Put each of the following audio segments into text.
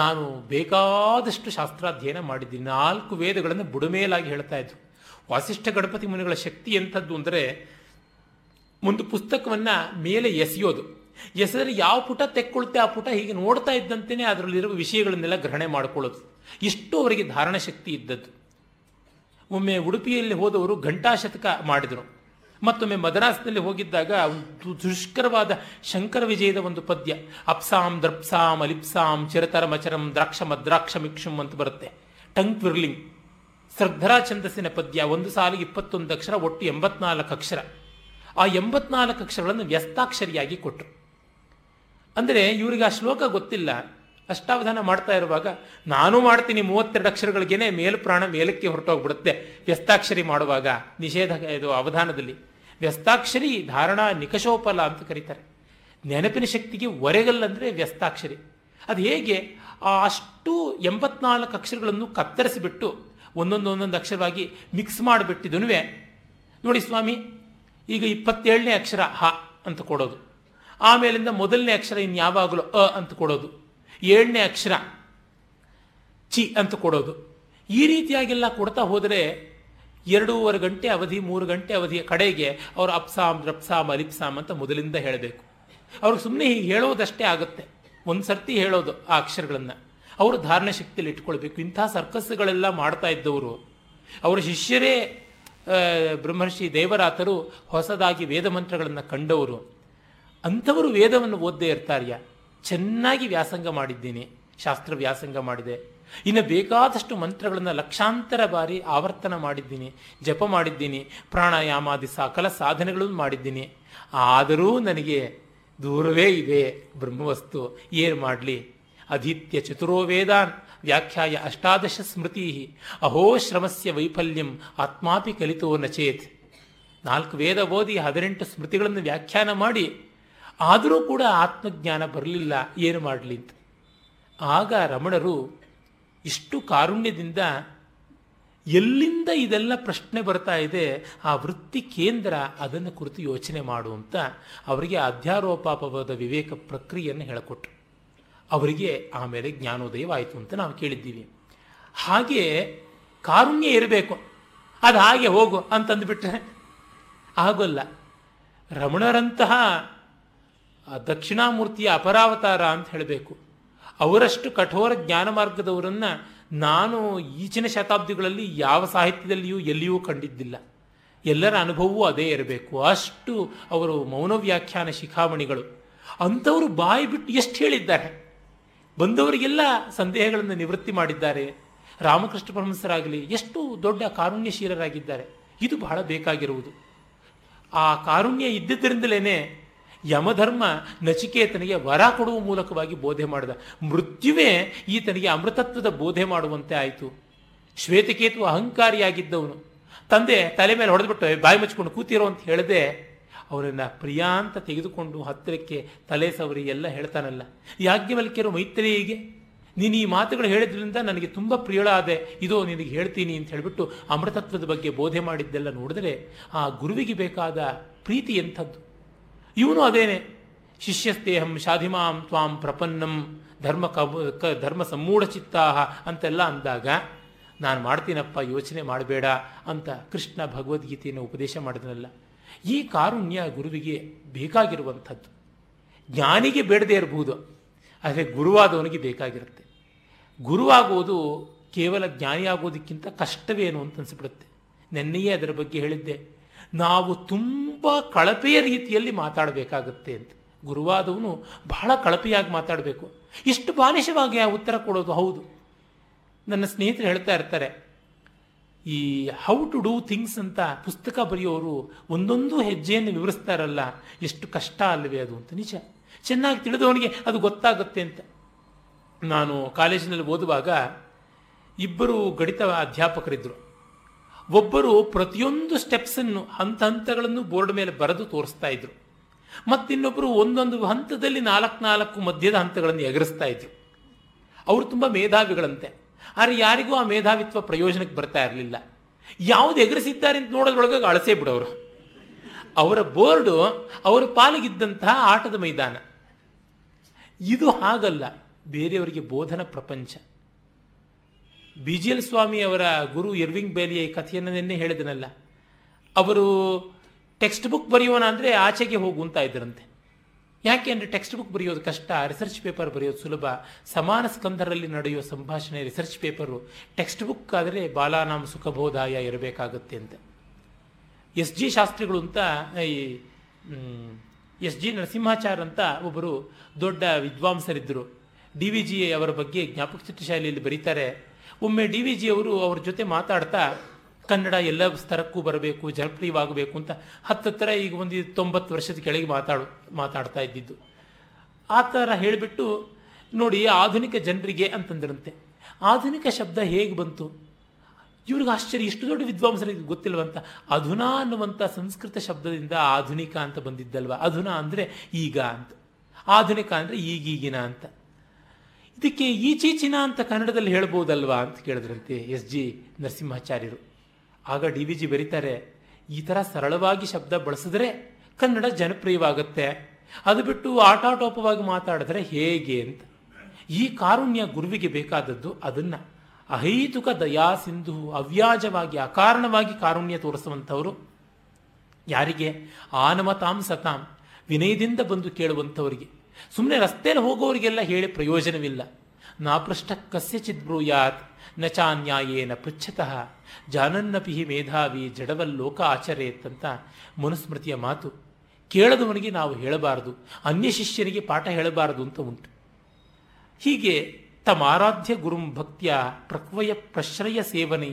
ನಾನು ಬೇಕಾದಷ್ಟು ಶಾಸ್ತ್ರಾಧ್ಯಯನ ಮಾಡಿದ್ದೀನಿ. 4 ವೇದಗಳನ್ನು ಬುಡಮೇಲಾಗಿ ಹೇಳ್ತಾ ಇದ್ರು. ವಾಸಿಷ್ಠ ಗಣಪತಿ ಮುನಿಗಳ ಶಕ್ತಿ ಎಂಥದ್ದು ಅಂದರೆ, ಒಂದು ಪುಸ್ತಕವನ್ನು ಮೇಲೆ ಎಸೆಯೋದು, ಎಸೆದರೆ ಯಾವ ಪುಟ ತೆಕ್ಕೊಳುತ್ತೆ ಆ ಪುಟ ಹೀಗೆ ನೋಡ್ತಾ ಇದ್ದಂತೆಯೇ ಅದರಲ್ಲಿರುವ ವಿಷಯಗಳನ್ನೆಲ್ಲ ಗ್ರಹಣೆ ಮಾಡಿಕೊಳ್ಳೋದು. ಇಷ್ಟು ಅವರಿಗೆ ಧಾರಣ ಶಕ್ತಿ ಇದ್ದದ್ದು. ಒಮ್ಮೆ ಉಡುಪಿಯಲ್ಲಿ ಹೋದವರು ಘಂಟಾಶತಕ ಮಾಡಿದರು. ಮತ್ತೊಮ್ಮೆ ಮದ್ರಾಸ್ನಲ್ಲಿ ಹೋಗಿದ್ದಾಗ ದುಷ್ಕರವಾದ ಶಂಕರ ವಿಜಯದ ಒಂದು ಪದ್ಯ, ಅಪ್ಸಾಂ ದರ್ಪ್ಸಾಂ ಅಲಿಪ್ಸಾಂ ಚಿರತರಮಚರಂ ದ್ರಾಕ್ಷ ಮದ್ರಾಕ್ಷ ಮಿಕ್ಷುಂ ಅಂತ ಬರುತ್ತೆ. ಟಂಗ್ ಟ್ವಿರ್ಲಿಂಗ್ ಸರ್ಧರಾ ಛಂದಸ್ಸಿನ ಪದ್ಯ. 1 ಸಾಲಿಗೆ 21 ಅಕ್ಷರ, ಒಟ್ಟು 84 ಅಕ್ಷರ. ಆ 84 ಅಕ್ಷರಗಳನ್ನು ವ್ಯಸ್ತಾಕ್ಷರಿಯಾಗಿ ಕೊಟ್ಟರು. ಅಂದರೆ ಇವರಿಗೆ ಆ ಶ್ಲೋಕ ಗೊತ್ತಿಲ್ಲ. ಅಷ್ಟಾವಧಾನ ಮಾಡ್ತಾ ಇರುವಾಗ ನಾನು ಮಾಡ್ತೀನಿ 32 ಅಕ್ಷರಗಳಿಗೇನೆ ಮೇಲು ಪ್ರಾಣ ಮೇಲಕ್ಕೆ ಹೊರಟೋಗ್ಬಿಡುತ್ತೆ ವ್ಯಸ್ತಾಕ್ಷರಿ ಮಾಡುವಾಗ. ನಿಷೇಧ ಇದು ಅವಧಾನದಲ್ಲಿ ವ್ಯಸ್ತಾಕ್ಷರಿ ಧಾರಣಾ ನಿಕಷೋಪಲ ಅಂತ ಕರೀತಾರೆ. ನೆನಪಿನ ಶಕ್ತಿಗೆ ಒರೆಗಲ್ಲಂದರೆ ವ್ಯಸ್ತಾಕ್ಷರಿ. ಅದು ಹೇಗೆ ಆ ಅಷ್ಟು 84 ಅಕ್ಷರಗಳನ್ನು ಕತ್ತರಿಸಿಬಿಟ್ಟು ಒಂದೊಂದು ಅಕ್ಷರವಾಗಿ ಮಿಕ್ಸ್ ಮಾಡಿಬಿಟ್ಟಿದನುವೆ. ನೋಡಿ ಸ್ವಾಮಿ, ಈಗ 27ನೇ ಅಕ್ಷರ ಹ ಅಂತ ಕೊಡೋದು, ಆಮೇಲಿಂದ ಮೊದಲನೇ ಅಕ್ಷರ ಇನ್ಯಾವಾಗಲೂ ಅ ಅಂತ ಕೊಡೋದು, 7ನೇ ಅಕ್ಷರ ಚಿ ಅಂತ ಕೊಡೋದು. ಈ ರೀತಿಯಾಗೆಲ್ಲ ಕೊಡ್ತಾ ಹೋದರೆ 2.5 ಗಂಟೆ ಅವಧಿ, 3 ಗಂಟೆ ಅವಧಿಯ ಕಡೆಗೆ ಅವರು ಅಪ್ಸಾಮ್ ರಪ್ಸಾಮ್ ಅಲಿಪ್ಸಾಮ್ ಅಂತ ಮೊದಲಿಂದ ಹೇಳಬೇಕು. ಅವ್ರಿಗೆ ಸುಮ್ಮನೆ ಹೀಗೆ ಹೇಳೋದಷ್ಟೇ ಆಗುತ್ತೆ, ಒಂದು ಸರ್ತಿ ಹೇಳೋದು ಆ ಅಕ್ಷರಗಳನ್ನು. ಅವರು ಧಾರಣ ಶಕ್ತಿಯಲ್ಲಿ ಇಟ್ಕೊಳ್ಬೇಕು. ಇಂಥ ಸರ್ಕಸ್ಗಳೆಲ್ಲ ಮಾಡ್ತಾ ಇದ್ದವರು. ಅವರ ಶಿಷ್ಯರೇ ಬ್ರಹ್ಮರ್ಷಿ ದೇವರಾತರು, ಹೊಸದಾಗಿ ವೇದ ಮಂತ್ರಗಳನ್ನು ಕಂಡವರು. ಅಂಥವರು ವೇದವನ್ನು ಓದದೇ ಇರ್ತಾರ್ಯ. ಚೆನ್ನಾಗಿ ವ್ಯಾಸಂಗ ಮಾಡಿದ್ದೀನಿ, ಶಾಸ್ತ್ರ ವ್ಯಾಸಂಗ ಮಾಡಿದೆ. ಇನ್ನು ಬೇಕಾದಷ್ಟು ಮಂತ್ರಗಳನ್ನು ಲಕ್ಷಾಂತರ ಬಾರಿ ಆವರ್ತನ ಮಾಡಿದ್ದೀನಿ, ಜಪ ಮಾಡಿದ್ದೀನಿ, ಪ್ರಾಣಾಯಾಮಾದಿ ಸಕಲ ಸಾಧನೆಗಳನ್ನು ಮಾಡಿದ್ದೀನಿ. ಆದರೂ ನನಗೆ ದೂರವೇ ಇದೆ ಬ್ರಹ್ಮವಸ್ತು. ಏನು ಮಾಡಲಿ? ಅಧೀತ್ಯ ಚತುರೋ ವೇದಾನ್ ವ್ಯಾಖ್ಯಾಯ ಅಷ್ಟಾದಶ ಸ್ಮೃತಿ ಅಹೋ ಶ್ರಮಸ್ಯ ವೈಫಲ್ಯಂ ಆತ್ಮಾಪಿ ಕಲಿತೋ ನಚೇತ್. 4 ವೇದ ಓದಿ 18 ಸ್ಮೃತಿಗಳನ್ನು ವ್ಯಾಖ್ಯಾನ ಮಾಡಿ ಆದರೂ ಕೂಡ ಆತ್ಮಜ್ಞಾನ ಬರಲಿಲ್ಲ, ಏನು ಮಾಡಲಿ ಅಂತ. ಆಗ ರಮಣರು ಇಷ್ಟು ಕಾರುಣ್ಯದಿಂದ, ಎಲ್ಲಿಂದ ಇದೆಲ್ಲ ಪ್ರಶ್ನೆ ಬರ್ತಾ ಇದೆ, ಆ ವೃತ್ತಿ ಕೇಂದ್ರ ಅದನ್ನು ಕುರಿತು ಯೋಚನೆ ಮಾಡುವಂತ ಅವರಿಗೆ ಅಧ್ಯಾರೋಪಾಪವಾದ ವಿವೇಕ ಪ್ರಕ್ರಿಯೆಯನ್ನು ಹೇಳಿಕೊಟ್ರು. ಅವರಿಗೆ ಆಮೇಲೆ ಜ್ಞಾನೋದಯವಾಯಿತು ಅಂತ ನಾವು ಕೇಳಿದ್ದೀವಿ. ಹಾಗೆ ಕಾರುಣ್ಯ ಇರಬೇಕು, ಅದು ಹಾಗೆ ಹೋಗು ಅಂತಂದುಬಿಟ್ರೆ ಆಗೋಲ್ಲ. ರಮಣರಂತಹ ದಕ್ಷಿಣಾಮೂರ್ತಿಯ ಅಪರಾವತಾರ ಅಂತ ಹೇಳಬೇಕು. ಅವರಷ್ಟು ಕಠೋರ ಜ್ಞಾನ ಮಾರ್ಗದವರನ್ನು ನಾನು ಈಚಿನ ಶತಾಬ್ದಿಗಳಲ್ಲಿ ಯಾವ ಸಾಹಿತ್ಯದಲ್ಲಿಯೂ ಎಲ್ಲಿಯೂ ಕಂಡಿದ್ದಿಲ್ಲ. ಎಲ್ಲರ ಅನುಭವವೂ ಅದೇ ಇರಬೇಕು. ಅಷ್ಟು ಅವರು ಮೌನವ್ಯಾಖ್ಯಾನ ಶಿಖಾಮಣಿಗಳು. ಅಂಥವರು ಬಾಯಿ ಬಿಟ್ಟು ಎಷ್ಟು ಹೇಳಿದ್ದಾರೆ, ಬಂದವರಿಗೆಲ್ಲ ಸಂದೇಹಗಳನ್ನು ನಿವೃತ್ತಿ ಮಾಡಿದ್ದಾರೆ. ರಾಮಕೃಷ್ಣ ಪರಮಹಂಸರಾಗಲಿ ಎಷ್ಟು ದೊಡ್ಡ ಕಾರುಣ್ಯಶೀಲರಾಗಿದ್ದಾರೆ. ಇದು ಬಹಳ ಬೇಕಾಗಿರುವುದು. ಆ ಕಾರುಣ್ಯ ಇದ್ದುದರಿಂದಲೇ ಯಮಧರ್ಮ ನಚಿಕೇತನಿಗೆ ವರ ಕೊಡುವ ಮೂಲಕವಾಗಿ ಬೋಧೆ ಮಾಡಿದ. ಮೃತ್ಯುವೇ ಈತನಿಗೆ ಅಮೃತತ್ವದ ಬೋಧೆ ಮಾಡುವಂತೆ ಆಯಿತು. ಶ್ವೇತಕೇತು ಅಹಂಕಾರಿಯಾಗಿದ್ದವನು, ತಂದೆ ತಲೆ ಮೇಲೆ ಹೊಡೆದ್ಬಿಟ್ಟು ಬಾಯಿ ಮುಚ್ಕೊಂಡು ಕೂತಿರೋ ಅಂತ ಹೇಳದೆ ಅವರನ್ನು ಪ್ರಿಯಾ ಅಂತ ತೆಗೆದುಕೊಂಡು ಹತ್ತಿರಕ್ಕೆ ತಲೆ ಸವರಿ ಎಲ್ಲ ಹೇಳ್ತಾನಲ್ಲ. ಯಾಜ್ಞವಲ್ಕ್ಯರು ಮೈತ್ರಿಯಿಗೆ ನೀನು ಈ ಮಾತುಗಳು ಹೇಳಿದ್ರಿಂದ ನನಗೆ ತುಂಬ ಪ್ರಿಯಳಾದೆ, ಇದೋ ನಿನಗೆ ಹೇಳ್ತೀನಿ ಅಂತ ಹೇಳಿಬಿಟ್ಟು ಅಮೃತತ್ವದ ಬಗ್ಗೆ ಬೋಧೆ ಮಾಡಿದ್ದೆಲ್ಲ ನೋಡಿದರೆ ಆ ಗುರುವಿಗೆ ಬೇಕಾದ ಪ್ರೀತಿ ಎಂಥದ್ದು. ಇವನು ಅದೇನೆ, ಶಿಷ್ಯಸ್ತೇಹಂ ಶಾಧಿಮಾಂ ತ್ವಾಂ ಪ್ರಪನ್ನಂ ಧರ್ಮ ಸಮ್ಮೂಢಚಿತ್ತಾಹ ಅಂತೆಲ್ಲ ಅಂದಾಗ, ನಾನು ಮಾಡ್ತೀನಪ್ಪ ಯೋಚನೆ ಮಾಡಬೇಡ ಅಂತ ಕೃಷ್ಣ ಭಗವದ್ಗೀತೆಯನ್ನು ಉಪದೇಶ ಮಾಡಿದನಲ್ಲ. ಈ ಕಾರುಣ್ಯ ಗುರುವಿಗೆ ಬೇಕಾಗಿರುವಂಥದ್ದು. ಜ್ಞಾನಿಗೆ ಬೇಡದೇ ಇರಬಹುದು, ಆದರೆ ಗುರುವಾದವನಿಗೆ ಬೇಕಾಗಿರುತ್ತೆ. ಗುರುವಾಗೋದು ಕೇವಲ ಜ್ಞಾನಿಯಾಗೋದಕ್ಕಿಂತ ಕಷ್ಟವೇನು ಅಂತ ಅನಿಸ್ಬಿಡುತ್ತೆ. ನೆನ್ನೆಯೇ ಅದರ ಬಗ್ಗೆ ಹೇಳಿದ್ದೆ, ನಾವು ತುಂಬ ಕಳಪೆಯ ರೀತಿಯಲ್ಲಿ ಮಾತಾಡಬೇಕಾಗತ್ತೆ ಅಂತ. ಗುರುವಾದವನು ಬಹಳ ಕಳಪೆಯಾಗಿ ಮಾತಾಡಬೇಕು. ಇಷ್ಟು ಬಾಲಿಶವಾಗಿ ಆ ಉತ್ತರ ಕೊಡೋದು. ಹೌದು, ನನ್ನ ಸ್ನೇಹಿತರು ಹೇಳ್ತಾ ಇರ್ತಾರೆ, ಈ ಹೌ ಟು ಡೂ ಥಿಂಗ್ಸ್ ಅಂತ ಪುಸ್ತಕ ಬರೆಯೋರು ಒಂದೊಂದು ಹೆಜ್ಜೆಯನ್ನು ವಿವರಿಸ್ತಾರಲ್ಲ, ಎಷ್ಟು ಕಷ್ಟ ಅಲ್ಲವೇ ಅದು ಅಂತ. ನಿಜ, ಚೆನ್ನಾಗಿ ತಿಳಿದವನಿಗೆ ಅದು ಗೊತ್ತಾಗುತ್ತೆ ಅಂತ. ನಾನು ಕಾಲೇಜಿನಲ್ಲಿ ಓದುವಾಗ 2 ಗಣಿತ ಅಧ್ಯಾಪಕರಿದ್ದರು. ಒಬ್ಬರು ಪ್ರತಿಯೊಂದು ಸ್ಟೆಪ್ಸನ್ನು ಹಂತಗಳನ್ನು ಬೋರ್ಡ್ ಮೇಲೆ ಬರೆದು ತೋರಿಸ್ತಾ ಇದ್ರು. ಮತ್ತಿನ್ನೊಬ್ಬರು ಒಂದೊಂದು ಹಂತದಲ್ಲಿ 4 ಮಧ್ಯದ ಹಂತಗಳನ್ನು ಎಗರಿಸ್ತಾ ಇದ್ರು. ಅವರು ತುಂಬ ಮೇಧಾವಿಗಳಂತೆ, ಆದರೆ ಯಾರಿಗೂ ಆ ಮೇಧಾವಿತ್ವ ಪ್ರಯೋಜನಕ್ಕೆ ಬರ್ತಾ ಇರಲಿಲ್ಲ. ಯಾವುದು ಎಗರಿಸಿದ್ದಾರೆ ಅಂತ ನೋಡೋದ್ರೊಳಗೆ ಅಳಸೇ ಬಿಡೋರು. ಅವರ ಬೋರ್ಡು ಅವರ ಪಾಲಿಗಿದ್ದಂತಹ ಆಟದ ಮೈದಾನ. ಇದು ಹಾಗಲ್ಲ, ಬೇರೆಯವರಿಗೆ ಬೋಧನ ಪ್ರಪಂಚ. ಬಿಜಿಎಲ್ ಸ್ವಾಮಿಯವರ ಗುರು ಇರ್ವಿಂಗ್ ಬೇಲಿಯ ಈ ಕಥೆಯನ್ನೇ ಹೇಳಿದನಲ್ಲ, ಅವರು ಟೆಕ್ಸ್ಟ್ ಬುಕ್ ಬರೆಯೋಣ ಅಂದರೆ ಆಚೆಗೆ ಹೋಗುವಂತ ಇದ್ದರಂತೆ. ಯಾಕೆ ಅಂದರೆ ಟೆಕ್ಸ್ಟ್ ಬುಕ್ ಬರೆಯೋದು ಕಷ್ಟ, ರಿಸರ್ಚ್ ಪೇಪರ್ ಬರೆಯೋದು ಸುಲಭ. ಸಮಾನ ಸ್ಕಂಧರಲ್ಲಿ ನಡೆಯುವ ಸಂಭಾಷಣೆ ರಿಸರ್ಚ್ ಪೇಪರು, ಟೆಕ್ಸ್ಟ್ ಬುಕ್ ಆದರೆ ಬಾಲಾನಾಮ ಸುಖಬೋಧಾಯ ಇರಬೇಕಾಗುತ್ತೆ ಅಂತ. ಎಸ್.ಜಿ. ಶಾಸ್ತ್ರಿಗಳು ಅಂತ, ಈ ಎಸ್.ಜಿ. ನರಸಿಂಹಾಚಾರ್ ಅಂತ ಒಬ್ಬರು ದೊಡ್ಡ ವಿದ್ವಾಂಸರಿದ್ದರು. ಡಿ ವಿ ಜಿ ಅವರ ಬಗ್ಗೆ ಜ್ಞಾಪಕ ಚಿತ್ರಶಾಲೆಯಲ್ಲಿ ಬರೀತಾರೆ. ಒಮ್ಮೆ ಡಿ ವಿ ಜಿ ಅವರು ಅವ್ರ ಜೊತೆ ಮಾತಾಡ್ತಾ ಕನ್ನಡ ಎಲ್ಲ ಸ್ತರಕ್ಕೂ ಬರಬೇಕು, ಜನಪ್ರಿಯವಾಗಬೇಕು ಅಂತ ಹತ್ತಿರ ಈಗ ಒಂದು 90 ವರ್ಷದ ಕೆಳಗೆ ಮಾತಾಡ್ತಾ ಇದ್ದಿದ್ದು. ಆ ಥರ ಹೇಳಿಬಿಟ್ಟು ನೋಡಿ ಆಧುನಿಕ ಜನರಿಗೆ ಅಂತಂದ್ರಂತೆ. ಆಧುನಿಕ ಶಬ್ದ ಹೇಗೆ ಬಂತು ಇವ್ರಿಗೆ ಆಶ್ಚರ್ಯ, ಇಷ್ಟು ದೊಡ್ಡ ವಿದ್ವಾಂಸರಿಗೆ ಗೊತ್ತಿಲ್ವಂತ. ಅಧುನಾ ಅನ್ನುವಂಥ ಸಂಸ್ಕೃತ ಶಬ್ದದಿಂದ ಆಧುನಿಕ ಅಂತ ಬಂದಿದ್ದಲ್ವ. ಅಧುನಾ ಅಂದರೆ ಈಗ ಅಂತ, ಆಧುನಿಕ ಅಂದರೆ ಈಗೀಗಿನ ಅಂತ. ಇದಕ್ಕೆ ಈಚೀಚಿನ ಅಂತ ಕನ್ನಡದಲ್ಲಿ ಹೇಳ್ಬೋದಲ್ವಾ ಅಂತ ಕೇಳಿದ್ರಂತೆ ಎಸ್.ಜಿ. ನರಸಿಂಹಾಚಾರ್ಯರು. ಆಗ ಡಿ ವಿ ಜಿ ಬರೀತಾರೆ, ಈ ಥರ ಸರಳವಾಗಿ ಶಬ್ದ ಬಳಸಿದ್ರೆ ಕನ್ನಡ ಜನಪ್ರಿಯವಾಗುತ್ತೆ, ಅದು ಬಿಟ್ಟು ಆಟಾಟೋಪವಾಗಿ ಮಾತಾಡಿದ್ರೆ ಹೇಗೆ ಅಂತ. ಈ ಕಾರುಣ್ಯ ಗುರುವಿಗೆ ಬೇಕಾದದ್ದು. ಅದನ್ನು ಅಹೈತುಕ ದಯಾ ಸಿಂಧು, ಅವ್ಯಾಜವಾಗಿ ಅಕಾರಣವಾಗಿ ಕಾರುಣ್ಯ ತೋರಿಸುವಂಥವರು ಯಾರಿಗೆ? ಆನಮತಾಂ ಸತಾಂ, ವಿನಯದಿಂದ ಬಂದು ಕೇಳುವಂಥವರಿಗೆ. ಸುಮ್ಮನೆ ರಸ್ತೆಯಲ್ಲಿ ಹೋಗೋರಿಗೆಲ್ಲ ಹೇಳಿ ಪ್ರಯೋಜನವಿಲ್ಲ. ನಾ ಪೃಷ್ಟ ಕಸ್ಯಚಿತ್ ಬ್ರೂಯಾತ್ ನ ಚಾನ್ಯಾಯೇನ ಪೃಚ್ಛತಃ, ಜಾನನ್ನಪಿ ಮೇಧಾವಿ ಜಡವಲ್ಲೋಕ ಆಚರೇತ್ ಅಂತ ಮನುಸ್ಮೃತಿಯ ಮಾತು. ಕೇಳದವನಿಗೆ ನಾವು ಹೇಳಬಾರದು, ಅನ್ಯ ಶಿಷ್ಯನಿಗೆ ಪಾಠ ಹೇಳಬಾರದು ಅಂತ ಉಂಟು. ಹೀಗೆ ತಮ್ಮ ಆರಾಧ್ಯ ಗುರುಂ ಭಕ್ತಿಯ ಪ್ರಕ್ವಯ ಪ್ರಶ್ರಯ ಸೇವನೈ,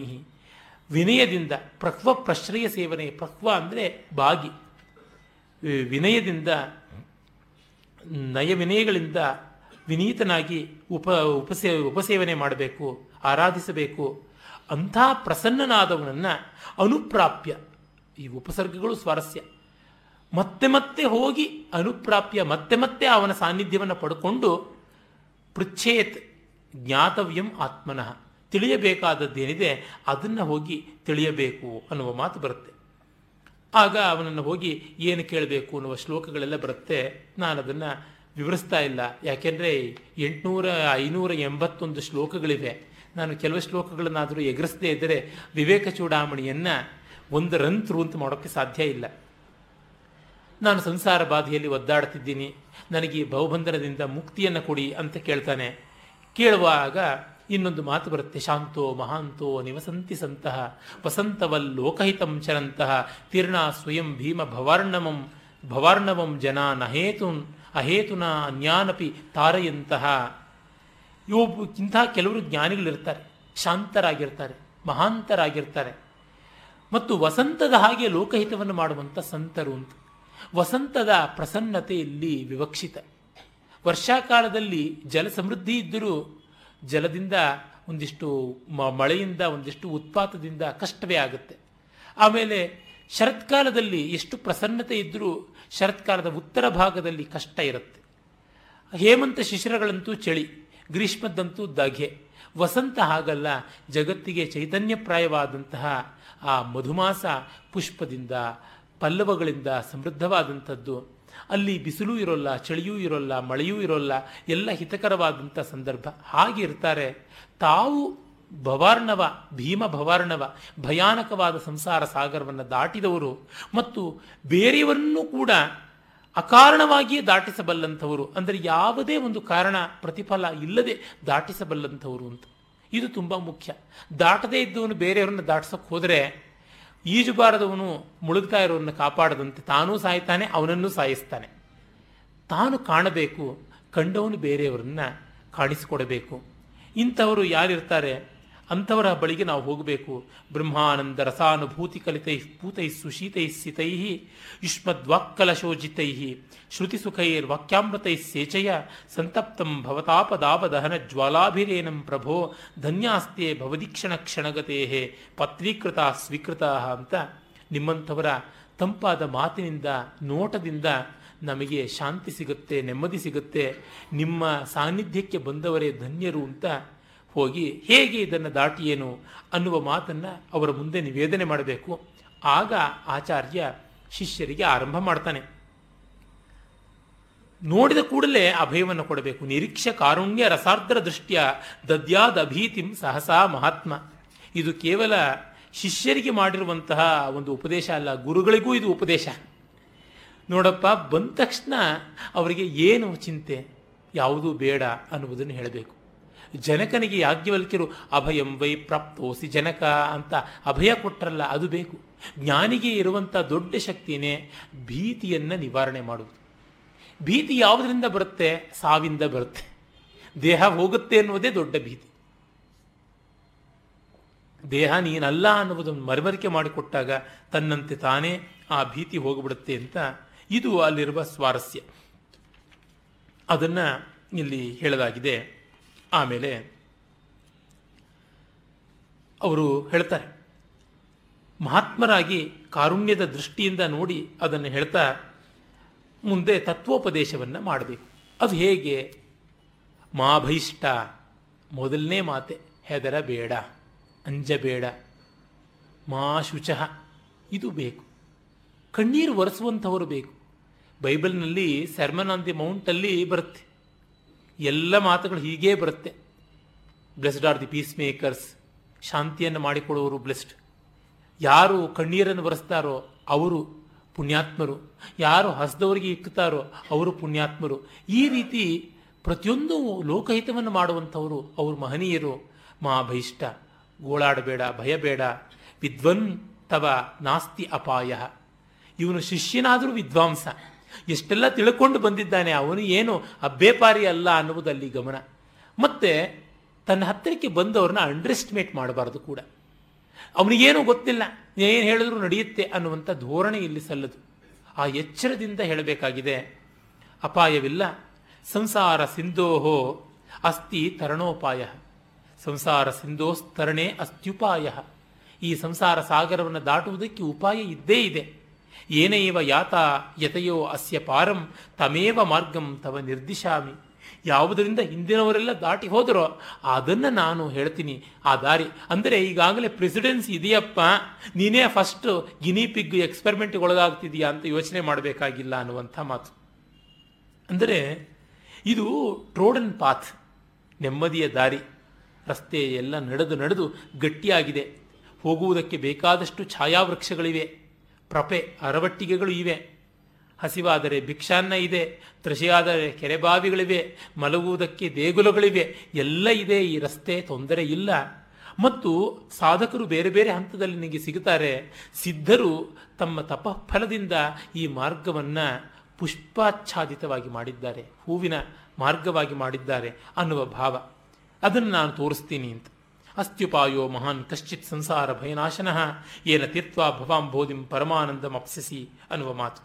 ವಿನಯದಿಂದ ಪ್ರಕ್ವ ಪ್ರಶ್ರಯ ಸೇವನೆ, ಪ್ರಕ್ವ ಅಂದರೆ ಬಾಗಿ, ವಿನಯದಿಂದ ನಯವಿನಯಗಳಿಂದ ವಿನೀತನಾಗಿ ಉಪಸೇವನೆ ಮಾಡಬೇಕು, ಆರಾಧಿಸಬೇಕು. ಅಂಥ ಪ್ರಸನ್ನನಾದವನನ್ನು ಅನುಪ್ರಾಪ್ಯ, ಈ ಉಪಸರ್ಗಗಳು ಸ್ವಾರಸ್ಯ, ಮತ್ತೆ ಮತ್ತೆ ಹೋಗಿ ಅನುಪ್ರಾಪ್ಯ, ಮತ್ತೆ ಮತ್ತೆ ಅವನ ಸಾನ್ನಿಧ್ಯವನ್ನು ಪಡ್ಕೊಂಡು ಪೃಚ್ಛೇತ್ ಜ್ಞಾತವ್ಯಂ ಆತ್ಮನಃ, ತಿಳಿಯಬೇಕಾದದ್ದೇನಿದೆ ಅದನ್ನು ಹೋಗಿ ತಿಳಿಯಬೇಕು ಅನ್ನುವ ಮಾತು ಬರುತ್ತೆ. ಆಗ ಅವನನ್ನು ಹೋಗಿ ಏನು ಕೇಳಬೇಕು ಅನ್ನುವ ಶ್ಲೋಕಗಳೆಲ್ಲ ಬರುತ್ತೆ. ನಾನು ಅದನ್ನು ವಿವರಿಸ್ತಾ ಇಲ್ಲ, ಯಾಕೆಂದರೆ 800-581 ಶ್ಲೋಕಗಳಿವೆ. ನಾನು ಕೆಲವು ಶ್ಲೋಕಗಳನ್ನಾದರೂ ಎಗರಿಸದೇ ಇದ್ದರೆ ವಿವೇಕ ಚೂಡಾಮಣಿಯನ್ನು ಒಂದು ರಂತ್ರು ಅಂತ ಮಾಡೋಕ್ಕೆ ಸಾಧ್ಯ ಇಲ್ಲ. ನಾನು ಸಂಸಾರ ಬಾಧೆಯಲ್ಲಿ ಒದ್ದಾಡ್ತಿದ್ದೀನಿ, ನನಗೆ ಭವಬಂಧನದಿಂದ ಮುಕ್ತಿಯನ್ನು ಕೊಡಿ ಅಂತ ಕೇಳ್ತಾನೆ. ಕೇಳುವಾಗ ಇನ್ನೊಂದು ಮಾತು ಬರುತ್ತೆ, ಶಾಂತೋ ಮಹಾಂತೋ ನಿವಸಂತಿ ಸಂತಹ ವಸಂತವಲ್ಲೋಕಹಿತಂ ಚರಂತಹ ತೀರ್ಣ ಸ್ವಯಂ ಭೀಮ ಭವಾರ್ಣವಂ ಭವಾರ್ಣವಂ ಜನಾನ್ ಅಹೇತುನ ಅನ್ಯಾನಪಿ ತಾರೆಯಂತಹ. ಇಂಥ ಕೆಲವರು ಜ್ಞಾನಿಗಳಿರ್ತಾರೆ, ಶಾಂತರಾಗಿರ್ತಾರೆ, ಮಹಾಂತರಾಗಿರ್ತಾರೆ, ಮತ್ತು ವಸಂತದ ಹಾಗೆ ಲೋಕಹಿತವನ್ನು ಮಾಡುವಂಥ ಸಂತರು ಅಂತ. ವಸಂತದ ಪ್ರಸನ್ನತೆ ಇಲ್ಲಿ ವಿವಕ್ಷಿತ. ವರ್ಷಾಕಾಲದಲ್ಲಿ ಜಲ ಸಮೃದ್ಧಿ ಇದ್ದರೂ ಜಲದಿಂದ ಒಂದಿಷ್ಟು, ಮಳೆಯಿಂದ ಒಂದಿಷ್ಟು, ಉತ್ಪಾತದಿಂದ ಕಷ್ಟವೇ ಆಗುತ್ತೆ. ಆಮೇಲೆ ಶರತ್ಕಾಲದಲ್ಲಿ ಎಷ್ಟು ಪ್ರಸನ್ನತೆ ಇದ್ದರೂ ಶರತ್ಕಾಲದ ಉತ್ತರ ಭಾಗದಲ್ಲಿ ಕಷ್ಟ ಇರುತ್ತೆ. ಹೇಮಂತ ಶಿಶಿರಗಳಂತೂ ಚಳಿ, ಗ್ರೀಷ್ಮದಂತೂ ಧಗೆ. ವಸಂತ ಹಾಗಲ್ಲ, ಜಗತ್ತಿಗೆ ಚೈತನ್ಯಪ್ರಾಯವಾದಂತಹ ಆ ಮಧುಮಾಸ ಪುಷ್ಪದಿಂದ ಪಲ್ಲವಗಳಿಂದ ಸಮೃದ್ಧವಾದಂಥದ್ದು. ಅಲ್ಲಿ ಬಿಸಿಲೂ ಇರೋಲ್ಲ, ಚಳಿಯೂ ಇರೋಲ್ಲ, ಮಳೆಯೂ ಇರೋಲ್ಲ, ಎಲ್ಲ ಹಿತಕರವಾದಂಥ ಸಂದರ್ಭ. ಹಾಗಿರ್ತಾರೆ ತಾವು. ಭವಾರ್ಣವ, ಭೀಮ ಭವಾರ್ಣವ, ಭಯಾನಕವಾದ ಸಂಸಾರ ಸಾಗರವನ್ನು ದಾಟಿದವರು ಮತ್ತು ಬೇರೆಯವರನ್ನು ಕೂಡ ಅಕಾರಣವಾಗಿಯೇ ದಾಟಿಸಬಲ್ಲಂಥವರು, ಅಂದರೆ ಯಾವುದೇ ಒಂದು ಕಾರಣ ಪ್ರತಿಫಲ ಇಲ್ಲದೆ ದಾಟಿಸಬಲ್ಲಂಥವರು ಅಂತ. ಇದು ತುಂಬ ಮುಖ್ಯ. ದಾಟದೇ ಇದ್ದವನು ಬೇರೆಯವ್ರನ್ನ ದಾಟಿಸೋಕೆ ಹೋದರೆ ಈಜುಬಾರದವನು ಮುಳುಗ್ತಾ ಇರೋನ್ನ ಕಾಪಾಡದಂತೆ ತಾನೂ ಸಾಯ್ತಾನೆ, ಅವನನ್ನು ಸಾಯಿಸ್ತಾನೆ. ತಾನು ಕಾಣಬೇಕು, ಕಂಡವನು ಬೇರೆಯವರನ್ನ ಕಾಣಿಸಿಕೊಡಬೇಕು. ಇಂಥವರು ಯಾರಿರ್ತಾರೆ ಅಂಥವರ ಬಳಿಗೆ ನಾವು ಹೋಗಬೇಕು. ಬ್ರಹ್ಮಾನಂದ ರಸಾನುಭೂತಿ ಕಲಿತೈ ಪೂತೈ ಸುಶೀತೈ ಸ್ಥಿತೈ ಯುಷ್ಮದ್ವಾಕ್ಕಲಶೋಜಿತೈ ಶ್ರುತಿಸುಖೈರ್ವಾಕ್ಯಾಮೃತೈ ಸೇಚಯ ಸಂತಪ್ತಂ ಭವತಾಪದಾಪದಹನ ಜ್ವಾಲಾಭಿರೇನಂ ಪ್ರಭೋ ಧನ್ಯಾಸ್ತೆ ಭವದೀಕ್ಷಣ ಕ್ಷಣಗತೇ ಪತ್ರೀಕೃತ ಸ್ವೀಕೃತ ಅಂತ ನಿಮ್ಮಂಥವರ ತಂಪಾದ ಮಾತಿನಿಂದ, ನೋಟದಿಂದ ನಮಗೆ ಶಾಂತಿ ಸಿಗುತ್ತೆ, ನೆಮ್ಮದಿ ಸಿಗುತ್ತೆ. ನಿಮ್ಮ ಸಾನ್ನಿಧ್ಯಕ್ಕೆ ಬಂದವರೇ ಧನ್ಯರು ಅಂತ ಹೋಗಿ ಹೇಗೆ ಇದನ್ನು ದಾಟಿಯೇನು ಅನ್ನುವ ಮಾತನ್ನು ಅವರ ಮುಂದೆ ನಿವೇದನೆ ಮಾಡಬೇಕು. ಆಗ ಆಚಾರ್ಯ ಶಿಷ್ಯರಿಗೆ ಆರಂಭ ಮಾಡ್ತಾನೆ. ನೋಡಿದ ಕೂಡಲೇ ಅಭಯವನ್ನು ಕೊಡಬೇಕು. ನಿರೀಕ್ಷೆ ಕಾರುಣ್ಯ ರಸಾರ್ದ್ರ ದೃಷ್ಟಿಯ ದದ್ಯಾದ ಅಭೀತಿಂ ಸಹಸಾ ಮಹಾತ್ಮ. ಇದು ಕೇವಲ ಶಿಷ್ಯರಿಗೆ ಮಾಡಿರುವಂತಹ ಒಂದು ಉಪದೇಶ ಅಲ್ಲ, ಗುರುಗಳಿಗೂ ಇದು ಉಪದೇಶ. ನೋಡಪ್ಪ, ಬಂದ ತಕ್ಷಣ ಅವರಿಗೆ ಏನು ಚಿಂತೆ, ಯಾವುದೂ ಬೇಡ ಅನ್ನುವುದನ್ನು ಹೇಳಬೇಕು. ಜನಕನಿಗೆ ಯಾಜ್ಞವಲ್ಕ್ಯರು ಅಭಯಂ ವೈ ಪ್ರಾಪ್ತೋಸಿ ಜನಕ ಅಂತ ಅಭಯ ಕೊಟ್ಟರಲ್ಲ, ಅದು ಬೇಕು. ಜ್ಞಾನಿಗೆ ಇರುವಂಥ ದೊಡ್ಡ ಶಕ್ತಿಯೇ ಭೀತಿಯನ್ನು ನಿವಾರಣೆ ಮಾಡುವುದು. ಭೀತಿ ಯಾವುದರಿಂದ ಬರುತ್ತೆ? ಸಾವಿಂದ ಬರುತ್ತೆ. ದೇಹ ಹೋಗುತ್ತೆ ಅನ್ನುವುದೇ ದೊಡ್ಡ ಭೀತಿ. ದೇಹ ನೀನಲ್ಲ ಅನ್ನುವುದನ್ನು ಮರವರಿಕೆ ಮಾಡಿಕೊಟ್ಟಾಗ ತನ್ನಂತೆ ತಾನೇ ಆ ಭೀತಿ ಹೋಗಿಬಿಡುತ್ತೆ ಅಂತ ಇದು ಅಲ್ಲಿರುವ ಸ್ವಾರಸ್ಯ. ಅದನ್ನು ಇಲ್ಲಿ ಹೇಳಲಾಗಿದೆ. ಆಮೇಲೆ ಅವರು ಹೇಳ್ತಾರೆ, ಮಹಾತ್ಮರಾಗಿ ಕಾರುಣ್ಯದ ದೃಷ್ಟಿಯಿಂದ ನೋಡಿ ಅದನ್ನು ಹೇಳ್ತಾ ಮುಂದೆ ತತ್ವೋಪದೇಶವನ್ನು ಮಾಡಬೇಕು. ಅದು ಹೇಗೆ? ಮಾಭೈಷ್ಟ, ಮೊದಲನೇ ಮಾತೆ, ಹೆದರಬೇಡ, ಅಂಜಬೇಡ, ಮಾ ಶುಚಃ, ಇದು ಬೇಕು. ಕಣ್ಣೀರು ಒರೆಸುವಂಥವರು ಬೇಕು. ಬೈಬಲ್ನಲ್ಲಿ ಸೆರ್ಮನ್ ಆನ್ ದಿ ಮೌಂಟಲ್ಲಿ ಬರುತ್ತೆ, ಎಲ್ಲ ಮಾತುಗಳು ಹೀಗೇ ಬರುತ್ತೆ. Blessed are the piece makers, ಶಾಂತಿಯನ್ನು ಮಾಡಿಕೊಳ್ಳುವರು ಬ್ಲೆಸ್ಡ್. ಯಾರು ಕಣ್ಣೀರನ್ನು ಒರೆಸ್ತಾರೋ ಅವರು ಪುಣ್ಯಾತ್ಮರು, ಯಾರು ಹಸದವರಿಗೆ ಇಕ್ಕುತ್ತಾರೋ ಅವರು ಪುಣ್ಯಾತ್ಮರು. ಈ ರೀತಿ ಪ್ರತಿಯೊಂದು ಲೋಕಹಿತವನ್ನು ಮಾಡುವಂಥವರು ಅವರು ಮಹನೀಯರು. ಮಾ ಭೈಷ್ಟ, ಗೋಳಾಡಬೇಡ, ಭಯಬೇಡ. ವಿದ್ವನ್ ತವ ನಾಸ್ತಿ ಅಪಾಯ. ಇವನು ಶಿಷ್ಯನಾದರೂ ವಿದ್ವಾಂಸ, ಎಷ್ಟೆಲ್ಲ ತಿಳ್ಕೊಂಡು ಬಂದಿದ್ದಾನೆ, ಅವನು ಏನು ಅಬ್ಬೇಪಾರಿ ಅಲ್ಲ ಅನ್ನುವುದಲ್ಲಿ ಗಮನ. ಮತ್ತೆ ತನ್ನ ಹತ್ತಿರಕ್ಕೆ ಬಂದವ್ರನ್ನ ಅಂಡರ್ ಎಸ್ಟಿಮೇಟ್ ಮಾಡಬಾರ್ದು ಕೂಡ. ಅವನಿಗೇನೂ ಗೊತ್ತಿಲ್ಲ, ಏನು ಹೇಳಿದ್ರು ನಡೆಯುತ್ತೆ ಅನ್ನುವಂಥ ಧೋರಣೆ ಇಲ್ಲಿ ಸಲ್ಲದು. ಆ ಎಚ್ಚರದಿಂದ ಹೇಳಬೇಕಾಗಿದೆ. ಅಪಾಯವಿಲ್ಲ. ಸಂಸಾರ ಸಿಂಧೋಹೋ ಅಸ್ತಿ ತರಣೋಪಾಯ, ಸಂಸಾರ ಸಿಂಧೋಸ್ತರಣೆ ಅಸ್ತ್ಯುಪಾಯ. ಈ ಸಂಸಾರ ಸಾಗರವನ್ನು ದಾಟುವುದಕ್ಕೆ ಉಪಾಯ ಇದ್ದೇ ಇದೆ. ಏನೇವ ಯಾತ ಯತೆಯೋ ಅಸ್ಯ ಪಾರಂ ತಮೇವ ಮಾರ್ಗಂ ತವ ನಿರ್ದಿಶಾಮಿ. ಯಾವುದರಿಂದ ಹಿಂದಿನವರೆಲ್ಲ ದಾಟಿ ಹೋದರೋ ಅದನ್ನು ನಾನು ಹೇಳ್ತೀನಿ, ಆ ದಾರಿ. ಅಂದರೆ ಈಗಾಗಲೇ ಪ್ರೆಸಿಡೆನ್ಸ್ ಇದೆಯಪ್ಪ, ನೀನೇ ಫಸ್ಟ್ ಗಿನಿಪಿಗ್ ಎಕ್ಸ್ಪೆರಿಮೆಂಟ್ಗೆ ಒಳಗಾಗ್ತಿದೆಯಾ ಅಂತ ಯೋಚನೆ ಮಾಡಬೇಕಾಗಿಲ್ಲ ಅನ್ನುವಂಥ ಮಾತು. ಅಂದರೆ ಇದು ಟ್ರೋಡನ್ ಪಾತ್, ನೆಮ್ಮದಿಯ ದಾರಿ. ರಸ್ತೆ ಎಲ್ಲ ನಡೆದು ನಡೆದು ಗಟ್ಟಿಯಾಗಿದೆ. ಹೋಗುವುದಕ್ಕೆ ಬೇಕಾದಷ್ಟು ಛಾಯಾವೃಕ್ಷಗಳಿವೆ, ಪ್ರಪೆ ಅರವಟ್ಟಿಗೆಗಳು ಇವೆ, ಹಸಿವಾದರೆ ಭಿಕ್ಷಾನ್ನ ಇದೆ, ತೃಷೆಯಾದರೆ ಕೆರೆಬಾವಿಗಳಿವೆ, ಮಲಗುವುದಕ್ಕೆ ದೇಗುಲಗಳಿವೆ, ಎಲ್ಲ ಇದೆ ಈ ರಸ್ತೆ, ತೊಂದರೆ ಇಲ್ಲ. ಮತ್ತು ಸಾಧಕರು ಬೇರೆ ಬೇರೆ ಹಂತದಲ್ಲಿ ನಿಮಗೆ ಸಿಗುತ್ತಾರೆ. ಸಿದ್ಧರು ತಮ್ಮ ತಪಫಲದಿಂದ ಈ ಮಾರ್ಗವನ್ನು ಪುಷ್ಪಾಚ್ಛಾದಿತವಾಗಿ ಮಾಡಿದ್ದಾರೆ, ಹೂವಿನ ಮಾರ್ಗವಾಗಿ ಮಾಡಿದ್ದಾರೆ ಅನ್ನುವ ಭಾವ. ಅದನ್ನು ನಾನು ತೋರಿಸ್ತೀನಿ ಅಂತ. ಅಸ್ತ್ಯುಪಾಯೋ ಮಹಾನ್ ಕಶ್ಚಿತ್ ಸಂಸಾರ ಭಯನಾಶನಃ ಏನ ತೀರ್ಥ ಭವಾಂಬೋಧಿಂ ಪರಮಾನಂದಂ ಅಪ್ಸ್ಯಸಿ ಅನ್ನುವ ಮಾತು.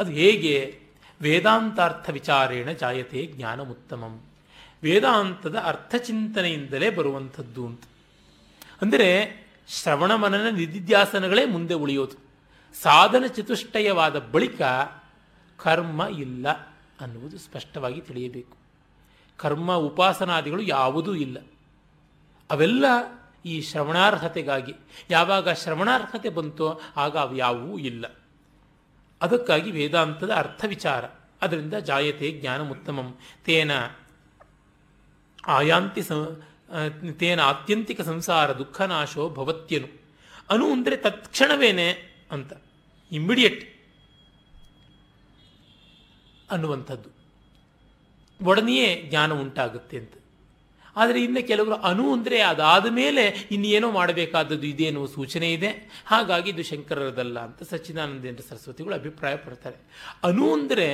ಅದು ಹೇಗೆ? ವೇದಾಂತಾರ್ಥ ವಿಚಾರೇಣ ಜಾಯತೆ ಜ್ಞಾನಮುತ್ತಮಂ. ವೇದಾಂತದ ಅರ್ಥಚಿಂತನೆಯಿಂದಲೇ ಬರುವಂಥದ್ದು ಅಂತ. ಅಂದರೆ ಶ್ರವಣ ಮನನ ನಿಧಿಧ್ಯಾಸನಗಳೇ ಮುಂದೆ ಉಳಿಯೋದು. ಸಾಧನ ಚತುಷ್ಟಯವಾದ ಬಳಿಕ ಕರ್ಮ ಇಲ್ಲ ಅನ್ನುವುದು ಸ್ಪಷ್ಟವಾಗಿ ತಿಳಿಯಬೇಕು. ಕರ್ಮ ಉಪಾಸನಾದಿಗಳು ಯಾವುದೂ ಇಲ್ಲ. ಅವೆಲ್ಲ ಈ ಶ್ರವಣಾರ್ಹತೆಗಾಗಿ. ಯಾವಾಗ ಶ್ರವಣಾರ್ಹತೆ ಬಂತೋ ಆಗ ಅವು ಯಾವುವೂ ಇಲ್ಲ. ಅದಕ್ಕಾಗಿ ವೇದಾಂತದ ಅರ್ಥ ವಿಚಾರ, ಅದರಿಂದ ಜಾಯತೆ ಜ್ಞಾನಮುತ್ತಮಂ ತೇನ ಆಯಾಂತಿ ತೇನ ಆತ್ಯಂತಿಕ ಸಂಸಾರ ದುಃಖನಾಶೋ ಭವತ್ಯನು ಅನು. ಅಂದರೆ ತತ್ಕ್ಷಣವೇನೆ ಅಂತ, ಇಮ್ಮಿಡಿಯೇಟ್ ಅನ್ನುವಂಥದ್ದು, ಒಡನೆಯೇ ಜ್ಞಾನ ಉಂಟಾಗುತ್ತೆ ಅಂತ. ಆದರೆ ಇನ್ನು ಕೆಲವರು ಅನು ಅಂದರೆ ಅದಾದ ಮೇಲೆ ಇನ್ನೇನೋ ಮಾಡಬೇಕಾದದ್ದು ಇದೇನೋ ಸೂಚನೆ ಇದೆ, ಹಾಗಾಗಿ ಇದು ಶಂಕರರದಲ್ಲ ಅಂತ ಸಚ್ಚಿದಾನಂದೇಂದ್ರ ಸರಸ್ವತಿಗಳು ಅಭಿಪ್ರಾಯ ಪಡ್ತಾರೆ. ಅನು ಅಂದರೆ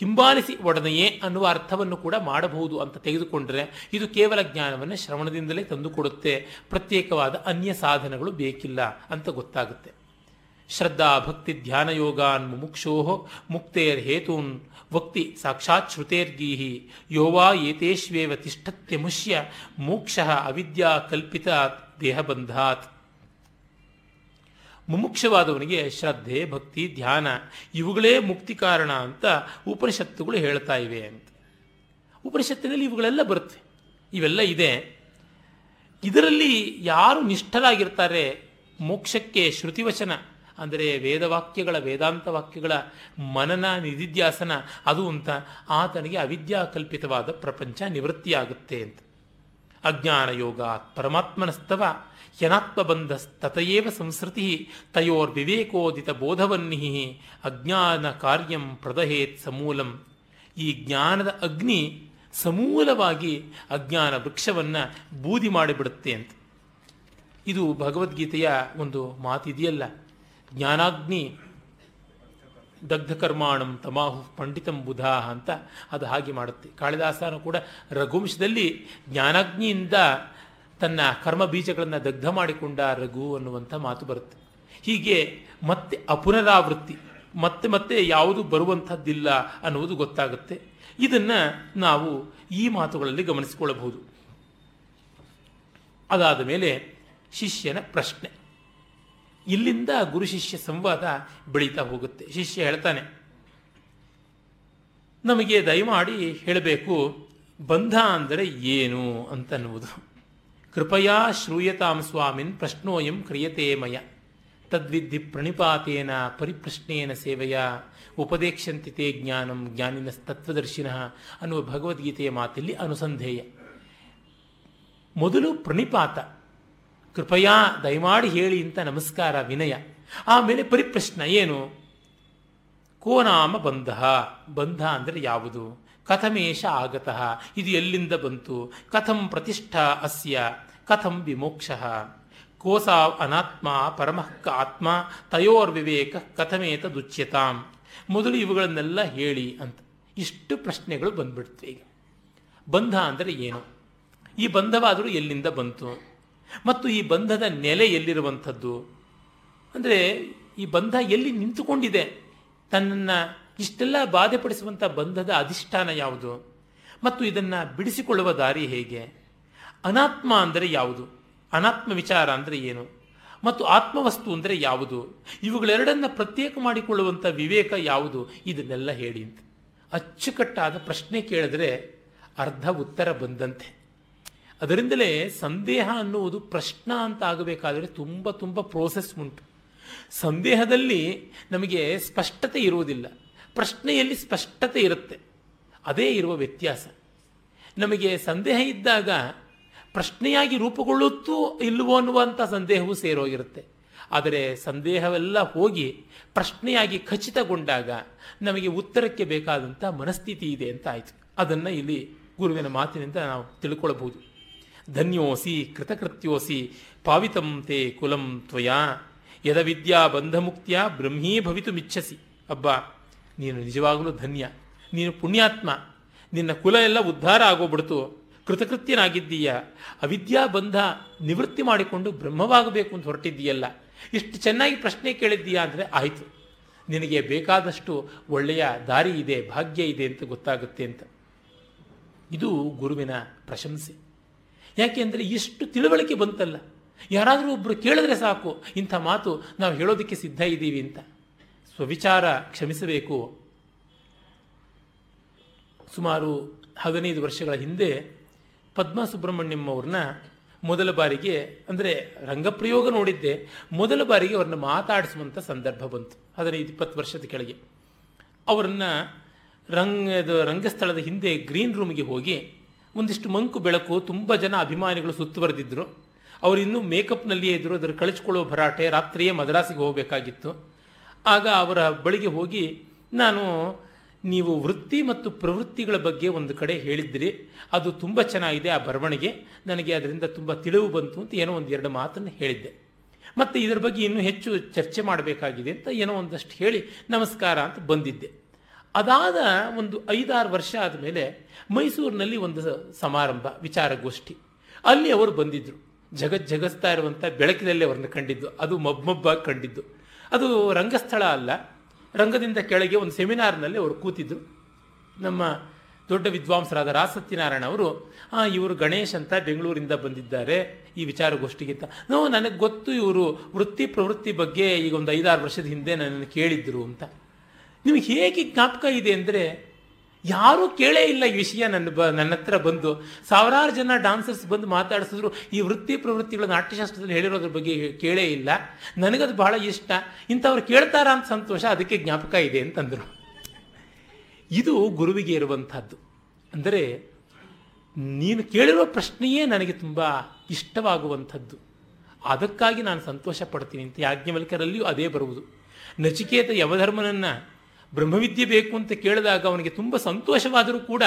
ಹಿಂಬಾಲಿಸಿ ಒಡನೆಯೇ ಅನ್ನುವ ಅರ್ಥವನ್ನು ಕೂಡ ಮಾಡಬಹುದು ಅಂತ ತೆಗೆದುಕೊಂಡರೆ ಇದು ಕೇವಲ ಜ್ಞಾನವನ್ನು ಶ್ರವಣದಿಂದಲೇ ತಂದುಕೊಡುತ್ತೆ, ಪ್ರತ್ಯೇಕವಾದ ಅನ್ಯ ಸಾಧನಗಳು ಬೇಕಿಲ್ಲ ಅಂತ ಗೊತ್ತಾಗುತ್ತೆ. ಶ್ರದ್ಧಾ ಭಕ್ತಿ ಧ್ಯಾನಯೋಗಾನ್ ಮುಮುಕ್ಷೋ ಮುಕ್ತೇರ್ ಹೇತೂನ್ ವಕ್ತಿ ಸಾಕ್ಷಾತ್ ಶ್ರುತೇರ್ಗೀಹಿ ಯೋವಾ ಏತೇಶ್ವೇವ ತಿಷ್ಠತ್ಯಮುಷ್ಯ ಮೋಕ್ಷಃ ಅವಿದ್ಯಾ ಕಲ್ಪಿತಾತ್ ದೇಹಬಂಧಾತ್. ಮುಮುಕ್ಷವಾದವನಿಗೆ ಶ್ರದ್ಧೆ, ಭಕ್ತಿ, ಧ್ಯಾನ ಇವುಗಳೇ ಮುಕ್ತಿ ಕಾರಣ ಅಂತ ಉಪನಿಷತ್ತುಗಳು ಹೇಳ್ತಾ ಇವೆ ಅಂತ. ಉಪನಿಷತ್ತಿನಲ್ಲಿ ಇವುಗಳೆಲ್ಲ ಬರುತ್ತೆ, ಇವೆಲ್ಲ ಇದೆ. ಇದರಲ್ಲಿ ಯಾರು ನಿಷ್ಠರಾಗಿರ್ತಾರೆ ಮೋಕ್ಷಕ್ಕೆ ಶ್ರುತಿವಚನ ಅಂದರೆ ವೇದವಾಕ್ಯಗಳ ವೇದಾಂತ ವಾಕ್ಯಗಳ ಮನನ ನಿಧಿಧ್ಯಾಸನ ಅದು ಅಂತ ಆತನಿಗೆ ಅವಿದ್ಯಾಕಲ್ಪಿತವಾದ ಪ್ರಪಂಚ ನಿವೃತ್ತಿಯಾಗುತ್ತೆ ಅಂತ. ಅಜ್ಞಾನಯೋಗ ಪರಮಾತ್ಮನಸ್ತವ ಯನಾತ್ಮಬಂಧಸ್ತತಯೇವ ಸಂಸೃತಿ ತಯೋರ್ವಿವೇಕೋದಿತ ಬೋಧವನ್ನಿಹಿ ಅಜ್ಞಾನ ಕಾರ್ಯಂ ಪ್ರದಹೇತ್ ಸಮೂಲಂ. ಈ ಜ್ಞಾನದ ಅಗ್ನಿ ಸಮೂಲವಾಗಿ ಅಜ್ಞಾನ ವೃಕ್ಷವನ್ನು ಬೂದಿ ಮಾಡಿಬಿಡುತ್ತೆ ಅಂತ. ಇದು ಭಗವದ್ಗೀತೆಯ ಒಂದು ಮಾತಿದೆಯಲ್ಲ, ಜ್ಞಾನಾಗ್ನಿ ದಗ್ಧಕರ್ಮಾಣಂ ತಮಾಹು ಪಂಡಿತಂ ಬುಧಾ ಅಂತ, ಅದು ಹಾಗೆ ಮಾಡುತ್ತೆ. ಕಾಳಿದಾಸನು ಕೂಡ ರಘುವಂಶದಲ್ಲಿ ಜ್ಞಾನಾಗ್ನಿಯಿಂದ ತನ್ನ ಕರ್ಮ ಬೀಜಗಳನ್ನು ದಗ್ಧ ಮಾಡಿಕೊಂಡ ರಘು ಅನ್ನುವಂಥ ಮಾತು ಬರುತ್ತೆ. ಹೀಗೆ ಮತ್ತೆ ಅಪುನರಾವೃತ್ತಿ, ಮತ್ತೆ ಮತ್ತೆ ಯಾವುದು ಬರುವಂಥದ್ದಿಲ್ಲ ಅನ್ನುವುದು ಗೊತ್ತಾಗುತ್ತೆ. ಇದನ್ನು ನಾವು ಈ ಮಾತುಗಳಲ್ಲಿ ಗಮನಿಸಿಕೊಳ್ಳಬಹುದು. ಅದಾದ ಮೇಲೆ ಶಿಷ್ಯನ ಪ್ರಶ್ನೆ, ಇಲ್ಲಿಂದ ಗುರು ಶಿಷ್ಯ ಸಂವಾದ ಬೆಳೀತಾ ಹೋಗುತ್ತೆ. ಶಿಷ್ಯ ಹೇಳ್ತಾನೆ, ನಮಗೆ ದಯಮಾಡಿ ಹೇಳಬೇಕು, ಬಂಧ ಅಂದರೆ ಏನು ಅಂತನ್ನುವುದು. ಕೃಪಯಾ ಶ್ರೂಯತಾಂ ಸ್ವಾಮಿನ್ ಪ್ರಶ್ನೋಯಂ ಕ್ರಿಯತೆ ಮಯ ತದ್ವಿಧಿ ಪ್ರಣಿಪಾತೇನ ಪರಿಪ್ರಶ್ನೇನ ಸೇವೆಯ ಉಪದೇಶಂತಿತೇ ಜ್ಞಾನಂ ಜ್ಞಾನಿನ ತತ್ವದರ್ಶಿನಃ ಅನ್ನುವ ಭಗವದ್ಗೀತೆಯ ಮಾತಿಲ್ಲಿ ಅನುಸಂಧೇಯ. ಮೊದಲು ಪ್ರಣಿಪಾತ, ಕೃಪಯಾ ದಯಮಾಡಿ ಹೇಳಿ ಅಂತ ನಮಸ್ಕಾರ ವಿನಯ, ಆಮೇಲೆ ಪರಿಪ್ರಶ್ನ ಏನು, ಕೋ ನಾಮ ಬಂಧ, ಬಂಧ ಅಂದರೆ ಯಾವುದು, ಕಥಮೇಶ ಆಗತಃ ಇದು ಎಲ್ಲಿಂದ ಬಂತು, ಕಥಂ ಪ್ರತಿಷ್ಠಾ ಅಸ್ಯ ಕಥಂ ವಿಮೋಕ್ಷಃ, ಕೋಸಾ ಅನಾತ್ಮ ಪರಮಃ ಕ ಆತ್ಮ ತಯೋರ್ವಿವೇಕ ಕಥಮೇತದುಚ್ಯತಾಂ, ಮೊದಲು ಇವುಗಳನ್ನೆಲ್ಲ ಹೇಳಿ ಅಂತ ಇಷ್ಟು ಪ್ರಶ್ನೆಗಳು ಬಂದ್ಬಿಡ್ತವೆ. ಈಗ ಬಂಧ ಅಂದರೆ ಏನು, ಈ ಬಂಧವಾದರೂ ಎಲ್ಲಿಂದ ಬಂತು, ಮತ್ತು ಈ ಬಂಧದ ನೆಲೆ ಎಲ್ಲಿರುವಂಥದ್ದು, ಅಂದರೆ ಈ ಬಂಧ ಎಲ್ಲಿ ನಿಂತುಕೊಂಡಿದೆ, ತನ್ನನ್ನು ಇಷ್ಟೆಲ್ಲ ಬಾಧೆಪಡಿಸುವಂಥ ಬಂಧದ ಅಧಿಷ್ಠಾನ ಯಾವುದು, ಮತ್ತು ಇದನ್ನು ಬಿಡಿಸಿಕೊಳ್ಳುವ ದಾರಿ ಹೇಗೆ, ಅನಾತ್ಮ ಅಂದರೆ ಯಾವುದು, ಅನಾತ್ಮ ವಿಚಾರ ಅಂದರೆ ಏನು, ಮತ್ತು ಆತ್ಮವಸ್ತು ಅಂದರೆ ಯಾವುದು, ಇವುಗಳೆರಡನ್ನು ಪ್ರತ್ಯೇಕ ಮಾಡಿಕೊಳ್ಳುವಂಥ ವಿವೇಕ ಯಾವುದು, ಇದನ್ನೆಲ್ಲ ಹೇಳಿ ಅಂತ ಅಚ್ಚುಕಟ್ಟಾದ ಪ್ರಶ್ನೆ ಕೇಳಿದ್ರೆ ಅರ್ಧ ಉತ್ತರ ಬಂದಂತೆ. ಅದರಿಂದಲೇ ಸಂದೇಹ ಅನ್ನುವುದು ಪ್ರಶ್ನ ಅಂತ ಆಗಬೇಕಾದರೆ ತುಂಬ ತುಂಬ ಪ್ರೋಸೆಸ್ ಉಂಟು. ಸಂದೇಹದಲ್ಲಿ ನಮಗೆ ಸ್ಪಷ್ಟತೆ ಇರುವುದಿಲ್ಲ, ಪ್ರಶ್ನೆಯಲ್ಲಿ ಸ್ಪಷ್ಟತೆ ಇರುತ್ತೆ, ಅದೇ ಇರುವ ವ್ಯತ್ಯಾಸ. ನಮಗೆ ಸಂದೇಹ ಇದ್ದಾಗ ಪ್ರಶ್ನೆಯಾಗಿ ರೂಪುಗೊಳ್ಳುತ್ತೋ ಇಲ್ಲವೋ ಅನ್ನುವಂಥ ಸಂದೇಹವೂ ಸೇರೋಗಿರುತ್ತೆ. ಆದರೆ ಸಂದೇಹವೆಲ್ಲ ಹೋಗಿ ಪ್ರಶ್ನೆಯಾಗಿ ಖಚಿತಗೊಂಡಾಗ ನಮಗೆ ಉತ್ತರಕ್ಕೆ ಬೇಕಾದಂಥ ಮನಸ್ಥಿತಿ ಇದೆ ಅಂತ ಆಯಿತು. ಅದನ್ನು ಇಲ್ಲಿ ಗುರುವಿನ ಮಾತಿನಿಂದ ನಾವು ತಿಳ್ಕೊಳ್ಳಬಹುದು. ಧನ್ಯೋಸಿ ಕೃತಕೃತ್ಯೋಸಿ ಪಾವಿತಂ ತೇ ಕುಲಂ ತ್ವಯಾ ಯದ ವಿದ್ಯಾ ಬಂಧಮುಕ್ತಿಯ ಬ್ರಹ್ಮೀ ಭವಿತುಮಿಚ್ಛಸಿ. ಅಬ್ಬ, ನೀನು ನಿಜವಾಗಲೂ ಧನ್ಯ, ನೀನು ಪುಣ್ಯಾತ್ಮ, ನಿನ್ನ ಕುಲ ಎಲ್ಲ ಉದ್ಧಾರ ಆಗೋಗ್ಬಿಡ್ತು, ಕೃತಕೃತ್ಯನಾಗಿದ್ದೀಯ, ಅವಿದ್ಯಾ ಬಂಧ ನಿವೃತ್ತಿ ಮಾಡಿಕೊಂಡು ಬ್ರಹ್ಮವಾಗಬೇಕು ಅಂತ ಹೊರಟಿದ್ದೀಯಲ್ಲ, ಇಷ್ಟು ಚೆನ್ನಾಗಿ ಪ್ರಶ್ನೆ ಕೇಳಿದ್ದೀಯಾ ಅಂದರೆ ಆಯಿತು, ನಿನಗೆ ಬೇಕಾದಷ್ಟು ಒಳ್ಳೆಯ ದಾರಿ ಇದೆ, ಭಾಗ್ಯ ಇದೆ ಅಂತ ಗೊತ್ತಾಗುತ್ತೆ ಅಂತ. ಇದು ಗುರುವಿನ ಪ್ರಶಂಸೆ. ಯಾಕೆಂದರೆ ಇಷ್ಟು ತಿಳುವಳಿಕೆ ಬಂತಲ್ಲ, ಯಾರಾದರೂ ಒಬ್ಬರು ಕೇಳಿದ್ರೆ ಸಾಕು ಇಂಥ ಮಾತು ನಾವು ಹೇಳೋದಕ್ಕೆ ಸಿದ್ಧ ಇದ್ದೀವಿ ಅಂತ. ಸ್ವವಿಚಾರ ಕ್ಷಮಿಸಬೇಕು. ಸುಮಾರು 15 ವರ್ಷಗಳ ಹಿಂದೆ ಪದ್ಮ ಸುಬ್ರಹ್ಮಣ್ಯಂ ಅವ್ರನ್ನ ಮೊದಲ ಬಾರಿಗೆ, ಅಂದರೆ ರಂಗಪ್ರಯೋಗ ನೋಡಿದ್ದೆ, ಮೊದಲ ಬಾರಿಗೆ ಅವ್ರನ್ನ ಮಾತಾಡಿಸುವಂಥ ಸಂದರ್ಭ ಬಂತು 15-20 ವರ್ಷದ ಕೆಳಗೆ. ಅವರನ್ನು ರಂಗಸ್ಥಳದ ಹಿಂದೆ ಗ್ರೀನ್ ರೂಮ್ಗೆ ಹೋಗಿ ಒಂದಿಷ್ಟು ಮಂಕು ಬೆಳಕು, ತುಂಬ ಜನ ಅಭಿಮಾನಿಗಳು ಸುತ್ತುವರೆದಿದ್ದರು. ಅವರಿನ್ನೂ ಮೇಕಪ್ನಲ್ಲಿಯೇ ಇದ್ದರು, ಅದರ ಕಳಿಸ್ಕೊಳ್ಳೋ ಭರಾಟೆ, ರಾತ್ರಿಯೇ ಮದ್ರಾಸಿಗೆ ಹೋಗಬೇಕಾಗಿತ್ತು. ಆಗ ಅವರ ಬಳಿಗೆ ಹೋಗಿ, ನಾನು ನೀವು ವೃತ್ತಿ ಮತ್ತು ಪ್ರವೃತ್ತಿಗಳ ಬಗ್ಗೆ ಒಂದು ಕಡೆ ಹೇಳಿದ್ದಿರಿ, ಅದು ತುಂಬ ಚೆನ್ನಾಗಿದೆ ಆ ಬರವಣಿಗೆ, ನನಗೆ ಅದರಿಂದ ತುಂಬ ತಿಳಿವು ಬಂತು ಅಂತ ಏನೋ ಒಂದು 2 ಮಾತನ್ನು ಹೇಳಿದ್ದೆ, ಮತ್ತು ಇದರ ಬಗ್ಗೆ ಇನ್ನೂ ಹೆಚ್ಚು ಚರ್ಚೆ ಮಾಡಬೇಕಾಗಿದೆ ಅಂತ ಏನೋ ಒಂದಷ್ಟು ಹೇಳಿ ನಮಸ್ಕಾರ ಅಂತ ಬಂದಿದ್ದೆ. ಅದಾದ ಒಂದು 5-6 ವರ್ಷ ಆದಮೇಲೆ ಮೈಸೂರಿನಲ್ಲಿ ಒಂದು ಸಮಾರಂಭ, ವಿಚಾರಗೋಷ್ಠಿ, ಅಲ್ಲಿ ಅವರು ಬಂದಿದ್ದರು. ಜಗಜ್ಜಗಸ್ತಾ ಇರುವಂಥ ಬೆಳಕಿನಲ್ಲಿ ಅವರನ್ನು ಕಂಡಿದ್ದು, ಅದು ಮಬ್ಬಾಗಿ ಕಂಡಿದ್ದು. ಅದು ರಂಗಸ್ಥಳ ಅಲ್ಲ, ರಂಗದಿಂದ ಕೆಳಗೆ ಒಂದು ಸೆಮಿನಾರ್ನಲ್ಲಿ ಅವರು ಕೂತಿದ್ದರು. ನಮ್ಮ ದೊಡ್ಡ ವಿದ್ವಾಂಸರಾದ ರಾ ಸತ್ಯನಾರಾಯಣ ಅವರು, ಇವರು ಗಣೇಶ್ ಅಂತ ಬೆಂಗಳೂರಿಂದ ಬಂದಿದ್ದಾರೆ ಈ ವಿಚಾರಗೋಷ್ಠಿಗೆ ಅಂತ. ನನಗೆ ಗೊತ್ತು, ಇವರು ವೃತ್ತಿ ಪ್ರವೃತ್ತಿ ಬಗ್ಗೆ ಈಗ ಒಂದು 5-6 ವರ್ಷದ ಹಿಂದೆ ನನ್ನನ್ನು ಕೇಳಿದ್ರು ಅಂತ. ನಿಮಗೆ ಹೇಗೆ ಜ್ಞಾಪಕ ಇದೆ ಅಂದರೆ, ಯಾರೂ ಕೇಳೇ ಇಲ್ಲ ಈ ವಿಷಯ ನನ್ನ ಹತ್ರ ಬಂದು. ಸಾವಿರಾರು ಜನ ಡಾನ್ಸರ್ಸ್ ಬಂದು ಮಾತಾಡಿಸಿದ್ರು, ಈ ವೃತ್ತಿ ಪ್ರವೃತ್ತಿಗಳು ನಾಟ್ಯಶಾಸ್ತ್ರದಲ್ಲಿ ಹೇಳಿರೋದ್ರ ಬಗ್ಗೆ ಕೇಳೇ ಇಲ್ಲ, ನನಗದು ಬಹಳ ಇಷ್ಟ, ಇಂಥವ್ರು ಕೇಳ್ತಾರ ಅಂತ ಸಂತೋಷ, ಅದಕ್ಕೆ ಜ್ಞಾಪಕ ಇದೆ ಅಂತಂದರು. ಇದು ಗುರುವಿಗೆ ಇರುವಂಥದ್ದು. ಅಂದರೆ ನೀನು ಕೇಳಿರೋ ಪ್ರಶ್ನೆಯೇ ನನಗೆ ತುಂಬ ಇಷ್ಟವಾಗುವಂಥದ್ದು, ಅದಕ್ಕಾಗಿ ನಾನು ಸಂತೋಷ ಪಡ್ತೀನಿ ಅಂತ. ಯಾಜ್ಞವಲ್ಕರಲ್ಲಿಯೂ ಅದೇ ಬರುವುದು. ನಚಿಕೇತ ಯವಧರ್ಮನನ್ನು ಬ್ರಹ್ಮವಿದ್ಯೆ ಬೇಕು ಅಂತ ಕೇಳಿದಾಗ ಅವನಿಗೆ ತುಂಬ ಸಂತೋಷವಾದರೂ ಕೂಡ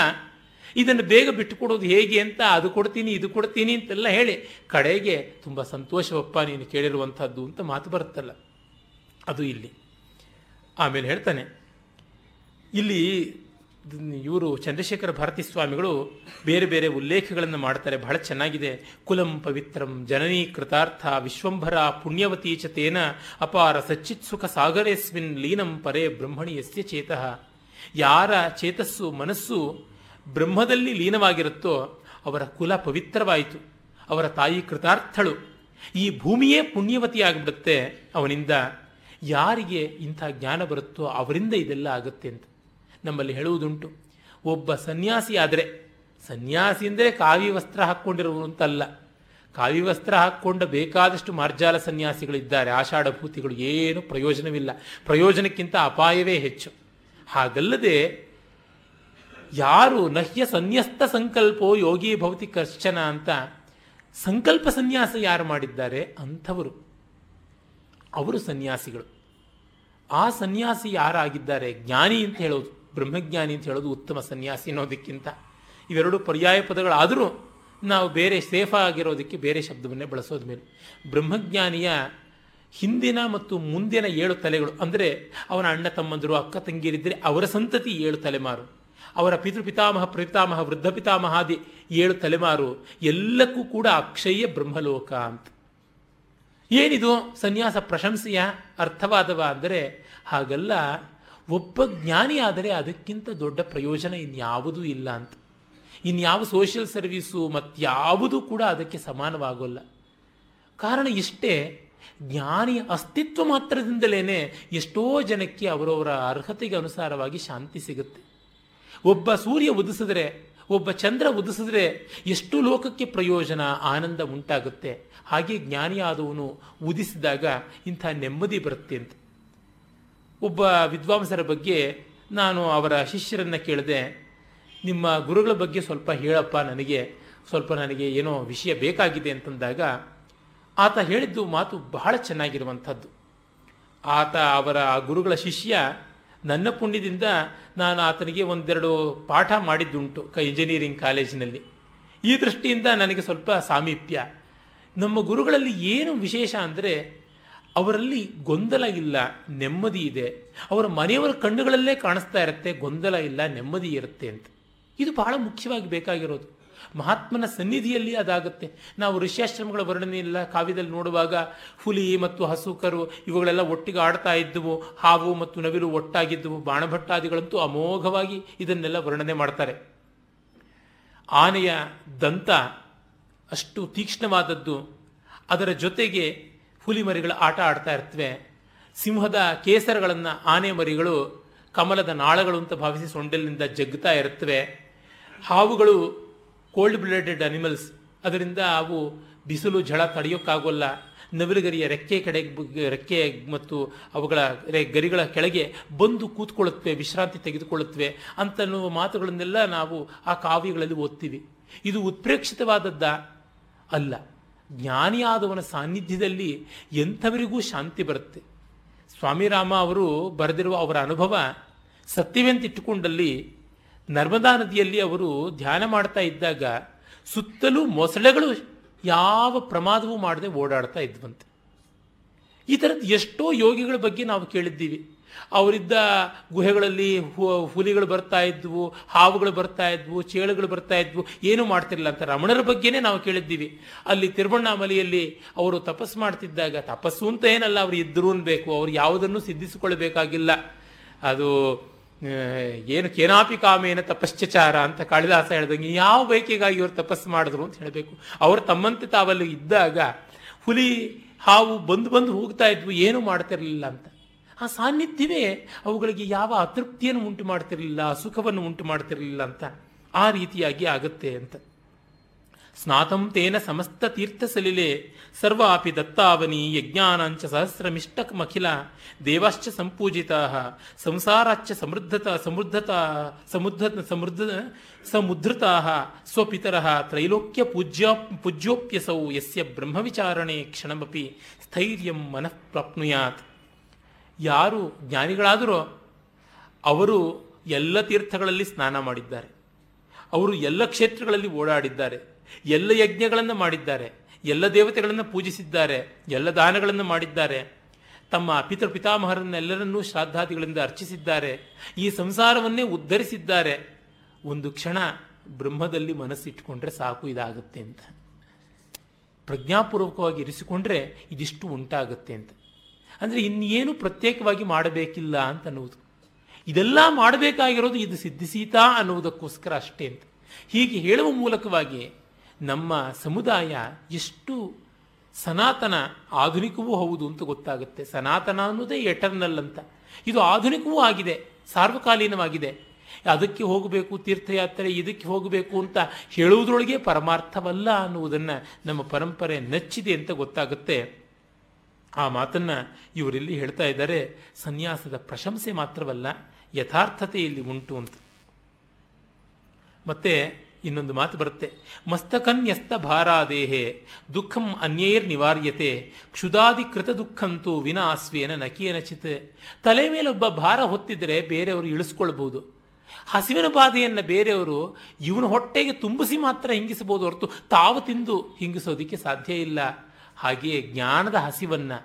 ಇದನ್ನು ಬೇಗ ಬಿಟ್ಟುಕೊಡೋದು ಹೇಗೆ ಅಂತ ಅದು ಕೊಡ್ತೀನಿ ಇದು ಕೊಡ್ತೀನಿ ಅಂತೆಲ್ಲ ಹೇಳಿ ಕಡೆಗೆ ತುಂಬ ಸಂತೋಷವಪ್ಪ ನೀನು ಕೇಳಿರುವಂಥದ್ದು ಅಂತ ಮಾತು ಬರುತ್ತಲ್ಲ, ಅದು ಇಲ್ಲಿ ಆಮೇಲೆ ಹೇಳ್ತಾನೆ. ಇಲ್ಲಿ ಇವರು ಚಂದ್ರಶೇಖರ ಭಾರತಿ ಸ್ವಾಮಿಗಳು ಬೇರೆ ಬೇರೆ ಉಲ್ಲೇಖಗಳನ್ನು ಮಾಡ್ತಾರೆ, ಬಹಳ ಚೆನ್ನಾಗಿದೆ. ಕುಲಂ ಪವಿತ್ರಂ ಜನನೀ ಕೃತಾರ್ಥ ವಿಶ್ವಂಭರ ಪುಣ್ಯವತಿ ಚ ತೇನ ಅಪಾರ ಸಚ್ಚಿತ್ ಸುಖ ಸಾಗರೇಸ್ಮಿನ್ ಲೀನಂ ಪರೇ ಬ್ರಹ್ಮಣಿ ಯಸ್ಯ ಚೇತಃ. ಯಾರ ಚೇತಸ್ಸು ಮನಸ್ಸು ಬ್ರಹ್ಮದಲ್ಲಿ ಲೀನವಾಗಿರುತ್ತೋ ಅವರ ಕುಲ ಪವಿತ್ರವಾಯಿತು, ಅವರ ತಾಯಿ ಕೃತಾರ್ಥಳು, ಈ ಭೂಮಿಯೇ ಪುಣ್ಯವತಿಯಾಗಿಬಿಡುತ್ತೆ. ಅವನಿಂದ ಯಾರಿಗೆ ಇಂಥ ಜ್ಞಾನ ಬರುತ್ತೋ ಅವರಿಂದ ಇದೆಲ್ಲ ಆಗುತ್ತೆ ಅಂತ ನಮ್ಮಲ್ಲಿ ಹೇಳುವುದುಂಟು. ಒಬ್ಬ ಸನ್ಯಾಸಿ ಆದರೆ, ಸನ್ಯಾಸಿ ಅಂದರೆ ಕಾವಿ ವಸ್ತ್ರ ಹಾಕ್ಕೊಂಡಿರುವವರು ಅಂತಲ್ಲ, ಕಾವಿ ವಸ್ತ್ರ ಹಾಕ್ಕೊಂಡ ಬೇಕಾದಷ್ಟು ಮಾರ್ಜಾಲ ಸನ್ಯಾಸಿಗಳಿದ್ದಾರೆ, ಆಷಾಢಭೂತಿಗಳು, ಏನು ಪ್ರಯೋಜನವಿಲ್ಲ, ಪ್ರಯೋಜನಕ್ಕಿಂತ ಅಪಾಯವೇ ಹೆಚ್ಚು. ಹಾಗಲ್ಲದೆ ಯಾರು ನಹ್ಯ ಸನ್ಯಸ್ತ ಸಂಕಲ್ಪೋ ಯೋಗಿ ಭವತಿ ಕಶ್ಚನ ಅಂತ ಸಂಕಲ್ಪ ಸನ್ಯಾಸ ಯಾರು ಮಾಡಿದ್ದಾರೆ ಅಂಥವರು, ಅವರು ಸನ್ಯಾಸಿಗಳು. ಆ ಸನ್ಯಾಸಿ ಯಾರಾಗಿದ್ದಾರೆ? ಜ್ಞಾನಿ ಅಂತ ಹೇಳೋದು, ಬ್ರಹ್ಮಜ್ಞಾನಿ ಅಂತ ಹೇಳೋದು ಉತ್ತಮ ಸನ್ಯಾಸಿ ಅನ್ನೋದಕ್ಕಿಂತ. ಇವೆರಡು ಪರ್ಯಾಯ ಪದಗಳಾದರೂ ನಾವು ಬೇರೆ ಸೇಫ್ ಆಗಿರೋದಕ್ಕೆ ಬೇರೆ ಶಬ್ದವನ್ನೇ ಬಳಸೋದ ಮೇಲೆ ಬ್ರಹ್ಮಜ್ಞಾನಿಯ ಹಿಂದಿನ ಮತ್ತು ಮುಂದಿನ 7 ತಲೆಗಳು, ಅಂದರೆ ಅವನ ಅಣ್ಣ ತಮ್ಮಂದರು ಅಕ್ಕ ತಂಗಿಯರಿದ್ದರೆ ಅವರ ಸಂತತಿ 7 ತಲೆಮಾರು, ಅವರ ಪಿತೃಪಿತಾಮಹ ಪ್ರಪಿತಾಮಹ ವೃದ್ಧ ಪಿತಾಮಹಾದಿ 7 ತಲೆಮಾರು, ಎಲ್ಲಕ್ಕೂ ಕೂಡ ಅಕ್ಷಯ ಬ್ರಹ್ಮಲೋಕ ಅಂತ. ಏನಿದು ಸನ್ಯಾಸ ಪ್ರಶಂಸೆಯ ಅರ್ಥವಾದವ ಅಂದರೆ ಹಾಗಲ್ಲ. ಒಬ್ಬ ಜ್ಞಾನಿ ಆದರೆ ಅದಕ್ಕಿಂತ ದೊಡ್ಡ ಪ್ರಯೋಜನ ಇನ್ಯಾವುದೂ ಇಲ್ಲ ಅಂತ. ಇನ್ಯಾವ ಸೋಷಿಯಲ್ ಸರ್ವೀಸು ಮತ್ಯಾವುದೂ ಕೂಡ ಅದಕ್ಕೆ ಸಮಾನವಾಗೋಲ್ಲ. ಕಾರಣ ಇಷ್ಟೇ, ಜ್ಞಾನಿಯ ಅಸ್ತಿತ್ವ ಮಾತ್ರದಿಂದಲೇ ಎಷ್ಟೋ ಜನಕ್ಕೆ ಅವರವರ ಅರ್ಹತೆಗೆ ಅನುಸಾರವಾಗಿ ಶಾಂತಿ ಸಿಗುತ್ತೆ. ಒಬ್ಬ ಸೂರ್ಯ ಉದಿಸಿದರೆ, ಒಬ್ಬ ಚಂದ್ರ ಉದಿಸಿದ್ರೆ ಎಷ್ಟು ಲೋಕಕ್ಕೆ ಪ್ರಯೋಜನ, ಆನಂದ ಉಂಟಾಗುತ್ತೆ. ಹಾಗೆ ಜ್ಞಾನಿಯಾದವನು ಉದಿಸಿದಾಗ ಇಂಥ ನೆಮ್ಮದಿ ಬರುತ್ತೆ ಅಂತ. ಒಬ್ಬ ವಿದ್ವಾಂಸರ ಬಗ್ಗೆ ನಾನು ಅವರ ಶಿಷ್ಯರನ್ನು ಕೇಳಿದೆ, ನಿಮ್ಮ ಗುರುಗಳ ಬಗ್ಗೆ ಸ್ವಲ್ಪ ಹೇಳಪ್ಪ, ನನಗೆ ಏನೋ ವಿಷಯ ಬೇಕಾಗಿದೆ ಅಂತಂದಾಗ ಆತ ಹೇಳಿದ್ದು ಮಾತು ಬಹಳ ಚೆನ್ನಾಗಿರುವಂಥದ್ದು. ಆತ ಅವರ ಗುರುಗಳ ಶಿಷ್ಯ, ನನ್ನ ಪುಣ್ಯದಿಂದ ನಾನು ಆತನಿಗೆ 1-2 ಪಾಠ ಮಾಡಿದ್ದುಂಟು ಇಂಜಿನಿಯರಿಂಗ್ ಕಾಲೇಜಿನಲ್ಲಿ. ಈ ದೃಷ್ಟಿಯಿಂದ ನನಗೆ ಸ್ವಲ್ಪ ಸಾಮೀಪ್ಯ. ನಮ್ಮ ಗುರುಗಳಲ್ಲಿ ಏನು ವಿಶೇಷ ಅಂದರೆ ಅವರಲ್ಲಿ ಗೊಂದಲ ಇಲ್ಲ, ನೆಮ್ಮದಿ ಇದೆ. ಅವರ ಮನೆಯವರ ಕಣ್ಣುಗಳಲ್ಲೇ ಕಾಣಿಸ್ತಾ ಇರುತ್ತೆ ಗೊಂದಲ ಇಲ್ಲ, ನೆಮ್ಮದಿ ಇರುತ್ತೆ ಅಂತ. ಇದು ಬಹಳ ಮುಖ್ಯವಾಗಿ ಬೇಕಾಗಿರೋದು. ಮಹಾತ್ಮನ ಸನ್ನಿಧಿಯಲ್ಲಿ ಅದಾಗುತ್ತೆ. ನಾವು ಋಷ್ಯಾಶ್ರಮಗಳ ವರ್ಣನೆಯೆಲ್ಲ ಕಾವ್ಯದಲ್ಲಿ ನೋಡುವಾಗ ಹುಲಿ ಮತ್ತು ಹಸುಕರು ಇವುಗಳೆಲ್ಲ ಒಟ್ಟಿಗೆ ಆಡ್ತಾ ಇದ್ದವು, ಹಾವು ಮತ್ತು ನವಿಲು ಒಟ್ಟಾಗಿದ್ದವು, ಬಾಣಭಟ್ಟಾದಿಗಳಂತೂ ಅಮೋಘವಾಗಿ ಇದನ್ನೆಲ್ಲ ವರ್ಣನೆ ಮಾಡ್ತಾರೆ. ಆನೆಯ ದಂತ ಅಷ್ಟು ತೀಕ್ಷ್ಣವಾದದ್ದು, ಅದರ ಜೊತೆಗೆ ಹುಲಿ ಮರಿಗಳ ಆಟ ಆಡ್ತಾ ಇರ್ತವೆ. ಸಿಂಹದ ಕೇಸರಗಳನ್ನು ಆನೆ ಮರಿಗಳು ಕಮಲದ ನಾಳಗಳು ಅಂತ ಭಾವಿಸಿ ಸೊಂಡಲಿನಿಂದ ಜಗ್ತಾ ಇರ್ತವೆ. ಹಾವುಗಳು ಕೋಲ್ಡ್ ಬ್ಲಡೆಡ್ ಅನಿಮಲ್ಸ್, ಅದರಿಂದ ಅವು ಬಿಸಿಲು ಝಳ ತಡೆಯೋಕ್ಕಾಗೋಲ್ಲ. ನವಿಲುಗರಿಯ ರೆಕ್ಕೆ ಮತ್ತು ಅವುಗಳ ಗರಿಗಳ ಕೆಳಗೆ ಬಂದು ಕೂತ್ಕೊಳ್ಳುತ್ತವೆ, ವಿಶ್ರಾಂತಿ ತೆಗೆದುಕೊಳ್ಳುತ್ತವೆ ಅಂತನ್ನುವ ಮಾತುಗಳನ್ನೆಲ್ಲ ನಾವು ಆ ಕಾವ್ಯಗಳಲ್ಲಿ ಓದ್ತೀವಿ. ಇದು ಉತ್ಪ್ರೇಕ್ಷಿತವಾದದ್ದ ಅಲ್ಲ. ಜ್ಞಾನಿಯಾದವನ ಸಾನ್ನಿಧ್ಯದಲ್ಲಿ ಎಂಥವರಿಗೂ ಶಾಂತಿ ಬರುತ್ತೆ. ಸ್ವಾಮಿರಾಮ ಅವರು ಬರೆದಿರುವ ಅವರ ಅನುಭವ ಸತ್ಯವೆಂತಿಟ್ಟುಕೊಂಡಲ್ಲಿ ನರ್ಮದಾ ನದಿಯಲ್ಲಿ ಅವರು ಧ್ಯಾನ ಮಾಡ್ತಾ ಇದ್ದಾಗ ಸುತ್ತಲೂ ಮೊಸಳೆಗಳು ಯಾವ ಪ್ರಮಾದವೂ ಮಾಡದೆ ಓಡಾಡ್ತಾ ಇದ್ವಂತೆ. ಈ ಥರದ್ದು ಎಷ್ಟೋ ಯೋಗಿಗಳ ಬಗ್ಗೆ ನಾವು ಕೇಳಿದ್ದೀವಿ. ಅವರಿದ್ದ ಗುಹೆಗಳಲ್ಲಿ ಹುಲಿಗಳು ಬರ್ತಾ ಇದ್ವು, ಹಾವುಗಳು ಬರ್ತಾ ಇದ್ವು, ಚೇಳುಗಳು ಬರ್ತಾ ಇದ್ವು, ಏನೂ ಮಾಡ್ತಿರಲಿಲ್ಲ ಅಂತ. ರಮಣರ ಬಗ್ಗೆನೇ ನಾವು ಕೇಳಿದ್ದೀವಿ. ಅಲ್ಲಿ ತಿರುವಣ್ಣಾಮಲೆಯಲ್ಲಿ ಅವರು ತಪಸ್ಸು ಮಾಡ್ತಿದ್ದಾಗ, ತಪಸ್ಸು ಅಂತ ಏನಲ್ಲ, ಅವರು ಇದ್ದರೂ ಅನ್ಬೇಕು, ಅವರು ಯಾವುದನ್ನು ಸಿದ್ಧಿಸಿಕೊಳ್ಳಬೇಕಾಗಿಲ್ಲ. ಅದು ಏನು ಕೇನಾಪಿ ಕಾಮೇನ ತಪಶ್ಚಚಾರ ಅಂತ ಕಾಳಿದಾಸ ಹೇಳ್ದಂಗೆ ಯಾವ ಬಯಕೆಗಾಗಿ ಇವರು ತಪಸ್ಸು ಮಾಡಿದ್ರು ಅಂತ ಹೇಳಬೇಕು. ಅವರು ತಮ್ಮಂತೆ ತಾವಲ್ಲಿ ಇದ್ದಾಗ ಹುಲಿ ಹಾವು ಬಂದು ಹೋಗ್ತಾ ಇದ್ವು, ಏನೂ ಮಾಡ್ತಿರಲಿಲ್ಲ ಅಂತ. ಆ ಸಾನ್ನಿಧ್ಯವೇ ಅವುಗಳಿಗೆ ಯಾವ ಅತೃಪ್ತಿಯನ್ನು ಉಂಟು ಮಾಡ್ತಿರಲಿಲ್ಲ, ಸುಖವನ್ನು ಉಂಟು ಮಾಡ್ತಿರಲಿಲ್ಲ ಅಂತ. ಆ ರೀತಿಯಾಗಿ ಆಗುತ್ತೆ ಅಂತ. ಸ್ನಾತಂ ತೇನ ಸಮಸ್ತ ತೀರ್ಥ ಸಲಿಲೆ ಸರ್ವಾಪಿ ದತ್ತಾವನಿ ಯಜ್ಞಾನಾಂಚ ಸಹಸ್ರಮಿಷ್ಟಮಖಿಲ ದೇವಾಶ್ಚ ಸಂಪೂಜಿತಾ ಸಂಸಾರಾಚ್ಛ ಸಮುದ್ಧತಾ ಸ್ವಪಿತರಃ ತ್ರೈಲೋಕ್ಯ ಪೂಜ್ಯೋಪ್ಯಸೌ ಯಸ್ಯ ಬ್ರಹ್ಮವಿಚಾರಣೆ ಕ್ಷಣಮಪಿ ಸ್ಥೈರ್ಯಂ ಮನಃ ಪ್ರಾಪ್ನುಯಾತ್. ಯಾರು ಜ್ಞಾನಿಗಳಾದರೋ ಅವರು ಎಲ್ಲ ತೀರ್ಥಗಳಲ್ಲಿ ಸ್ನಾನ ಮಾಡಿದ್ದಾರೆ, ಅವರು ಎಲ್ಲ ಕ್ಷೇತ್ರಗಳಲ್ಲಿ ಓಡಾಡಿದ್ದಾರೆ, ಎಲ್ಲ ಯಜ್ಞಗಳನ್ನು ಮಾಡಿದ್ದಾರೆ, ಎಲ್ಲ ದೇವತೆಗಳನ್ನು ಪೂಜಿಸಿದ್ದಾರೆ, ಎಲ್ಲ ದಾನಗಳನ್ನು ಮಾಡಿದ್ದಾರೆ, ತಮ್ಮ ಪಿತೃಪಿತಾಮಹರನ್ನೆಲ್ಲರನ್ನೂ ಶ್ರಾದ್ದಾದಿಗಳಿಂದ ಅರ್ಚಿಸಿದ್ದಾರೆ, ಈ ಸಂಸಾರವನ್ನೇ ಉದ್ಧರಿಸಿದ್ದಾರೆ. ಒಂದು ಕ್ಷಣ ಬ್ರಹ್ಮದಲ್ಲಿ ಮನಸ್ಸಿಟ್ಕೊಂಡ್ರೆ ಸಾಕು, ಇದಾಗುತ್ತೆ ಅಂತ ಪ್ರಜ್ಞಾಪೂರ್ವಕವಾಗಿ ಇರಿಸಿಕೊಂಡ್ರೆ ಇದಿಷ್ಟು ಉಂಟಾಗುತ್ತೆ ಅಂತ. ಅಂದರೆ ಇನ್ನೇನು ಪ್ರತ್ಯೇಕವಾಗಿ ಮಾಡಬೇಕಿಲ್ಲ ಅಂತ ಅನ್ನುವುದು. ಇದೆಲ್ಲ ಮಾಡಬೇಕಾಗಿರೋದು ಇದು ಸಿದ್ಧಿಸೀತಾ ಅನ್ನುವುದಕ್ಕೋಸ್ಕರ ಅಷ್ಟೇ ಅಂತ. ಹೀಗೆ ಹೇಳುವ ಮೂಲಕವಾಗಿ ನಮ್ಮ ಸಮುದಾಯ ಎಷ್ಟು ಸನಾತನ, ಆಧುನಿಕವೂ ಹೌದು ಅಂತ ಗೊತ್ತಾಗುತ್ತೆ. ಸನಾತನ ಅನ್ನೋದೇ ಎಟರ್ನಲ್ ಅಂತ. ಇದು ಆಧುನಿಕವೂ ಆಗಿದೆ, ಸಾರ್ವಕಾಲೀನವಾಗಿದೆ. ಅದಕ್ಕೆ ಹೋಗಬೇಕು ತೀರ್ಥಯಾತ್ರೆ, ಇದಕ್ಕೆ ಹೋಗಬೇಕು ಅಂತ ಹೇಳುವುದರೊಳಗೆ ಪರಮಾರ್ಥವಲ್ಲ ಅನ್ನುವುದನ್ನು ನಮ್ಮ ಪರಂಪರೆ ನೆಚ್ಚಿದೆ ಅಂತ ಗೊತ್ತಾಗುತ್ತೆ. ಆ ಮಾತನ್ನು ಇವರಲ್ಲಿ ಹೇಳ್ತಾ ಇದ್ದಾರೆ. ಸನ್ಯಾಸದ ಪ್ರಶಂಸೆ ಮಾತ್ರವಲ್ಲ, ಯಥಾರ್ಥತೆಯಲ್ಲಿ ಉಂಟು ಅಂತ. ಮತ್ತೆ ಇನ್ನೊಂದು ಮಾತು ಬರುತ್ತೆ. ಮಸ್ತಕನ್ಯಸ್ತ ಭಾರಾದೇಹೆ ದುಃಖಂ ಅನ್ಯೈರ್ ನಿವಾರ್ಯತೆ ಕ್ಷುದಾಧಿಕೃತ ದುಃಖಂತೂ ವಿನಾಸ್ವೇನ ನಕೇನಚಿತ್. ತಲೆ ಮೇಲೊಬ್ಬ ಭಾರ ಹೊತ್ತಿದ್ರೆ ಬೇರೆಯವರು ಇಳಿಸ್ಕೊಳ್ಬಹುದು, ಹಸಿವಿನ ಬಾಧೆಯನ್ನು ಬೇರೆಯವರು ಇವನ ಹೊಟ್ಟೆಗೆ ತುಂಬಿಸಿ ಮಾತ್ರ ಹಿಂಗಿಸಬಹುದು ಹೊರತು ತಾವು ತಿಂದು ಹಿಂಗಿಸೋದಕ್ಕೆ ಸಾಧ್ಯ ಇಲ್ಲ. ಹಾಗೆಯೇ ಜ್ಞಾನದ ಹಸಿವನ್ನು,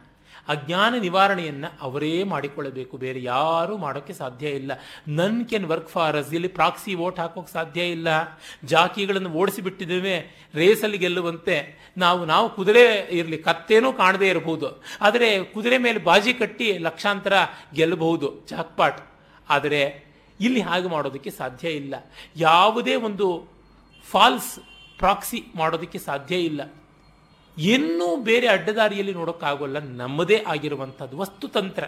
ಅಜ್ಞಾನ ನಿವಾರಣೆಯನ್ನು ಅವರೇ ಮಾಡಿಕೊಳ್ಳಬೇಕು, ಬೇರೆ ಯಾರೂ ಮಾಡೋಕ್ಕೆ ಸಾಧ್ಯ ಇಲ್ಲ. None can work for us, ಇಲ್ಲಿ ಪ್ರಾಕ್ಸಿ ವೋಟ್ ಹಾಕೋಕ್ಕೆ ಸಾಧ್ಯ ಇಲ್ಲ. ಜಾಕಿಗಳನ್ನು ಓಡಿಸಿಬಿಟ್ಟಿದ್ದೇವೆ, ರೇಸಲ್ಲಿ ಗೆಲ್ಲುವಂತೆ ನಾವು ಕುದುರೆ ಇರಲಿ, ಕತ್ತೇನೂ ಕಾಣದೇ ಇರಬಹುದು, ಆದರೆ ಕುದುರೆ ಮೇಲೆ ಬಾಜಿ ಕಟ್ಟಿ ಲಕ್ಷಾಂತರ ಗೆಲ್ಲಬಹುದು ಜಾಕ್ಪಾಟ್. ಆದರೆ ಇಲ್ಲಿ ಹಾಗೆ ಮಾಡೋದಕ್ಕೆ ಸಾಧ್ಯ ಇಲ್ಲ. ಯಾವುದೇ ಒಂದು ಫಾಲ್ಸ್ ಪ್ರಾಕ್ಸಿ ಮಾಡೋದಕ್ಕೆ ಸಾಧ್ಯ ಇಲ್ಲ. ಇನ್ನೂ ಬೇರೆ ಅಡ್ಡದಾರಿಯಲ್ಲಿ ನೋಡೋಕ್ಕಾಗೋಲ್ಲ, ನಮ್ಮದೇ ಆಗಿರುವಂಥದ್ದು ವಸ್ತುತಂತ್ರ.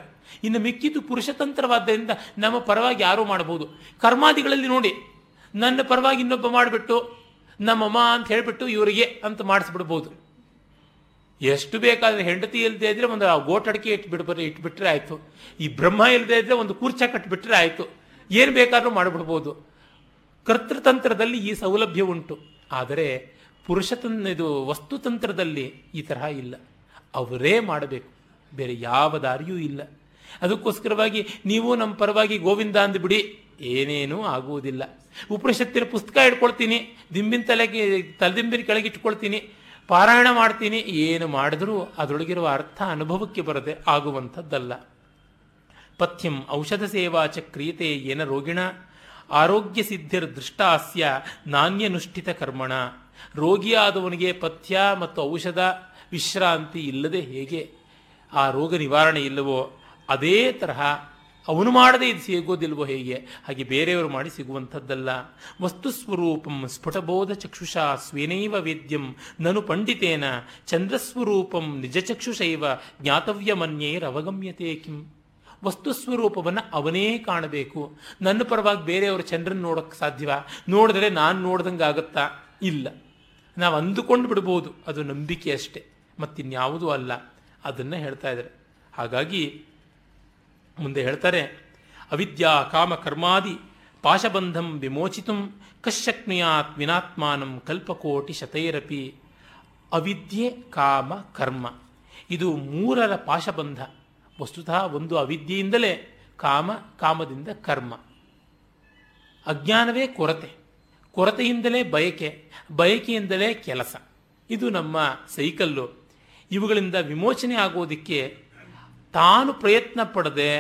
ಇನ್ನು ಮಿಕ್ಕಿದ್ದು ಪುರುಷತಂತ್ರವಾದ್ದರಿಂದ ನಮ್ಮ ಪರವಾಗಿ ಯಾರೂ ಮಾಡಬಹುದು. ಕರ್ಮಾದಿಗಳಲ್ಲಿ ನೋಡಿ, ನನ್ನ ಪರವಾಗಿ ಇನ್ನೊಬ್ಬ ಮಾಡಿಬಿಟ್ಟು ನಮ್ಮಮ್ಮ ಅಂತ ಹೇಳಿಬಿಟ್ಟು ಇವರಿಗೆ ಅಂತ ಮಾಡಿಸ್ಬಿಡ್ಬೋದು. ಎಷ್ಟು ಬೇಕಾದರೆ ಹೆಂಡತಿ ಇಲ್ಲದೆ ಇದ್ರೆ ಒಂದು ಗೋಟಡಿಕೆ ಇಟ್ಬಿಟ್ರೆ ಆಯಿತು, ಈ ಬ್ರಹ್ಮ ಇಲ್ಲದೆ ಇದ್ರೆ ಒಂದು ಕೂರ್ಚ ಕಟ್ಟಿಬಿಟ್ರೆ ಆಯಿತು, ಏನು ಬೇಕಾದರೂ ಮಾಡಿಬಿಡ್ಬೋದು. ಕರ್ತೃತಂತ್ರದಲ್ಲಿ ಈ ಸೌಲಭ್ಯ ಉಂಟು. ಆದರೆ ಇದು ವಸ್ತುತಂತ್ರದಲ್ಲಿ ಈ ತರಹ ಇಲ್ಲ, ಅವರೇ ಮಾಡಬೇಕು, ಬೇರೆ ಯಾವ ದಾರಿಯೂ ಇಲ್ಲ. ಅದಕ್ಕೋಸ್ಕರವಾಗಿ ನೀವು ನಮ್ಮ ಪರವಾಗಿ ಗೋವಿಂದ ಅಂದ್ಬಿಡಿ, ಏನೇನೂ ಆಗುವುದಿಲ್ಲ. ಉಪನಿಷತ್ತಿನ ಪುಸ್ತಕ ಇಟ್ಕೊಳ್ತೀನಿ, ತಲೆದಿಂಬಿನ ಕೆಳಗೆ ಇಟ್ಕೊಳ್ತೀನಿ, ಪಾರಾಯಣ ಮಾಡ್ತೀನಿ, ಏನು ಮಾಡಿದ್ರೂ ಅದರೊಳಗಿರುವ ಅರ್ಥ ಅನುಭವಕ್ಕೆ ಬರದೆ ಆಗುವಂಥದ್ದಲ್ಲ. ಪಥ್ಯಂ ಔಷಧ ಸೇವಾ ಚ ಕ್ರಿಯತೆ ಏನ ರೋಗಿಣ ಆರೋಗ್ಯ ಸಿದ್ಧಿರ್ ದೃಷ್ಟಾಸ್ಯ ನಾಣ್ಯನುಷ್ಠಿತ ಕರ್ಮಣ. ರೋಗಿಯಾದವನಿಗೆ ಪಥ್ಯ ಮತ್ತು ಔಷಧ ವಿಶ್ರಾಂತಿ ಇಲ್ಲದೆ ಹೇಗೆ ಆ ರೋಗ ನಿವಾರಣೆ ಇಲ್ಲವೋ, ಅದೇ ತರಹ ಅವನು ಮಾಡದೆ ಇದು ಸಿಗೋದಿಲ್ವೋ ಹೇಗೆ, ಹಾಗೆ ಬೇರೆಯವರು ಮಾಡಿ ಸಿಗುವಂಥದ್ದಲ್ಲ. ವಸ್ತುಸ್ವರೂಪಂ ಸ್ಫುಟಬೋಧ ಚಕ್ಷುಷಾ ಸ್ವೇನೈವ ವೇದ್ಯಂ ನನು ಪಂಡಿತೇನ ಚಂದ್ರಸ್ವರೂಪಂ ನಿಜಚಕ್ಷುಷೈವ ಜ್ಞಾತವ್ಯಮನ್ಯೈರವಗಮ್ಯತೆ ಕಿಂ. ವಸ್ತುಸ್ವರೂಪವನ್ನು ಅವನೇ ಕಾಣಬೇಕು. ನನ್ನ ಪರವಾಗಿ ಬೇರೆಯವರು ಚಂದ್ರನ ನೋಡೋಕ್ಕೆ ಸಾಧ್ಯವಾ? ನೋಡಿದ್ರೆ ನಾನು ನೋಡ್ದಂಗೆ ಆಗುತ್ತಾ? ಇಲ್ಲ. ನಾವು ಅಂದುಕೊಂಡು ಬಿಡ್ಬೋದು, ಅದು ನಂಬಿಕೆ ಅಷ್ಟೆ, ಮತ್ತಿನ್ಯಾವುದೂ ಅಲ್ಲ. ಅದನ್ನು ಹೇಳ್ತಾ ಇದ್ದಾರೆ. ಹಾಗಾಗಿ ಮುಂದೆ ಹೇಳ್ತಾರೆ, ಅವಿದ್ಯಾ ಕಾಮ ಕರ್ಮಾದಿ ಪಾಶಬಂಧಂ ವಿಮೋಚಿತುಂ ಕಶ್ಯಕ್ನುಯಾತ್ ವಿನಾತ್ಮಾನಂ ಕಲ್ಪಕೋಟಿ ಶತೈರಪಿ. ಅವಿದ್ಯೆ, ಕಾಮ, ಕರ್ಮ ಇದು ಮೂರರ ಪಾಶಬಂಧ. ವಸ್ತುತಃ ಒಂದು ಅವಿದ್ಯೆಯಿಂದಲೇ ಕಾಮ, ಕಾಮದಿಂದ ಕರ್ಮ. ಅಜ್ಞಾನವೇ ಕೊರತೆ, ಕೊರತೆಯಿಂದಲೇ ಬಯಕೆ, ಬಯಕೆಯಿಂದಲೇ ಕೆಲಸ. ಇದು ನಮ್ಮ ಸೈಕಲ್ಲು. ಇವುಗಳಿಂದ ವಿಮೋಚನೆ ಆಗೋದಕ್ಕೆ ತಾನು ಪ್ರಯತ್ನ ಪಡದೆ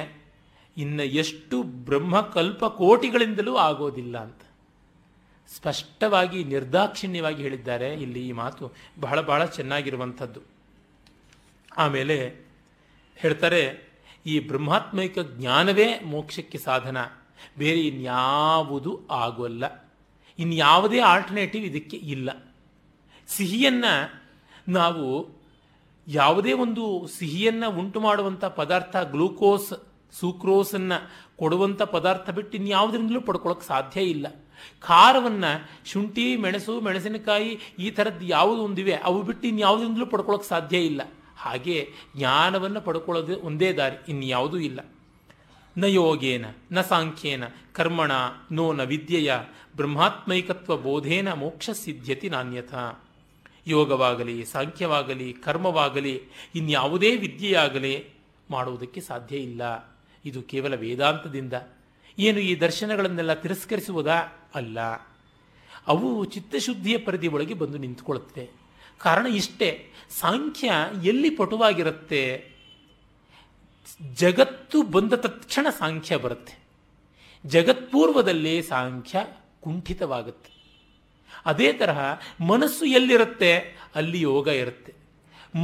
ಇನ್ನು ಎಷ್ಟು ಬ್ರಹ್ಮಕಲ್ಪ ಕೋಟಿಗಳಿಂದಲೂ ಆಗೋದಿಲ್ಲ ಅಂತ ಸ್ಪಷ್ಟವಾಗಿ, ನಿರ್ದಾಕ್ಷಿಣ್ಯವಾಗಿ ಹೇಳಿದ್ದಾರೆ ಇಲ್ಲಿ. ಈ ಮಾತು ಬಹಳ ಬಹಳ ಚೆನ್ನಾಗಿರುವಂಥದ್ದು. ಆಮೇಲೆ ಹೇಳ್ತಾರೆ, ಈ ಬ್ರಹ್ಮಾತ್ಮೈಕ ಜ್ಞಾನವೇ ಮೋಕ್ಷಕ್ಕೆ ಸಾಧನ, ಬೇರೆ ಇನ್ಯಾವುದೂ ಆಗೋಲ್ಲ, ಇನ್ಯಾವುದೇ ಆಲ್ಟರ್ನೇಟಿವ್ ಇದಕ್ಕೆ ಇಲ್ಲ. ಸಿಹಿಯನ್ನು ನಾವು ಯಾವುದೇ ಒಂದು ಸಿಹಿಯನ್ನು ಉಂಟು ಮಾಡುವಂಥ ಪದಾರ್ಥ ಗ್ಲೂಕೋಸ್ ಸೂಕ್ರೋಸನ್ನು ಕೊಡುವಂಥ ಪದಾರ್ಥ ಬಿಟ್ಟು ಇನ್ಯಾವುದರಿಂದಲೂ ಪಡ್ಕೊಳ್ಳೋಕ್ಕೆ ಸಾಧ್ಯ ಇಲ್ಲ. ಖಾರವನ್ನು ಶುಂಠಿ, ಮೆಣಸು, ಮೆಣಸಿನಕಾಯಿ ಈ ಥರದ್ದು ಯಾವುದು ಒಂದಿವೆ ಅವು ಬಿಟ್ಟು ಇನ್ಯಾವುದರಿಂದಲೂ ಪಡ್ಕೊಳ್ಳೋಕ್ಕೆ ಸಾಧ್ಯ ಇಲ್ಲ. ಹಾಗೆ ಜ್ಞಾನವನ್ನು ಪಡ್ಕೊಳ್ಳೋದು ಒಂದೇ ದಾರಿ, ಇನ್ಯಾವುದೂ ಇಲ್ಲ. ನ ಯೋಗೇನ ನ ಸಾಂಖ್ಯೇನ ಕರ್ಮಣ ನೋ ನ ವಿದ್ಯೆಯ ಬ್ರಹ್ಮಾತ್ಮೈಕತ್ವ ಬೋಧೇನ ಮೋಕ್ಷ ಸಿದ್ಧತಿ ನಾಣ್ಯಥ. ಯೋಗವಾಗಲಿ, ಸಾಂಖ್ಯವಾಗಲಿ, ಕರ್ಮವಾಗಲಿ, ಇನ್ಯಾವುದೇ ವಿದ್ಯೆಯಾಗಲಿ ಮಾಡುವುದಕ್ಕೆ ಸಾಧ್ಯ ಇಲ್ಲ. ಇದು ಕೇವಲ ವೇದಾಂತದಿಂದ. ಏನು ಈ ದರ್ಶನಗಳನ್ನೆಲ್ಲ ತಿರಸ್ಕರಿಸುವುದಾ? ಅಲ್ಲ, ಅವು ಚಿತ್ತಶುದ್ಧಿಯ ಪರಿಧಿ ಒಳಗೆ ಬಂದು ನಿಂತುಕೊಳ್ಳುತ್ತವೆ. ಕಾರಣ ಇಷ್ಟೇ, ಸಾಂಖ್ಯ ಎಲ್ಲಿ ಪಟುವಾಗಿರುತ್ತೆ, ಜಗತ್ತು ಬಂದ ತಕ್ಷಣ ಸಾಂಖ್ಯ ಬರುತ್ತೆ, ಜಗತ್ಪೂರ್ವದಲ್ಲಿ ಸಾಂಖ್ಯ ಕುಂಠಿತವಾಗುತ್ತೆ. ಅದೇ ತರಹ ಮನಸ್ಸು ಎಲ್ಲಿರುತ್ತೆ ಅಲ್ಲಿ ಯೋಗ ಇರುತ್ತೆ,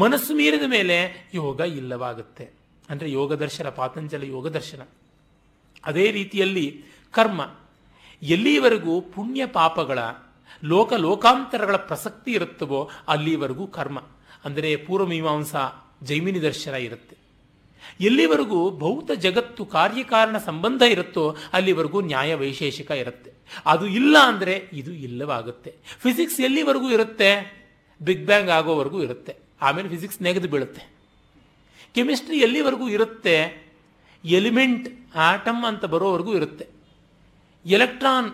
ಮನಸ್ಸು ಮೀರಿದ ಮೇಲೆ ಯೋಗ ಇಲ್ಲವಾಗುತ್ತೆ. ಅಂದರೆ ಯೋಗ ದರ್ಶನ, ಪಾತಂಜಲ ಯೋಗ ದರ್ಶನ. ಅದೇ ರೀತಿಯಲ್ಲಿ ಕರ್ಮ, ಎಲ್ಲಿವರೆಗೂ ಪುಣ್ಯ ಪಾಪಗಳ ಲೋಕ ಲೋಕಾಂತರಗಳ ಪ್ರಸಕ್ತಿ ಇರುತ್ತವೋ ಅಲ್ಲಿವರೆಗೂ ಕರ್ಮ, ಅಂದರೆ ಪೂರ್ವಮೀಮಾಂಸಾ ಜೈಮಿನಿ ದರ್ಶನ ಇರುತ್ತೆ. ಎಲ್ಲಿವರೆಗೂ ಭೌತ ಜಗತ್ತು ಕಾರ್ಯಕಾರಣ ಸಂಬಂಧ ಇರುತ್ತೋ ಅಲ್ಲಿವರೆಗೂ ನ್ಯಾಯ ವೈಶೇಷಿಕ ಇರುತ್ತೆ. ಅದು ಇಲ್ಲ ಅಂದರೆ ಇದು ಇಲ್ಲವಾಗುತ್ತೆ. ಫಿಸಿಕ್ಸ್ ಎಲ್ಲಿವರೆಗೂ ಇರುತ್ತೆ? ಬಿಗ್ ಬ್ಯಾಂಗ್ ಆಗೋವರೆಗೂ ಇರುತ್ತೆ, ಆಮೇಲೆ ಫಿಸಿಕ್ಸ್ ನೆಗೆದು ಬೀಳುತ್ತೆ. ಕೆಮಿಸ್ಟ್ರಿ ಎಲ್ಲಿವರೆಗೂ ಇರುತ್ತೆ? ಎಲಿಮೆಂಟ್ ಆಟಮ್ ಅಂತ ಬರೋವರೆಗೂ ಇರುತ್ತೆ. ಎಲೆಕ್ಟ್ರಾನ್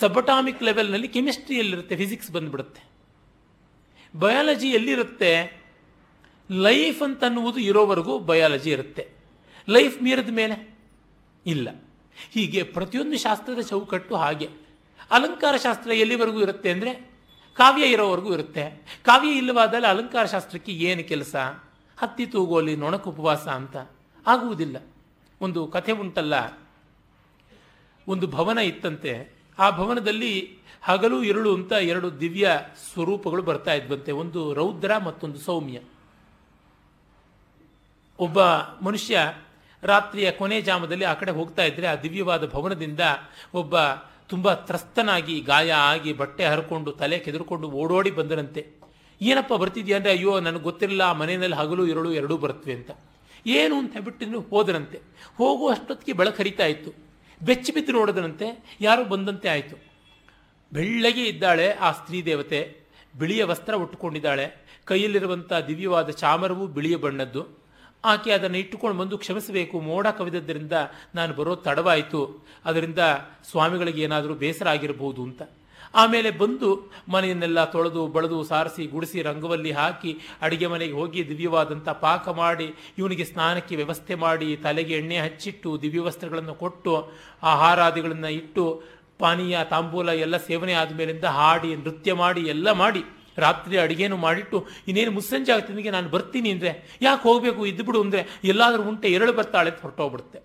ಸಬಟಾಮಿಕ್ ಲೆವೆಲ್ನಲ್ಲಿ ಕೆಮಿಸ್ಟ್ರಿಯಲ್ಲಿರುತ್ತೆ, ಫಿಸಿಕ್ಸ್ ಬಂದುಬಿಡುತ್ತೆ. ಬಯಾಲಜಿ ಎಲ್ಲಿರುತ್ತೆ? ಲೈಫ್ ಅಂತನ್ನುವುದು ಇರೋವರೆಗೂ ಬಯಾಲಜಿ ಇರುತ್ತೆ, ಲೈಫ್ ಮೀರಿದ ಮೇಲೆ ಇಲ್ಲ. ಹೀಗೆ ಪ್ರತಿಯೊಂದು ಶಾಸ್ತ್ರದ ಚೌಕಟ್ಟು ಹಾಗೆ. ಅಲಂಕಾರ ಶಾಸ್ತ್ರ ಎಲ್ಲಿವರೆಗೂ ಇರುತ್ತೆ ಅಂದರೆ ಕಾವ್ಯ ಇರೋವರೆಗೂ ಇರುತ್ತೆ. ಕಾವ್ಯ ಇಲ್ಲವಾದಲ್ಲಿ ಅಲಂಕಾರ ಶಾಸ್ತ್ರಕ್ಕೆ ಏನು ಕೆಲಸ? ಹತ್ತಿ ತೂಗೋಲಿ ನೊಣಕು ಉಪವಾಸ ಅಂತ ಆಗುವುದಿಲ್ಲ. ಒಂದು ಕಥೆ ಉಂಟಲ್ಲ, ಒಂದು ಭವನ ಇತ್ತಂತೆ. ಆ ಭವನದಲ್ಲಿ ಹಗಲು ಇರುಳು ಅಂತ ಎರಡು ದಿವ್ಯ ಸ್ವರೂಪಗಳು ಬರ್ತಾ ಇದ್ವಂತೆ, ಒಂದು ರೌದ್ರ ಮತ್ತೊಂದು ಸೌಮ್ಯ. ಒಬ್ಬ ಮನುಷ್ಯ ರಾತ್ರಿಯ ಕೊನೆ ಜಾಮದಲ್ಲಿ ಆ ಕಡೆ ಹೋಗ್ತಾ ಇದ್ರೆ ಆ ದಿವ್ಯವಾದ ಭವನದಿಂದ ಒಬ್ಬ ತುಂಬ ತ್ರಸ್ತನಾಗಿ, ಗಾಯ ಆಗಿ, ಬಟ್ಟೆ ಹರ್ಕೊಂಡು, ತಲೆ ಕೆದರ್ಕೊಂಡು ಓಡೋಡಿ ಬಂದರಂತೆ. ಏನಪ್ಪ ಬರ್ತಿದ್ಯಾ ಅಂದರೆ, ಅಯ್ಯೋ ನನಗೆ ಗೊತ್ತಿರಲಿಲ್ಲ ಆ ಮನೆಯಲ್ಲಿ ಹಗಲು ಇರಳು ಎರಡೂ ಬರ್ತವೆ ಅಂತ. ಏನು ಅಂತ ಬಿಟ್ಟಿದ್ರು ಹೋದರಂತೆ. ಹೋಗುವಷ್ಟೊತ್ತಿಗೆ ಬೆಳಕು ಹರಿತಾ ಇತ್ತು. ಬೆಚ್ಚಿ ಬಿದ್ದು ನೋಡಿದರಂತೆ, ಯಾರೋ ಬಂದಂತೆ ಆಯಿತು. ಬೆಳ್ಳಗೆ ಇದ್ದಾಳೆ ಆ ಸ್ತ್ರೀ ದೇವತೆ, ಬಿಳಿಯ ವಸ್ತ್ರ ಉಟ್ಟುಕೊಂಡಿದ್ದಾಳೆ, ಕೈಯಲ್ಲಿರುವಂಥ ದಿವ್ಯವಾದ ಚಾಮರವು ಬಿಳಿಯ ಬಣ್ಣದ್ದು. ಆಕೆ ಅದನ್ನು ಇಟ್ಟುಕೊಂಡು ಬಂದು, ಕ್ಷಮಿಸಬೇಕು ಮೋಡ ಕವಿದದ್ದರಿಂದ ನಾನು ಬರೋ ತಡವಾಯಿತು, ಅದರಿಂದ ಸ್ವಾಮಿಗಳಿಗೆ ಏನಾದರೂ ಬೇಸರ ಆಗಿರಬಹುದು ಅಂತ. ಆಮೇಲೆ ಬಂದು ಮನೆಯನ್ನೆಲ್ಲ ತೊಳೆದು ಬಳದು ಸಾರಿಸಿ ಗುಡಿಸಿ ರಂಗವಲ್ಲಿ ಹಾಕಿ ಅಡುಗೆ ಮನೆಗೆ ಹೋಗಿ ದಿವ್ಯವಾದಂಥ ಪಾಕ ಮಾಡಿ ಇವನಿಗೆ ಸ್ನಾನಕ್ಕೆ ವ್ಯವಸ್ಥೆ ಮಾಡಿ ತಲೆಗೆ ಎಣ್ಣೆ ಹಚ್ಚಿಟ್ಟು ದಿವ್ಯ ವಸ್ತ್ರಗಳನ್ನು ಕೊಟ್ಟು ಆಹಾರಾದಿಗಳನ್ನು ಇಟ್ಟು ಪಾನೀಯ ತಾಂಬೂಲ ಎಲ್ಲ ಸೇವನೆ ಆದಮೇಲಿಂದ ಹಾಡಿ ನೃತ್ಯ ಮಾಡಿ ಎಲ್ಲ ಮಾಡಿ ರಾತ್ರಿ ಅಡುಗೇನು ಮಾಡಿಟ್ಟು ಇನ್ನೇನು ಮುಸ್ಸಂಜೆ ಆಗ್ತಿದ್ದಂಗೆ ನಾನು ಬರ್ತೀನಿ ಅಂದರೆ, ಯಾಕೆ ಹೋಗಬೇಕು ಇದ್ದುಬಿಡು ಅಂದರೆ, ಎಲ್ಲಾದರೂ ಉಂಟೆ ಎರಳು ಬರ್ತಾಳೆ ಅಂತ ಹೊರಟೋಗ್ಬಿಡುತ್ತೆ.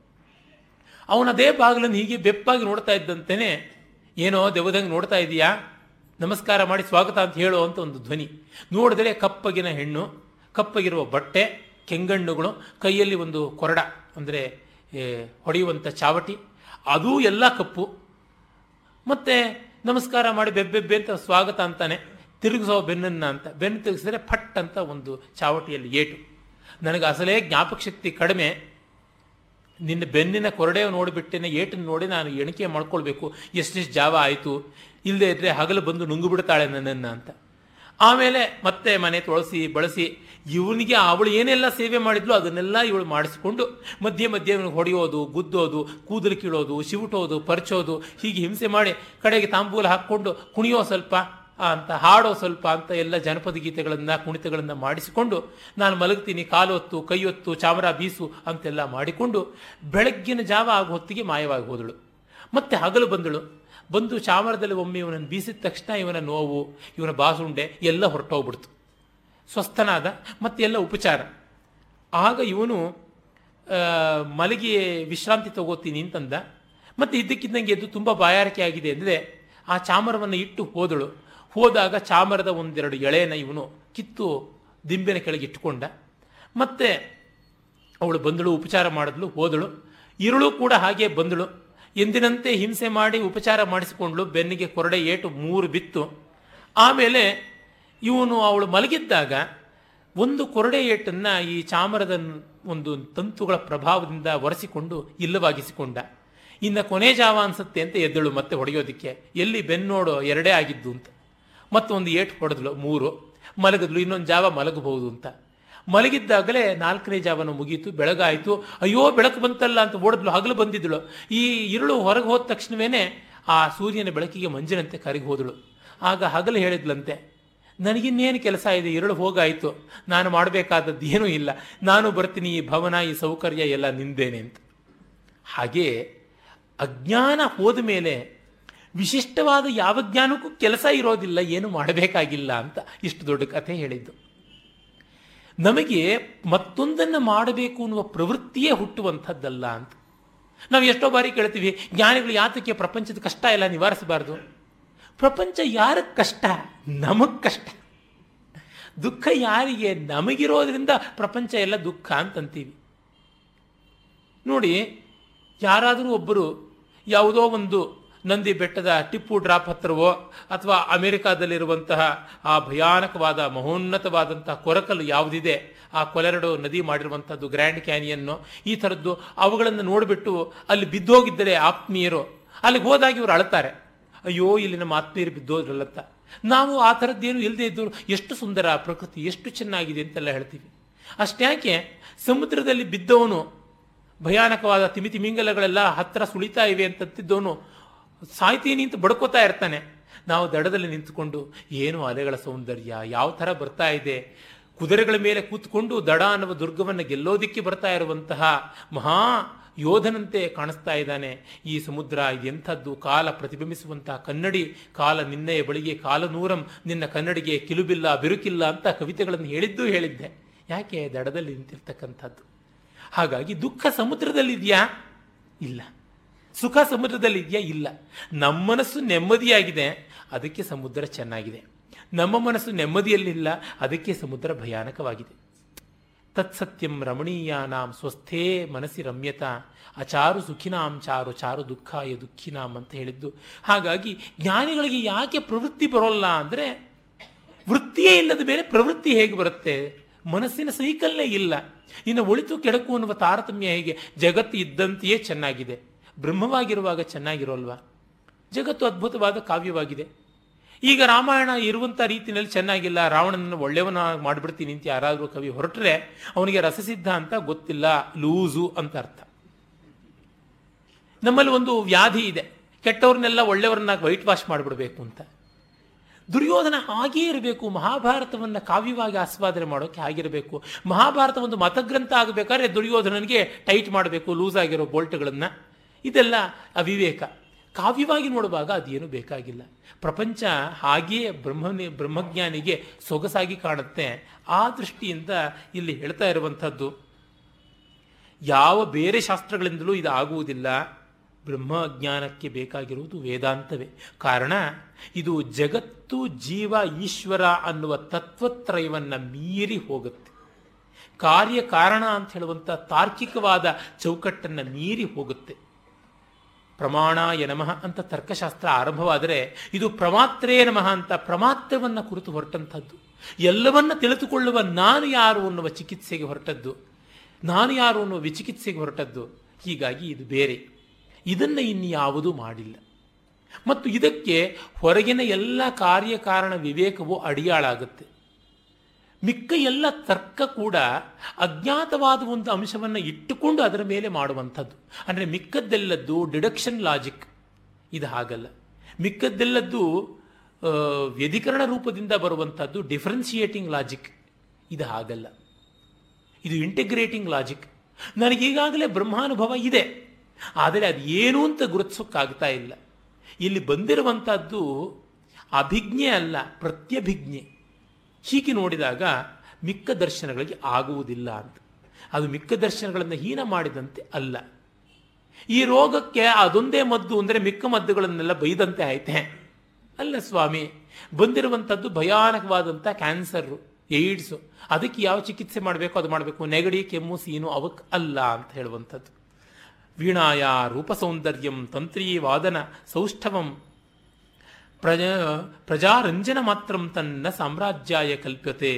ಅವನದೇ ಬಾಗಿಲನ್ನು ಹೀಗೆ ಬೆಪ್ಪಾಗಿ ನೋಡ್ತಾ ಇದ್ದಂತೆಯೇ, ಏನೋ ದೆವ್ವದಂಗೆ ನೋಡ್ತಾ ಇದೀಯಾ, ನಮಸ್ಕಾರ ಮಾಡಿ ಸ್ವಾಗತ ಅಂತ ಹೇಳೋ ಅಂತ ಒಂದು ಧ್ವನಿ. ನೋಡಿದ್ರೆ ಕಪ್ಪಗಿನ ಹೆಣ್ಣು, ಕಪ್ಪಗಿರುವ ಬಟ್ಟೆ, ಕೆಂಗಣ್ಣುಗಳು, ಕೈಯಲ್ಲಿ ಒಂದು ಕೊರಡ ಅಂದರೆ ಹೊಡೆಯುವಂಥ ಚಾವಟಿ, ಅದೂ ಎಲ್ಲ ಕಪ್ಪು. ಮತ್ತೆ ನಮಸ್ಕಾರ ಮಾಡಿ ಬೆಬ್ಬೆಬ್ಬೆ ಅಂತ ಸ್ವಾಗತ ಅಂತಾನೆ, ತಿರುಗಿಸೋ ಬೆನ್ನನ್ನು ಅಂತ, ಬೆನ್ನು ತಿರುಗಿಸಿದ್ರೆ ಫಟ್ ಅಂತ ಒಂದು ಚಾವಟಿಯಲ್ಲಿ ಏಟು. ನನಗೆ ಅಸಲೇ ಜ್ಞಾಪಕ ಶಕ್ತಿ ಕಡಿಮೆ, ನಿನ್ನ ಬೆನ್ನಿನ ಕೊರಡೆ ನೋಡಿಬಿಟ್ಟೇನೆ, ಏಟನ್ನು ನೋಡಿ ನಾನು ಎಣಿಕೆ ಮಾಡ್ಕೊಳ್ಬೇಕು, ಎಷ್ಟೆಷ್ಟು ಜಾವ ಆಯಿತು, ಇಲ್ಲದೆ ಇದ್ದರೆ ಹಗಲು ಬಂದು ನುಂಗು ಬಿಡ್ತಾಳೆ ನನ್ನನ್ನು ಅಂತ. ಆಮೇಲೆ ಮತ್ತೆ ಮನೆ ತೊಳಸಿ ಬಳಸಿ ಇವನಿಗೆ ಅವಳು ಏನೆಲ್ಲ ಸೇವೆ ಮಾಡಿದ್ಲು ಅದನ್ನೆಲ್ಲ ಇವಳು ಮಾಡಿಸಿಕೊಂಡು ಮಧ್ಯೆ ಮಧ್ಯೆ ಇವನಿಗೆ ಹೊಡೆಯೋದು, ಗುದ್ದೋದು, ಕೂದಲು ಕೀಳೋದು, ಶಿವುಟೋದು, ಪರ್ಚೋದು, ಹೀಗೆ ಹಿಂಸೆ ಮಾಡಿ ಕಡೆಗೆ ತಾಂಬೂಲ ಹಾಕ್ಕೊಂಡು ಕುಣಿಯೋ ಸ್ವಲ್ಪ ಅಂತ, ಹಾಡೋ ಸ್ವಲ್ಪ ಅಂತ ಎಲ್ಲ ಜನಪದ ಗೀತೆಗಳನ್ನು ಕುಣಿತಗಳನ್ನು ಮಾಡಿಸಿಕೊಂಡು, ನಾನು ಮಲಗ್ತೀನಿ, ಕಾಲೊತ್ತು ಕೈಯೊತ್ತು ಚಾಮರ ಬೀಸು ಅಂತೆಲ್ಲ ಮಾಡಿಕೊಂಡು ಬೆಳಗ್ಗಿನ ಜಾವ ಆಗ ಹೊತ್ತಿಗೆ ಮಾಯವಾಗಿ ಹೋದಳು. ಮತ್ತೆ ಹಗಲು ಬಂದಳು, ಬಂದು ಚಾಮರದಲ್ಲಿ ಒಮ್ಮೆ ಇವನನ್ನು ಬೀಸಿದ ತಕ್ಷಣ ಇವನ ನೋವು, ಇವನ ಬಾಸುಂಡೆ ಎಲ್ಲ ಹೊರಟೋಗ್ಬಿಡ್ತು. ಸ್ವಸ್ಥನಾದ, ಮತ್ತೆ ಎಲ್ಲ ಉಪಚಾರ. ಆಗ ಇವನು ಮಲಗಿ ವಿಶ್ರಾಂತಿ ತಗೋತೀನಿ ಅಂತಂದ. ಮತ್ತೆ ಇದ್ದಕ್ಕಿದ್ದಂಗೆ ಎದ್ದು ತುಂಬ ಬಾಯಾರಿಕೆ ಆಗಿದೆ ಅಂದರೆ ಆ ಚಾಮರವನ್ನು ಇಟ್ಟು ಹೋದಳು. ಹೋದಾಗ ಚಾಮರದ ಒಂದೆರಡು ಎಳೆನ ಇವನು ಕಿತ್ತು ದಿಂಬಿನ ಕೆಳಗೆ ಇಟ್ಟುಕೊಂಡ. ಮತ್ತೆ ಅವಳು ಬಂದಳು, ಉಪಚಾರ ಮಾಡಿದ್ಳು, ಹೋದಳು. ಇರುಳು ಕೂಡ ಹಾಗೆ ಬಂದಳು, ಎಂದಿನಂತೆ ಹಿಂಸೆ ಮಾಡಿ ಉಪಚಾರ ಮಾಡಿಸಿಕೊಂಡ್ಳು, ಬೆನ್ನಿಗೆ ಕೊರಡೆ ಏಟು 3 ಬಿತ್ತು. ಆಮೇಲೆ ಇವನು ಅವಳು ಮಲಗಿದ್ದಾಗ ಒಂದು ಕೊರಡೆ ಏಟನ್ನು ಈ ಚಾಮರದ ಒಂದು ತಂತುಗಳ ಪ್ರಭಾವದಿಂದ ಒರೆಸಿಕೊಂಡು ಇಲ್ಲವಾಗಿಸಿಕೊಂಡ. ಇನ್ನು ಕೊನೆ ಜಾವ ಅನಿಸುತ್ತೆ ಅಂತ ಎದ್ದಳು ಮತ್ತೆ ಹೊಡೆಯೋದಕ್ಕೆ. ಎಲ್ಲಿ ಬೆನ್ನೋಡೋ ಎರಡೇ ಆಗಿದ್ದು ಅಂತ. ಮತ್ತೊಂದು ಏಟು ಹೊಡೆದಳು, ಮೂರು. ಮಲಗಿದ್ಲು, ಇನ್ನೊಂದು ಜಾವ ಮಲಗಬಹುದು ಅಂತ. ಮಲಗಿದ್ದಾಗಲೇ 4ನೇ ಜಾವನ ಮುಗೀತು, ಬೆಳಗಾಯಿತು. ಅಯ್ಯೋ ಬೆಳಕು ಬಂತಲ್ಲ ಅಂತ ಓಡಿದ್ಲು, ಹಗಲು ಬಂದಿದ್ದಳು. ಈ ಇರುಳು ಹೊರಗೆ ಹೋದ ತಕ್ಷಣವೇ ಆ ಸೂರ್ಯನ ಬೆಳಕಿಗೆ ಮಂಜಿನಂತೆ ಕರಗಿ ಹೋದಳು. ಆಗ ಹಗಲು ಹೇಳಿದ್ಲಂತೆ, ನನಗಿನ್ನೇನು ಕೆಲಸ ಇದೆ, ಇರಳು ಹೋಗಾಯಿತು, ನಾನು ಮಾಡಬೇಕಾದದ್ದು ಏನೂ ಇಲ್ಲ, ನಾನು ಬರ್ತೀನಿ, ಈ ಭವನ ಈ ಸೌಕರ್ಯ ಎಲ್ಲ ನಿಂದೇನೆ ಅಂತ. ಹಾಗೇ ಅಜ್ಞಾನ ಹೋದ ಮೇಲೆ ವಿಶಿಷ್ಟವಾದ ಯಾವ ಜ್ಞಾನಕ್ಕೂ ಕೆಲಸ ಇರೋದಿಲ್ಲ, ಏನು ಮಾಡಬೇಕಾಗಿಲ್ಲ ಅಂತ ಇಷ್ಟು ದೊಡ್ಡ ಕಥೆ ಹೇಳಿದ್ದು. ನಮಗೆ ಮತ್ತೊಂದನ್ನು ಮಾಡಬೇಕು ಅನ್ನುವ ಪ್ರವೃತ್ತಿಯೇ ಹುಟ್ಟುವಂಥದ್ದಲ್ಲ ಅಂತ. ನಾವು ಎಷ್ಟೋ ಬಾರಿ ಕೇಳ್ತೀವಿ, ಜ್ಞಾನಿಗಳು ಯಾತಕ್ಕೆ ಪ್ರಪಂಚದ ಕಷ್ಟ ಎಲ್ಲ ನಿವಾರಿಸಬಾರ್ದು? ಪ್ರಪಂಚ ಯಾರಿಗೆ ಕಷ್ಟ? ನಮಗೆ ಕಷ್ಟ. ದುಃಖ ಯಾರಿಗೆ? ನಮಗಿರೋದ್ರಿಂದ ಪ್ರಪಂಚ ಎಲ್ಲ ದುಃಖ ಅಂತಂತೀವಿ. ನೋಡಿ, ಯಾರಾದರೂ ಒಬ್ಬರು ಯಾವುದೋ ಒಂದು ನಂದಿ ಬೆಟ್ಟದ ಟಿಪ್ಪು ಡ್ರಾಪ್ ಹತ್ತಿರವೋ ಅಥವಾ ಅಮೆರಿಕಾದಲ್ಲಿರುವಂತಹ ಆ ಭಯಾನಕವಾದ ಮಹೋನ್ನತವಾದಂತಹ ಕೊರಕಲು ಯಾವುದಿದೆ, ಆ ಕೊಲೆರಡು ನದಿ ಮಾಡಿರುವಂಥದ್ದು ಗ್ರ್ಯಾಂಡ್ ಕ್ಯಾನಿಯನ್ನು, ಈ ಥರದ್ದು, ಅವುಗಳನ್ನು ನೋಡಿಬಿಟ್ಟು ಅಲ್ಲಿ ಬಿದ್ದೋಗಿದ್ದರೆ ಆತ್ಮೀಯರು ಅಲ್ಲಿಗೆ ಹೋದಾಗ ಇವರು ಅಳ್ತಾರೆ, ಅಯ್ಯೋ ಇಲ್ಲಿ ನಮ್ಮ ಆತ್ಮೀಯರು ಬಿದ್ದೋದ್ರಲ್ಲಂತ. ನಾವು ಆ ಥರದ್ದೇನು ಇಲ್ಲದೆ ಇದ್ದವರು ಎಷ್ಟು ಸುಂದರ ಪ್ರಕೃತಿ, ಎಷ್ಟು ಚೆನ್ನಾಗಿದೆ ಅಂತೆಲ್ಲ ಹೇಳ್ತೀವಿ. ಅಷ್ಟ್ಯಾಕೆ ಸಮುದ್ರದಲ್ಲಿ ಬಿದ್ದವನು, ಭಯಾನಕವಾದ ತಿಮಿತಿಮಿಂಗಲಗಳೆಲ್ಲ ಹತ್ತಿರ ಸುಳಿತಾ ಇವೆ ಅಂತಂತಿದ್ದವನು ಸಾಯ್ತೀನಿ ಅಂತ ಬಡ್ಕೋತಾ ಇರ್ತಾನೆ. ನಾವು ದಡದಲ್ಲಿ ನಿಂತುಕೊಂಡು ಏನು ಅಲೆಗಳ ಸೌಂದರ್ಯ ಯಾವ ಥರ ಬರ್ತಾ ಇದೆ, ಕುದುರೆಗಳ ಮೇಲೆ ಕೂತ್ಕೊಂಡು ದಡ ಅನ್ನುವ ದುರ್ಗವನ್ನು ಗೆಲ್ಲೋದಿಕ್ಕೆ ಬರ್ತಾ ಇರುವಂತಹ ಮಹಾ ಯೋಧನಂತೆ ಕಾಣಿಸ್ತಾ ಇದ್ದಾನೆ ಈ ಸಮುದ್ರ. ಎಂಥದ್ದು ಕಾಲ ಪ್ರತಿಬಿಂಬಿಸುವಂತಹ ಕನ್ನಡಿ, ಕಾಲ ನಿನ್ನೆಯ ಬಳಿಗೆ ಕಾಲನೂರಂ, ನಿನ್ನ ಕನ್ನಡಿಗೆ ಕಿಲುಬಿಲ್ಲ ಬಿರುಕಿಲ್ಲ ಅಂತ ಕವಿತೆಗಳನ್ನು ಹೇಳಿದ್ದೆ. ಯಾಕೆ? ದಡದಲ್ಲಿ ನಿಂತಿರ್ತಕ್ಕಂಥದ್ದು. ಹಾಗಾಗಿ ದುಃಖ ಸಮುದ್ರದಲ್ಲಿದೆಯಾ? ಇಲ್ಲ. ಸುಖ ಸಮುದ್ರದಲ್ಲಿದೆಯಾ? ಇಲ್ಲ. ನಮ್ಮ ಮನಸ್ಸು ನೆಮ್ಮದಿಯಾಗಿದೆ, ಅದಕ್ಕೆ ಸಮುದ್ರ ಚೆನ್ನಾಗಿದೆ. ನಮ್ಮ ಮನಸ್ಸು ನೆಮ್ಮದಿಯಲ್ಲಿಲ್ಲ, ಅದಕ್ಕೆ ಸಮುದ್ರ ಭಯಾನಕವಾಗಿದೆ. ತತ್ಸತ್ಯಂ ರಮಣೀಯಾನಾಂ ಸ್ವಸ್ಥೇ ಮನಸ್ಸಿ ರಮ್ಯತಾ ಅಚಾರು ಸುಖಿನಾಂ ಚಾರು ಚಾರು ದುಃಖಾಯ ದುಃಖಿನಾಂ ಅಂತ ಹೇಳಿದ್ದು. ಹಾಗಾಗಿ ಜ್ಞಾನಿಗಳಿಗೆ ಯಾಕೆ ಪ್ರವೃತ್ತಿ ಬರೋಲ್ಲ ಅಂದರೆ, ವೃತ್ತಿಯೇ ಇಲ್ಲದ ಮೇಲೆ ಪ್ರವೃತ್ತಿ ಹೇಗೆ ಬರುತ್ತೆ? ಮನಸ್ಸಿನ ಸೈಕಲ್ಲೇ ಇಲ್ಲ. ಇನ್ನು ಒಳಿತು ಕೆಡಕು ಅನ್ನುವ ತಾರತಮ್ಯ ಹೇಗೆ? ಜಗತ್ತು ಇದ್ದಂತೆಯೇ ಚೆನ್ನಾಗಿದೆ, ಬ್ರಹ್ಮವಾಗಿರುವಾಗ ಚೆನ್ನಾಗಿರೋಲ್ವಾ? ಜಗತ್ತು ಅದ್ಭುತವಾದ ಕಾವ್ಯವಾಗಿದೆ. ಈಗ ರಾಮಾಯಣ ಇರುವಂಥ ರೀತಿಯಲ್ಲಿ ಚೆನ್ನಾಗಿಲ್ಲ, ರಾವಣನನ್ನು ಒಳ್ಳೆಯವನ ಮಾಡಿಬಿಡ್ತೀನಿ ಅಂತ ಯಾರಾದರೂ ಕವಿ ಹೊರಟ್ರೆ ಅವನಿಗೆ ರಸಸಿದ್ಧ ಅಂತ ಗೊತ್ತಿಲ್ಲ, ಲೂಸು ಅಂತ ಅರ್ಥ. ನಮ್ಮಲ್ಲಿ ಒಂದು ವ್ಯಾಧಿ ಇದೆ, ಕೆಟ್ಟವ್ರನ್ನೆಲ್ಲ ಒಳ್ಳೆಯವ್ರನ್ನ ವೈಟ್ ವಾಶ್ ಮಾಡಿಬಿಡ್ಬೇಕು ಅಂತ. ದುರ್ಯೋಧನ ಹಾಗೇ ಇರಬೇಕು. ಮಹಾಭಾರತವನ್ನು ಕಾವ್ಯವಾಗಿ ಆಸ್ವಾದನೆ ಮಾಡೋಕ್ಕೆ ಹಾಗಿರಬೇಕು. ಮಹಾಭಾರತ ಒಂದು ಮತಗ್ರಂಥ ಆಗಬೇಕಾದ್ರೆ ದುರ್ಯೋಧನನಿಗೆ ಟೈಟ್ ಮಾಡಬೇಕು ಲೂಸ್ ಆಗಿರೋ ಬೋಲ್ಟ್ಗಳನ್ನು. ಇದೆಲ್ಲ ಅವಿವೇಕ. ಕಾವ್ಯವಾಗಿ ನೋಡುವಾಗ ಅದೇನು ಬೇಕಾಗಿಲ್ಲ. ಪ್ರಪಂಚ ಹಾಗೆಯೇ ಬ್ರಹ್ಮಜ್ಞಾನಿಗೆ ಸೊಗಸಾಗಿ ಕಾಣುತ್ತೆ. ಆ ದೃಷ್ಟಿಯಿಂದ ಇಲ್ಲಿ ಹೇಳ್ತಾ ಇರುವಂಥದ್ದು, ಯಾವ ಬೇರೆ ಶಾಸ್ತ್ರಗಳಿಂದಲೂ ಇದು ಆಗುವುದಿಲ್ಲ. ಬ್ರಹ್ಮಜ್ಞಾನಕ್ಕೆ ಬೇಕಾಗಿರುವುದು ವೇದಾಂತವೇ ಕಾರಣ. ಇದು ಜಗತ್ತು, ಜೀವ, ಈಶ್ವರ ಅನ್ನುವ ತತ್ವತ್ರಯವನ್ನು ಮೀರಿ ಹೋಗುತ್ತೆ. ಕಾರ್ಯಕಾರಣ ಅಂತ ಹೇಳುವಂಥ ತಾರ್ಕಿಕವಾದ ಚೌಕಟ್ಟನ್ನು ಮೀರಿ ಹೋಗುತ್ತೆ. ಪ್ರಮಾಣ ಯ ನಮಃ ಅಂತ ತರ್ಕಶಾಸ್ತ್ರ ಆರಂಭವಾದರೆ ಇದು ಪ್ರಮಾತ್ರೇ ನಮಃ ಅಂತ ಪ್ರಮಾತ್ರವನ್ನು ಕುರಿತು ಹೊರಟಂಥದ್ದು. ಎಲ್ಲವನ್ನ ತಿಳಿದುಕೊಳ್ಳುವ ನಾನು ಯಾರು ಅನ್ನುವ ಚಿಕಿತ್ಸೆಗೆ ಹೊರಟದ್ದು, ನಾನು ಯಾರು ಅನ್ನುವ ವಿಚಿಕಿತ್ಸೆಗೆ ಹೊರಟದ್ದು. ಹೀಗಾಗಿ ಇದು ಬೇರೆ, ಇದನ್ನು ಇನ್ಯಾವುದೂ ಮಾಡಿಲ್ಲ. ಮತ್ತು ಇದಕ್ಕೆ ಹೊರಗಿನ ಎಲ್ಲ ಕಾರ್ಯಕಾರಣ ವಿವೇಕವು ಅಡಿಯಾಳಾಗುತ್ತೆ. ಮಿಕ್ಕ ಎಲ್ಲ ತರ್ಕ ಕೂಡ ಅಜ್ಞಾತವಾದ ಒಂದು ಅಂಶವನ್ನು ಇಟ್ಟುಕೊಂಡು ಅದರ ಮೇಲೆ ಮಾಡುವಂಥದ್ದು. ಅಂದರೆ ಮಿಕ್ಕದ್ದೆಲ್ಲದ್ದು ಡಿಡಕ್ಷನ್ ಲಾಜಿಕ್. ಇದು ಹಾಗಲ್ಲ. ಮಿಕ್ಕದ್ದೆಲ್ಲದ್ದು ವ್ಯಧಿಕರಣ ರೂಪದಿಂದ ಬರುವಂಥದ್ದು ಡಿಫ್ರೆನ್ಸಿಯೇಟಿಂಗ್ ಲಾಜಿಕ್. ಇದು ಹಾಗಲ್ಲ, ಇದು ಇಂಟಿಗ್ರೇಟಿಂಗ್ ಲಾಜಿಕ್. ನನಗೀಗಾಗಲೇ ಬ್ರಹ್ಮಾನುಭವ ಇದೆ, ಆದರೆ ಅದು ಏನು ಅಂತ ಗುರುತಿಸೋಕ್ಕಾಗ್ತಾ ಇಲ್ಲ. ಇಲ್ಲಿ ಬಂದಿರುವಂಥದ್ದು ಅಭಿಜ್ಞೆ ಅಲ್ಲ, ಪ್ರತ್ಯಭಿಜ್ಞೆ. ಹೀಗೆ ನೋಡಿದಾಗ ಮಿಕ್ಕ ದರ್ಶನಗಳಿಗೆ ಆಗುವುದಿಲ್ಲ ಅಂತ. ಅದು ಮಿಕ್ಕ ದರ್ಶನಗಳನ್ನು ಹೀನ ಮಾಡಿದಂತೆ ಅಲ್ಲ. ಈ ರೋಗಕ್ಕೆ ಅದೊಂದೇ ಮದ್ದು ಅಂದರೆ ಮಿಕ್ಕ ಮದ್ದುಗಳನ್ನೆಲ್ಲ ಬೈದಂತೆ ಆಯ್ತೆ ಅಲ್ಲ ಸ್ವಾಮಿ. ಬಂದಿರುವಂಥದ್ದು ಭಯಾನಕವಾದಂಥ ಕ್ಯಾನ್ಸರು, ಏಡ್ಸು, ಅದಕ್ಕೆ ಯಾವ ಚಿಕಿತ್ಸೆ ಮಾಡಬೇಕು ಅದು ಮಾಡಬೇಕು, ನೆಗಡಿ, ಕೆಮ್ಮು, ಸೀನು ಅವಕ್ಕೆ ಅಲ್ಲ ಅಂತ ಹೇಳುವಂಥದ್ದು. ವೀಣಾಯ ರೂಪಸೌಂದರ್ಯಂ ತಂತ್ರೀ ವಾದನ ಸೌಷ್ಠವಂ ಪ್ರಜಾರಂಜನ ಮಾತ್ರಂ ತನ್ನ ಸಾಮ್ರಾಜ್ಯಾಯ ಕಲ್ಪ್ಯತೆ.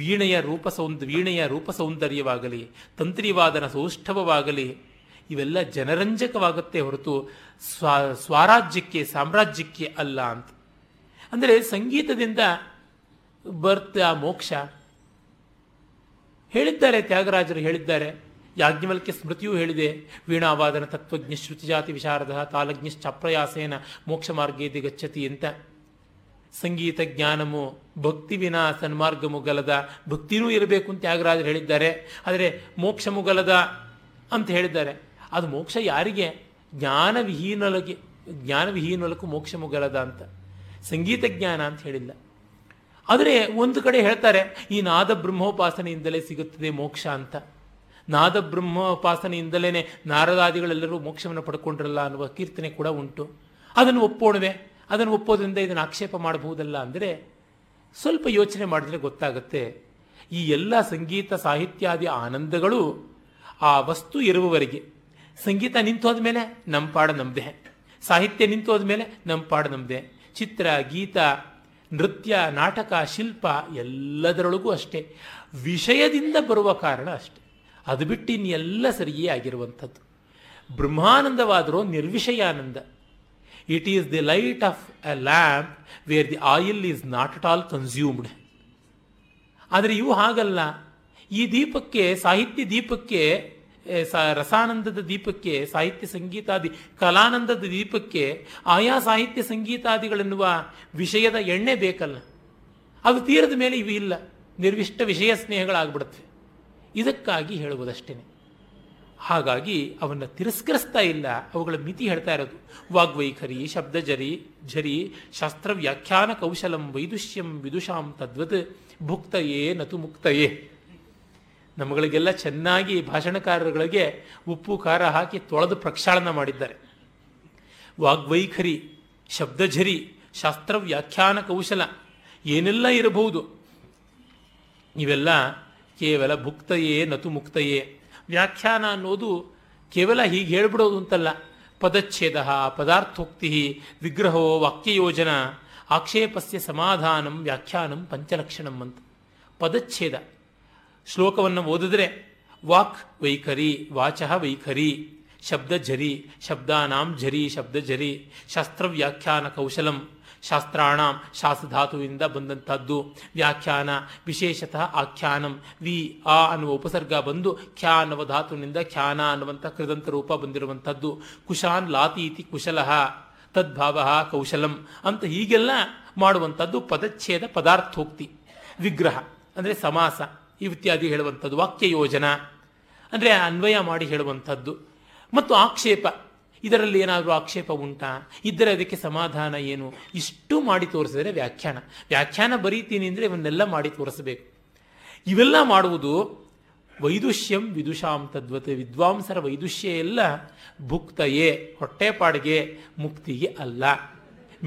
ವೀಣೆಯ ರೂಪ ಸೌಂದರ್ಯವಾಗಲಿ, ತಂತ್ರಿವಾದನ ಸೌಷ್ಠವವಾಗಲಿ, ಇವೆಲ್ಲ ಜನರಂಜಕವಾಗುತ್ತೆ ಹೊರತು ಸ್ವರಾಜ್ಯಕ್ಕೆ ಸಾಮ್ರಾಜ್ಯಕ್ಕೆ ಅಲ್ಲ ಅಂತ. ಅಂದರೆ ಸಂಗೀತದಿಂದ ಬರ್ತಾ ಮೋಕ್ಷ ಹೇಳಿದ್ದಾರೆ ತ್ಯಾಗರಾಜರು, ಹೇಳಿದ್ದಾರೆ. ಯಾಜ್ಞವಲ್ಕ್ಯ ಸ್ಮೃತಿಯೂ ಹೇಳಿದೆ, ವೀಣಾವಾದನ ತತ್ವಜ್ಞ ಶ್ರುತಿಜಾತಿ ವಿಶಾರದ ತಾಲಜ್ಞಶ್ಚಾಪ್ರಯಾಸೇನ ಮೋಕ್ಷ ಮಾರ್ಗೇದಿ ಗಚ್ಚತಿ ಅಂತ. ಸಂಗೀತ ಜ್ಞಾನಮು ಭಕ್ತಿ ವಿನಾ ಸನ್ಮಾರ್ಗ ಮುಗಲದ, ಭಕ್ತಿನೂ ಇರಬೇಕು ಅಂತ ತ್ಯಾಗರಾಜರು ಹೇಳಿದ್ದಾರೆ. ಆದರೆ ಮೋಕ್ಷ ಮುಗಲದ ಅಂತ ಹೇಳಿದ್ದಾರೆ. ಅದು ಮೋಕ್ಷ ಯಾರಿಗೆ? ಜ್ಞಾನವಿಹೀನೊಲಕು ಮೋಕ್ಷ ಮುಗಲದ ಅಂತ, ಸಂಗೀತ ಜ್ಞಾನ ಅಂತ ಹೇಳಿಲ್ಲ. ಆದರೆ ಒಂದು ಕಡೆ ಹೇಳ್ತಾರೆ ಈ ನಾದ ಬ್ರಹ್ಮೋಪಾಸನೆಯಿಂದಲೇ ಸಿಗುತ್ತದೆ ಮೋಕ್ಷ ಅಂತ. ನಾದ ಬ್ರಹ್ಮೋಪಾಸನೆಯಿಂದಲೇ ನಾರದಾದಿಗಳೆಲ್ಲರೂ ಮೋಕ್ಷವನ್ನು ಪಡ್ಕೊಂಡ್ರಲ್ಲ ಅನ್ನುವ ಕೀರ್ತನೆ ಕೂಡ ಉಂಟು. ಅದನ್ನು ಒಪ್ಪೋಣವೆ, ಅದನ್ನು ಒಪ್ಪೋದ್ರಿಂದ ಇದನ್ನು ಆಕ್ಷೇಪ ಮಾಡಬಹುದಲ್ಲ ಅಂದರೆ ಸ್ವಲ್ಪ ಯೋಚನೆ ಮಾಡಿದರೆ ಗೊತ್ತಾಗುತ್ತೆ. ಈ ಎಲ್ಲ ಸಂಗೀತ ಸಾಹಿತ್ಯಾದಿ ಆನಂದಗಳು ಆ ವಸ್ತು ಇರುವವರೆಗೆ. ಸಂಗೀತ ನಿಂತು ಹೋದ್ಮೇಲೆ ನಮ್ಮ ಪಾಡು ನಮ್ಮದೇ, ಸಾಹಿತ್ಯ ನಿಂತು ಹೋದ್ಮೇಲೆ ನಮ್ಮ ಪಾಡು ನಮ್ಮದೇ. ಚಿತ್ರ, ಗೀತ, ನೃತ್ಯ, ನಾಟಕ, ಶಿಲ್ಪ ಎಲ್ಲದರೊಳಗೂ ಅಷ್ಟೇ, ವಿಷಯದಿಂದ ಬರುವ ಕಾರಣ ಅಷ್ಟೆ. ಅದು ಬಿಟ್ಟು ಇನ್ನೆಲ್ಲ ಸರಿಯೇ ಆಗಿರುವಂಥದ್ದು. ಬ್ರಹ್ಮಾನಂದವಾದರೂ ನಿರ್ವಿಷಯಾನಂದ. It is the light of a lamp where the oil is not at all consumed. ಆದರೆ ಇವು ಹಾಗಲ್ಲ. ಈ ದೀಪಕ್ಕೆ, ಸಾಹಿತ್ಯ ದೀಪಕ್ಕೆ, ರಸಾನಂದದ ದೀಪಕ್ಕೆ, ಸಾಹಿತ್ಯ ಸಂಗೀತಾದಿ ಕಲಾನಂದದ ದೀಪಕ್ಕೆ ಆಯಾ ಸಾಹಿತ್ಯ ಸಂಗೀತಾದಿಗಳೆನ್ನುವ ವಿಷಯದ ಎಣ್ಣೆ ಬೇಕಲ್ಲ. ಅದು ತೀರದ ಮೇಲೆ ಇವು ಇಲ್ಲ, ನಿರ್ವಿಷ್ಟ ವಿಷಯ ಸ್ನೇಹಗಳಾಗ್ಬಿಡುತ್ತವೆ. ಇದಕ್ಕಾಗಿ ಹೇಳುವುದಷ್ಟೇ. ಹಾಗಾಗಿ ಅವನ್ನು ತಿರಸ್ಕರಿಸ್ತಾ ಇಲ್ಲ, ಅವುಗಳ ಮಿತಿ ಹೇಳ್ತಾ ಇರೋದು. ವಾಗ್ವೈಖರಿ, ಶಬ್ದಜರಿ ಝರಿ, ಶಾಸ್ತ್ರ ವ್ಯಾಖ್ಯಾನ ಕೌಶಲಂ ವೈದುಷ್ಯಂ ವಿದುಷಾಂ ತದ್ವತ್ ಭುಕ್ತಯೇ ನತು ಮುಕ್ತಯೇ. ನಮ್ಮಗಳಿಗೆಲ್ಲ ಚೆನ್ನಾಗಿ ಭಾಷಣಕಾರರುಗಳಿಗೆ ಉಪ್ಪು ಖಾರ ಹಾಕಿ ತೊಳೆದು ಪ್ರಕ್ಷಾಳನ ಮಾಡಿದ್ದಾರೆ. ವಾಗ್ವೈಖರಿ, ಶಬ್ದಝರಿ, ಶಾಸ್ತ್ರ ವ್ಯಾಖ್ಯಾನ ಕೌಶಲ ಏನೆಲ್ಲ ಇರಬಹುದು, ಇವೆಲ್ಲ ಕೇವಲ ಭುಕ್ತಯೇ ನತು ಮುಕ್ತಯೇ. ವ್ಯಾಖ್ಯಾನ ಅನ್ನೋದು ಕೇವಲ ಹೀಗೆ ಹೇಳ್ಬಿಡೋದು ಅಂತಲ್ಲ. ಪದಚ್ಛೇದ, ಪದಾರ್ಥೋಕ್ತಿ, ವಿಗ್ರಹೋ, ವಾಕ್ಯಯೋಜನ, ಆಕ್ಷೇಪಸ್ಯ ಸಮಾಧಾನಂ ವ್ಯಾಖ್ಯಾನಂ ಪಂಚಲಕ್ಷಣಂ ಅಂತ. ಪದಚ್ಛೇದ, ಶ್ಲೋಕವನ್ನು ಓದಿದ್ರೆ ವಾಕ್ ವೈಖರಿ, ವಾಚಃ ವೈಖರಿ, ಶಬ್ದಝರಿ, ಶಬ್ದಾನಾಂ ಝರಿ, ಶಬ್ದಝರಿ, ಶಾಸ್ತ್ರವ್ಯಾಖ್ಯಾನ ಕೌಶಲಂ, ಶಾಸ್ತ್ರಾಣಾಂ ಶಾಸಧಾತುವಿನಿಂದ ಬಂದಂಥದ್ದು, ವ್ಯಾಖ್ಯಾನ ವಿಶೇಷತಃ ಆಖ್ಯಾನಂ, ವಿ ಆ ಅನ್ನುವ ಉಪಸರ್ಗ ಬಂದು ಖ್ಯಾ ಅನ್ನುವ ಧಾತುವಿನಿಂದ ಖ್ಯಾನ ಅನ್ನುವಂಥ ಕೃದಂತ ರೂಪ ಬಂದಿರುವಂಥದ್ದು, ಕುಶಾನ್ ಲಾತೀತಿ ಕುಶಲಃ ತದ್ಭಾವ ಕೌಶಲಂ ಅಂತ ಹೀಗೆಲ್ಲ ಮಾಡುವಂಥದ್ದು ಪದಚ್ಛೇದ ಪದಾರ್ಥೋಕ್ತಿ. ವಿಗ್ರಹ ಅಂದರೆ ಸಮಾಸ ಇತ್ಯಾದಿ ಹೇಳುವಂಥದ್ದು, ವಾಕ್ಯಯೋಜನ ಅಂದರೆ ಅನ್ವಯ ಮಾಡಿ ಹೇಳುವಂಥದ್ದು, ಮತ್ತು ಆಕ್ಷೇಪ. ಇದರಲ್ಲಿ ಏನಾದರೂ ಆಕ್ಷೇಪ ಉಂಟಾ, ಇದ್ದರೆ ಅದಕ್ಕೆ ಸಮಾಧಾನ ಏನು, ಇಷ್ಟು ಮಾಡಿ ತೋರಿಸಿದರೆ ವ್ಯಾಖ್ಯಾನ. ವ್ಯಾಖ್ಯಾನ ಬರೀತೀನಿ ಅಂದರೆ ಇವನ್ನೆಲ್ಲ ಮಾಡಿ ತೋರಿಸಬೇಕು. ಇವೆಲ್ಲ ಮಾಡುವುದು ವೈದುಷ್ಯಂ ವಿದುಷಾಂ ತದ್ವತ್, ವಿದ್ವಾಂಸರ ವೈದುಷ್ಯ ಎಲ್ಲ ಭುಕ್ತಯೇ, ಹೊಟ್ಟೆಪಾಡಿಗೆ, ಮುಕ್ತಿಗೆ ಅಲ್ಲ.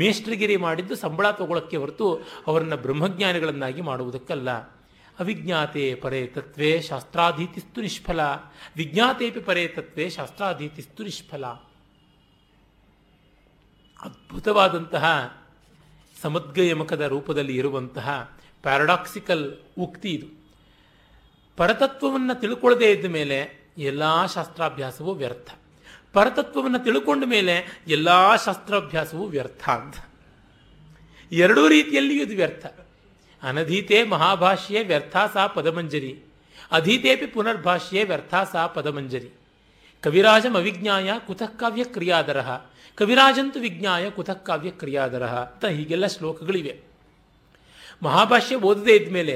ಮೇಷ್ಟ್ರಗಿರಿ ಮಾಡಿದ್ದು ಸಂಬಳ ತಗೊಳ್ಳೋಕ್ಕೆ ಹೊರತು ಅವರನ್ನು ಬ್ರಹ್ಮಜ್ಞಾನಿಗಳನ್ನಾಗಿ ಮಾಡುವುದಕ್ಕಲ್ಲ. ಅವಿಜ್ಞಾತೆ ಪರೇ ತತ್ವೇ ಶಾಸ್ತ್ರಾಧೀತಿಸ್ತು ನಿಷ್ಫಲ, ವಿಜ್ಞಾತೇಪಿ ಪರೇ ತತ್ವೇ ಶಾಸ್ತ್ರಾಧೀತಿಸ್ತು ನಿಷ್ಫಲ. ಅದ್ಭುತವಾದಂತಹ ಸಮದ್ಗಯಮಕದ ರೂಪದಲ್ಲಿ ಇರುವಂತಹ ಪ್ಯಾರಡಾಕ್ಸಿಕಲ್ ಉಕ್ತಿ ಇದು. ಪರತತ್ವವನ್ನು ತಿಳ್ಕೊಳ್ಳದೇ ಇದ್ದ ಮೇಲೆ ಎಲ್ಲ ಶಾಸ್ತ್ರಾಭ್ಯಾಸವೂ ವ್ಯರ್ಥ, ಪರತತ್ವವನ್ನು ತಿಳ್ಕೊಂಡ ಮೇಲೆ ಎಲ್ಲ ಶಾಸ್ತ್ರಾಭ್ಯಾಸವೂ ವ್ಯರ್ಥ ಅಂತ. ಎರಡೂ ರೀತಿಯಲ್ಲಿಯೂ ಇದು ವ್ಯರ್ಥ. ಅನಧೀತೆ ಮಹಾಭಾಷ್ಯೆ ವ್ಯರ್ಥ ಸಾ ಪದಮಂಜರಿ, ಅಧೀತೆಪಿ ಪುನರ್ಭಾಷ್ಯೆ ವ್ಯರ್ಥ ಸಾ ಪದಮಂಜರಿ. ಕವಿರಾಜಂ ಅವಿಜ್ಞಾಯ ಕುತಃ ಕಾವ್ಯ ಕ್ರಿಯಾದರ, ಕವಿರಾಜಂತು ವಿಜ್ಞಾಯ ಕುತಃ ಕಾವ್ಯ ಕ್ರಿಯಾದರ ಅಂತ ಹೀಗೆಲ್ಲ ಶ್ಲೋಕಗಳಿವೆ. ಮಹಾಭಾಷ್ಯ ಓದದೇ ಇದ್ಮೇಲೆ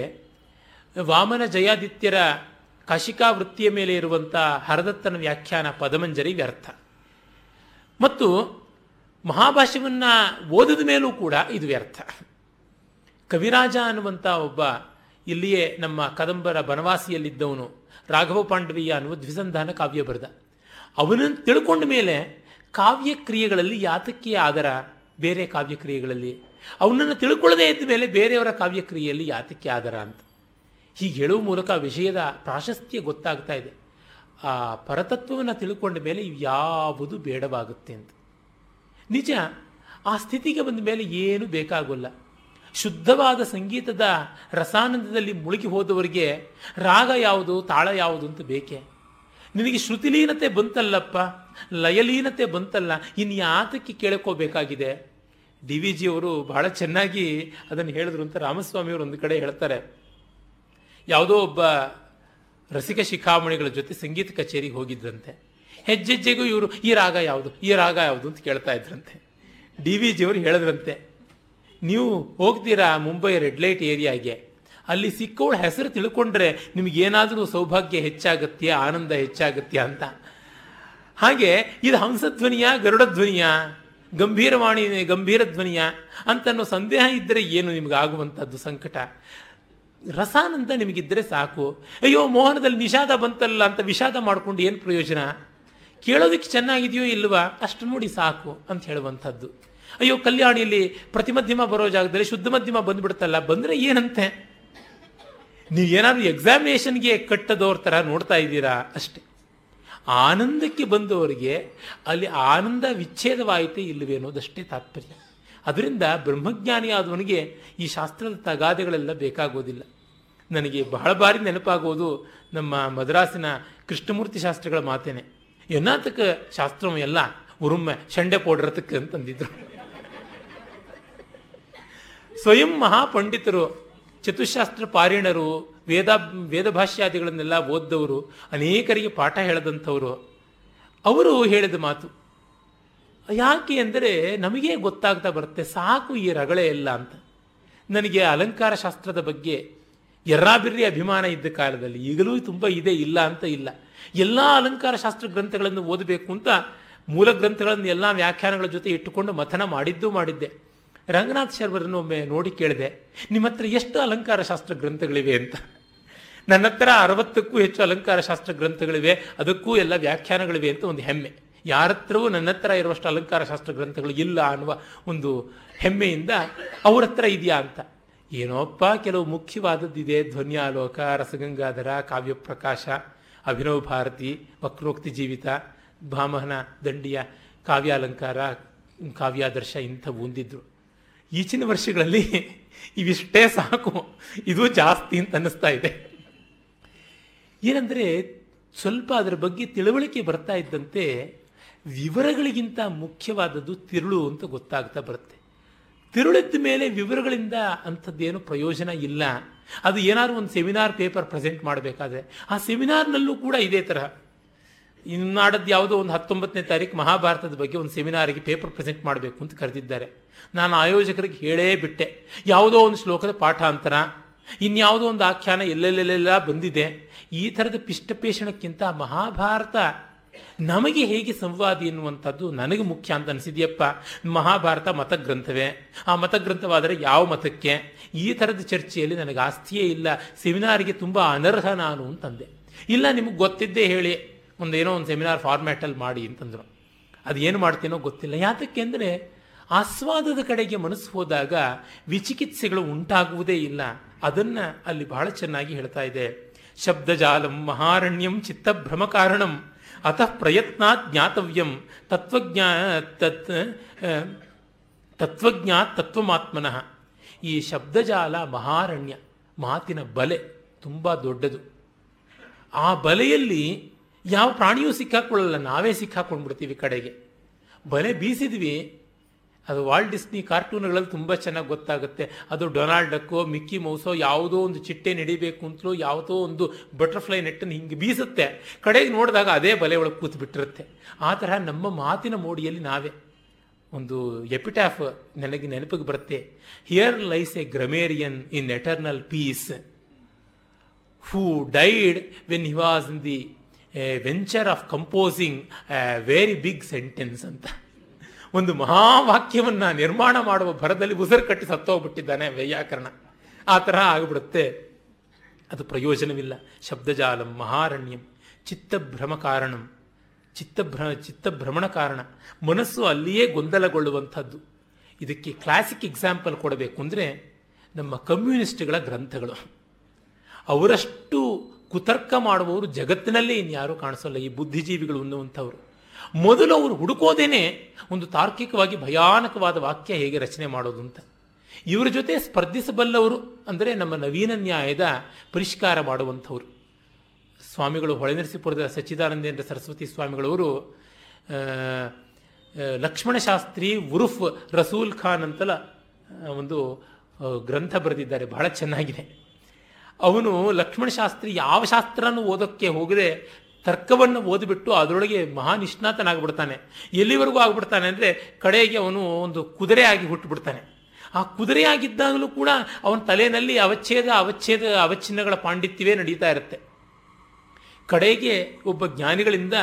ವಾಮನ ಜಯಾದಿತ್ಯರ ಕಾಶಿಕಾ ವೃತ್ತಿಯ ಮೇಲೆ ಇರುವಂಥ ಹರದತ್ತನ ವ್ಯಾಖ್ಯಾನ ಪದಮಂಜರಿ ವ್ಯರ್ಥ. ಮತ್ತು ಮಹಾಭಾಷ್ಯವನ್ನು ಓದದ ಮೇಲೂ ಕೂಡ ಇದು ವ್ಯರ್ಥ. ಕವಿರಾಜ ಅನ್ನುವಂಥ ಒಬ್ಬ ಇಲ್ಲಿಯೇ ನಮ್ಮ ಕದಂಬರ ಬನವಾಸಿಯಲ್ಲಿದ್ದವನು, ರಾಘವ ಪಾಂಡವೀಯ ಅನ್ನುವ ದ್ವಿಸಂಧಾನ ಕಾವ್ಯ ಬರೆದ. ಅವನನ್ನು ತಿಳ್ಕೊಂಡ ಮೇಲೆ ಕಾವ್ಯಕ್ರಿಯೆಗಳಲ್ಲಿ ಯಾತಕ್ಕೆ ಆದರ ಬೇರೆ ಕಾವ್ಯಕ್ರಿಯೆಗಳಲ್ಲಿ, ಅವನನ್ನು ತಿಳ್ಕೊಳ್ಳದೇ ಇದ್ದ ಮೇಲೆ ಬೇರೆಯವರ ಕಾವ್ಯಕ್ರಿಯೆಯಲ್ಲಿ ಯಾತಕ್ಕೆ ಆದರ ಅಂತ ಹೀಗೆ ಹೇಳುವ ಮೂಲಕ ವಿಷಯದ ಪ್ರಾಶಸ್ತ್ಯ ಗೊತ್ತಾಗ್ತಾ ಇದೆ. ಆ ಪರತತ್ವವನ್ನು ತಿಳ್ಕೊಂಡ ಮೇಲೆ ಯಾವುದು ಬೇಡವಾಗುತ್ತೆ ಅಂತ. ನಿಜ, ಆ ಸ್ಥಿತಿಗೆ ಬಂದ ಮೇಲೆ ಏನು ಬೇಕಾಗೋಲ್ಲ. ಶುದ್ಧವಾದ ಸಂಗೀತದ ರಸಾನಂದದಲ್ಲಿ ಮುಳುಗಿ ಹೋದವರಿಗೆ ರಾಗ ಯಾವುದು ತಾಳ ಯಾವುದು ಅಂತ ಬೇಕೆ? ನಿನಗೆ ಶ್ರುತಿಲೀನತೆ ಬಂತಲ್ಲಪ್ಪ, ಲಯಲೀನತೆ ಬಂತಲ್ಲ, ಇನ್ಯಾತಕ್ಕೆ ಕೇಳ್ಕೋಬೇಕಾಗಿದೆ? ಡಿ ವಿ ಜಿಯವರು ಬಹಳ ಚೆನ್ನಾಗಿ ಅದನ್ನು ಹೇಳಿದ್ರು ಅಂತ ರಾಮಸ್ವಾಮಿಯವರು ಒಂದು ಕಡೆ ಹೇಳ್ತಾರೆ. ಯಾವುದೋ ಒಬ್ಬ ರಸಿಕ ಶಿಖಾಮಣಿಗಳ ಜೊತೆ ಸಂಗೀತ ಕಚೇರಿಗೆ ಹೋಗಿದ್ರಂತೆ. ಹೆಜ್ಜೆಜ್ಜೆಗೂ ಇವರು ಈ ರಾಗ ಯಾವುದು ಈ ರಾಗ ಯಾವುದು ಅಂತ ಕೇಳ್ತಾ ಇದ್ರಂತೆ. ಡಿ ವಿ ಜಿಯವರು ಹೇಳಿದ್ರಂತೆ, ನೀವು ಹೋಗ್ತೀರಾ ಮುಂಬೈ ರೆಡ್ ಲೈಟ್ ಏರಿಯಾಗೆ, ಅಲ್ಲಿ ಸಿಕ್ಕವಳ ಹೆಸರು ತಿಳ್ಕೊಂಡ್ರೆ ನಿಮಗೇನಾದರೂ ಸೌಭಾಗ್ಯ ಹೆಚ್ಚಾಗತ್ಯಾ, ಆನಂದ ಹೆಚ್ಚಾಗತ್ಯಾ ಅಂತ. ಹಾಗೆ ಇದು ಹಂಸಧ್ವನಿಯ ಗರುಡಧ್ವನಿಯ ಗಂಭೀರವಾಣಿ ಗಂಭೀರಧ್ವನಿಯ ಅಂತನ್ನೋ ಸಂದೇಹ ಇದ್ದರೆ ಏನು ನಿಮಗಾಗುವಂಥದ್ದು ಸಂಕಟ? ರಸಾನಂದ ನಿಮಗಿದ್ದರೆ ಸಾಕು. ಅಯ್ಯೋ ಮೋಹನದಲ್ಲಿ ನಿಷಾದ ಬಂತಲ್ಲ ಅಂತ ವಿಷಾದ ಮಾಡಿಕೊಂಡು ಏನು ಪ್ರಯೋಜನ? ಕೇಳೋದಕ್ಕೆ ಚೆನ್ನಾಗಿದೆಯೋ ಇಲ್ವಾ ಅಷ್ಟು ನೋಡಿ ಸಾಕು ಅಂತ ಹೇಳುವಂಥದ್ದು. ಅಯ್ಯೋ ಕಲ್ಯಾಣಿಯಲ್ಲಿ ಪ್ರತಿಮಧ್ಯಮ ಬರೋ ಜಾಗದಲ್ಲಿ ಶುದ್ಧ ಮಧ್ಯಮ ಬಂದುಬಿಡುತ್ತಲ್ಲ, ಬಂದರೆ ಏನಂತೆ? ನೀವೇನಾದರೂ ಎಕ್ಸಾಮಿನೇಷನ್ಗೆ ಕಟ್ಟದವ್ರ ಥರ ನೋಡ್ತಾ ಇದ್ದೀರಾ ಅಷ್ಟೆ. ಆನಂದಕ್ಕೆ ಬಂದವರಿಗೆ ಅಲ್ಲಿ ಆನಂದ ವಿಚ್ಛೇದವಾಯಿತೆ ಇಲ್ಲವೇ ಅನ್ನೋದಷ್ಟೇ ತಾತ್ಪರ್ಯ. ಅದರಿಂದ ಬ್ರಹ್ಮಜ್ಞಾನಿ ಆದವನಿಗೆ ಈ ಶಾಸ್ತ್ರದ ತಗಾದೆಗಳೆಲ್ಲ ಬೇಕಾಗೋದಿಲ್ಲ. ನನಗೆ ಬಹಳ ಬಾರಿ ನೆನಪಾಗೋದು ನಮ್ಮ ಮದ್ರಾಸಿನ ಕೃಷ್ಣಮೂರ್ತಿ ಶಾಸ್ತ್ರಿಗಳ ಮಾತೇನೆ. ಎನ್ನಾತಕ ಶಾಸ್ತ್ರವ ಎಲ್ಲ ಉರುಮ್ಮೆ ಶಂಡೆ ಪೋಡ್ರತಕ್ಕೆ ಅಂತಂದಿದ್ರು. ಸ್ವಯಂ ಮಹಾಪಂಡಿತರು, ಚತುಶಾಸ್ತ್ರ ಪಾರಿಣರು, ವೇದ ಭಾಷ್ಯಾದಿಗಳನ್ನೆಲ್ಲ ಓದ್ದವರು, ಅನೇಕರಿಗೆ ಪಾಠ ಹೇಳದಂಥವರು, ಅವರು ಹೇಳಿದ ಮಾತು ಯಾಕೆ ಅಂದರೆ ನಮಗೇ ಗೊತ್ತಾಗ್ತಾ ಬರುತ್ತೆ ಸಾಕು ಈ ರಗಳೆ ಇಲ್ಲ ಅಂತ. ನನಗೆ ಅಲಂಕಾರ ಶಾಸ್ತ್ರದ ಬಗ್ಗೆ ಎರ್ರಾಬಿರ್ರಿ ಅಭಿಮಾನ ಇದ್ದ ಕಾಲದಲ್ಲಿ, ಈಗಲೂ ತುಂಬ ಇದೆ, ಇಲ್ಲ ಅಂತ ಇಲ್ಲ, ಎಲ್ಲ ಅಲಂಕಾರ ಶಾಸ್ತ್ರ ಗ್ರಂಥಗಳನ್ನು ಓದಬೇಕು ಅಂತ ಮೂಲ ಗ್ರಂಥಗಳನ್ನು ಎಲ್ಲ ವ್ಯಾಖ್ಯಾನಗಳ ಜೊತೆ ಇಟ್ಟುಕೊಂಡು ಮಥನ ಮಾಡಿದ್ದೆ. ರಂಗನಾಥ್ ಶರ್ಮರನ್ನು ಒಮ್ಮೆ ನೋಡಿ ಕೇಳಿದೆ, ನಿಮ್ಮ ಹತ್ರ ಎಷ್ಟು ಅಲಂಕಾರ ಶಾಸ್ತ್ರ ಗ್ರಂಥಗಳಿವೆ ಅಂತ. ನನ್ನ ಹತ್ರ 60ಕ್ಕೂ ಹೆಚ್ಚು ಅಲಂಕಾರ ಶಾಸ್ತ್ರ ಗ್ರಂಥಗಳಿವೆ, ಅದಕ್ಕೂ ಎಲ್ಲ ವ್ಯಾಖ್ಯಾನಗಳಿವೆ ಅಂತ ಒಂದು ಹೆಮ್ಮೆ. ಯಾರ ಹತ್ರವೂ ನನ್ನ ಹತ್ರ ಇರುವಷ್ಟು ಅಲಂಕಾರ ಶಾಸ್ತ್ರ ಗ್ರಂಥಗಳು ಇಲ್ಲ ಅನ್ನುವ ಒಂದು ಹೆಮ್ಮೆಯಿಂದ ಅವ್ರ ಹತ್ರ ಇದೆಯಾ ಅಂತ. ಏನೋಪ್ಪ, ಕೆಲವು ಮುಖ್ಯವಾದದ್ದಿದೆ, ಧ್ವನ್ಯಾಲೋಕ, ರಸಗಂಗಾಧರ, ಕಾವ್ಯಪ್ರಕಾಶ, ಅಭಿನವ ಭಾರತಿ, ವಕ್ರೋಕ್ತಿ ಜೀವಿತ, ಭಾಮಹನ ದಂಡಿಯ ಕಾವ್ಯಾಲಂಕಾರ, ಕಾವ್ಯಾದರ್ಶ ಇಂಥವು ಹೊಂದಿದ್ರು. ಈಚಿನ ವರ್ಷಗಳಲ್ಲಿ ಇವಿಷ್ಟೇ ಸಾಕು, ಇದು ಜಾಸ್ತಿ ಅಂತ ಅನ್ನಿಸ್ತಾ ಇದೆ. ಏನಂದರೆ ಸ್ವಲ್ಪ ಅದರ ಬಗ್ಗೆ ತಿಳುವಳಿಕೆ ಬರ್ತಾ ಇದ್ದಂತೆ ವಿವರಗಳಿಗಿಂತ ಮುಖ್ಯವಾದದ್ದು ತಿರುಳು ಅಂತ ಗೊತ್ತಾಗ್ತಾ ಬರುತ್ತೆ. ತಿರುಳಿದ್ದ ಮೇಲೆ ವಿವರಗಳಿಂದ ಅಂಥದ್ದೇನು ಪ್ರಯೋಜನ ಇಲ್ಲ. ಅದು ಏನಾದರೂ ಒಂದು ಸೆಮಿನಾರ್ ಪೇಪರ್ ಪ್ರೆಸೆಂಟ್ ಮಾಡಬೇಕಾದ್ರೆ, ಆ ಸೆಮಿನಾರ್ನಲ್ಲೂ ಕೂಡ ಇದೇ ತರಹ. ಇನ್ನಾಡದ್ದು ಯಾವುದೋ ಒಂದು 19ನೇ ತಾರೀಕು ಮಹಾಭಾರತದ ಬಗ್ಗೆ ಒಂದು ಸೆಮಿನಾರಿಗೆ ಪೇಪರ್ ಪ್ರೆಸೆಂಟ್ ಮಾಡಬೇಕು ಅಂತ ಕರೆದಿದ್ದಾರೆ. ನಾನು ಆಯೋಜಕರಿಗೆ ಹೇಳೇ ಬಿಟ್ಟೆ, ಯಾವುದೋ ಒಂದು ಶ್ಲೋಕದ ಪಾಠಾಂತರ, ಇನ್ಯಾವುದೋ ಒಂದು ಆಖ್ಯಾನ ಎಲ್ಲೆಲ್ಲೆಲ್ಲ ಬಂದಿದೆ. ಈ ಥರದ ಪಿಷ್ಟಪೇಷಣಕ್ಕಿಂತ ಮಹಾಭಾರತ ನಮಗೆ ಹೇಗೆ ಸಂವಾದಿ ಎನ್ನುವಂಥದ್ದು ನನಗೆ ಮುಖ್ಯ ಅಂತ ಅನಿಸಿದೆಯಪ್ಪ. ಮಹಾಭಾರತ ಮತಗ್ರಂಥವೇ, ಆ ಮತಗ್ರಂಥವಾದರೆ ಯಾವ ಮತಕ್ಕೆ? ಈ ಥರದ ಚರ್ಚೆಯಲ್ಲಿ ನನಗೆ ಆಸ್ತಿಯೇ ಇಲ್ಲ, ಸೆಮಿನಾರಿಗೆ ತುಂಬ ಅನರ್ಹ ನಾನು ಅಂತಂದೆ. ಇಲ್ಲ, ನಿಮಗೆ ಗೊತ್ತಿದ್ದೇ ಹೇಳಿ, ಒಂದೇನೋ ಒಂದು ಸೆಮಿನಾರ್ ಫಾರ್ಮ್ಯಾಟಲ್ಲಿ ಮಾಡಿ ಅಂತಂದರು. ಅದೇನು ಮಾಡ್ತೇನೋ ಗೊತ್ತಿಲ್ಲ. ಯಾತಕ್ಕೆ ಅಂದರೆ ಆಸ್ವಾದದ ಕಡೆಗೆ ಮನಸ್ಸು ಹೋದಾಗ ವಿಚಿಕಿತ್ಸೆಗಳು ಉಂಟಾಗುವುದೇ ಇಲ್ಲ. ಅದನ್ನು ಅಲ್ಲಿ ಬಹಳ ಚೆನ್ನಾಗಿ ಹೇಳ್ತಾ ಇದೆ. ಶಬ್ದಜಾಲಂ ಮಹಾರಣ್ಯಂ ಚಿತ್ತಭ್ರಮ ಕಾರಣಂ ಅತಃ ಪ್ರಯತ್ನಾತ್ ಜ್ಞಾತವ್ಯಂ ತತ್ವಜ್ಞಾತ್ ತತ್ವಮಾತ್ಮನಃ. ಈ ಶಬ್ದಜಾಲ ಮಹಾರಣ್ಯ, ಮಾತಿನ ಬಲೆ ತುಂಬ ದೊಡ್ಡದು. ಆ ಬಲೆಯಲ್ಲಿ ಯಾವ ಪ್ರಾಣಿಯೂ ಸಿಕ್ಕಾಕೊಳ್ಳಲ್ಲ, ನಾವೇ ಸಿಕ್ಕಾಕೊಂಡ್ಬಿಡ್ತೀವಿ ಕಡೆಗೆ. ಬಲೆ ಬೀಸಿದ್ವಿ, ಅದು ವಾಲ್ಟ್ ಡಿಸ್ನಿ ಕಾರ್ಟೂನ್ಗಳಲ್ಲಿ ತುಂಬ ಚೆನ್ನಾಗಿ ಗೊತ್ತಾಗುತ್ತೆ. ಅದು ಡೊನಾಲ್ಡ್ ಡಕ್ಕೋ, ಮಿಕ್ಕಿ ಮೌಸೋ ಯಾವುದೋ ಒಂದು ಚಿಟ್ಟೆ ನಡಿಬೇಕು ಅಂತಲೂ ಯಾವುದೋ ಒಂದು ಬಟರ್ಫ್ಲೈ ನೆಟ್ಟನ್ನು ಹಿಂಗೆ ಬೀಸುತ್ತೆ, ಕಡೆಗೆ ನೋಡಿದಾಗ ಅದೇ ಬಲೆ ಒಳಗೆ ಕೂತು ಬಿಟ್ಟಿರುತ್ತೆ. ಆ ಥರ ನಮ್ಮ ಮಾತಿನ ಮೋಡಿಯಲ್ಲಿ ನಾವೇ. ಒಂದು ಎಪಿಟಾಫ್ ನೆನಪಿಗೆ ಬರುತ್ತೆ, here lies a grammarian in eternal peace who died when he was in the venture of composing very big sentence ಅಂತ. ಒಂದು ಮಹಾವಾಕ್ಯವನ್ನು ನಿರ್ಮಾಣ ಮಾಡುವ ಭರದಲ್ಲಿ ಉಸಿರು ಕಟ್ಟಿ ಸತ್ತೋಗ್ಬಿಟ್ಟಿದ್ದಾನೆ ವ್ಯಾಕರಣ. ಆ ತರಹ ಆಗಿಬಿಡುತ್ತೆ. ಅದು ಪ್ರಯೋಜನವಿಲ್ಲ. ಶಬ್ದಜಾಲಂ ಮಹಾರಣ್ಯಂ ಚಿತ್ತಭ್ರಮ ಕಾರಣಂ, ಚಿತ್ತಭ್ರಮಣ ಕಾರಣ, ಮನಸ್ಸು ಅಲ್ಲಿಯೇ ಗೊಂದಲಗೊಳ್ಳುವಂಥದ್ದು. ಇದಕ್ಕೆ ಕ್ಲಾಸಿಕ್ ಎಕ್ಸಾಂಪಲ್ ಕೊಡಬೇಕು ಅಂದರೆ ನಮ್ಮ ಕಮ್ಯುನಿಸ್ಟ್ಗಳ ಗ್ರಂಥಗಳು. ಅವರಷ್ಟು ಕುತರ್ಕ ಮಾಡುವವರು ಜಗತ್ತಿನಲ್ಲೇ ಇನ್ಯಾರೂ ಕಾಣಿಸೋಲ್ಲ, ಈ ಬುದ್ಧಿಜೀವಿಗಳು ಅನ್ನುವಂಥವ್ರು. ಮೊದಲು ಅವರು ಹುಡುಕೋದೇನೆ ಒಂದು ತಾರ್ಕಿಕವಾಗಿ ಭಯಾನಕವಾದ ವಾಕ್ಯ ಹೇಗೆ ರಚನೆ ಮಾಡೋದು ಅಂತ. ಇವರ ಜೊತೆ ಸ್ಪರ್ಧಿಸಬಲ್ಲವರು ಅಂದರೆ ನಮ್ಮ ನವೀನ ನ್ಯಾಯದ ಪರಿಷ್ಕಾರ ಮಾಡುವಂಥವ್ರು ಸ್ವಾಮಿಗಳು. ಹೊಳೆನರಸೀಪುರದ ಸಚ್ಚಿದಾನಂದೇಂದ್ರ ಸರಸ್ವತಿ ಸ್ವಾಮಿಗಳವರು ಲಕ್ಷ್ಮಣಶಾಸ್ತ್ರಿ ಉರುಫ್ ರಸೂಲ್ ಖಾನ್ ಅಂತಲ ಒಂದು ಗ್ರಂಥ ಬರೆದಿದ್ದಾರೆ, ಬಹಳ ಚೆನ್ನಾಗಿದೆ. ಅವನು ಲಕ್ಷ್ಮಣಶಾಸ್ತ್ರಿ ಯಾವ ಶಾಸ್ತ್ರನೂ ಓದೋಕ್ಕೆ ಹೋಗದೆ ತರ್ಕವನ್ನು ಓದಿಬಿಟ್ಟು ಅದರೊಳಗೆ ಮಹಾನಿಷ್ಣಾತನಾಗ್ಬಿಡ್ತಾನೆ. ಎಲ್ಲಿವರೆಗೂ ಆಗ್ಬಿಡ್ತಾನೆ ಅಂದರೆ ಕಡೆಗೆ ಅವನು ಒಂದು ಕುದುರೆಯಾಗಿ ಹುಟ್ಟುಬಿಡ್ತಾನೆ. ಆ ಕುದುರೆಯಾಗಿದ್ದಾಗಲೂ ಕೂಡ ಅವನ ತಲೆಯಲ್ಲಿ ಅವಚ್ಛೇದಗಳ ಪಾಂಡಿತ್ಯವೇ ನಡೀತಾ ಇರುತ್ತೆ. ಕಡೆಗೆ ಒಬ್ಬ ಜ್ಞಾನಿಗಳಿಂದ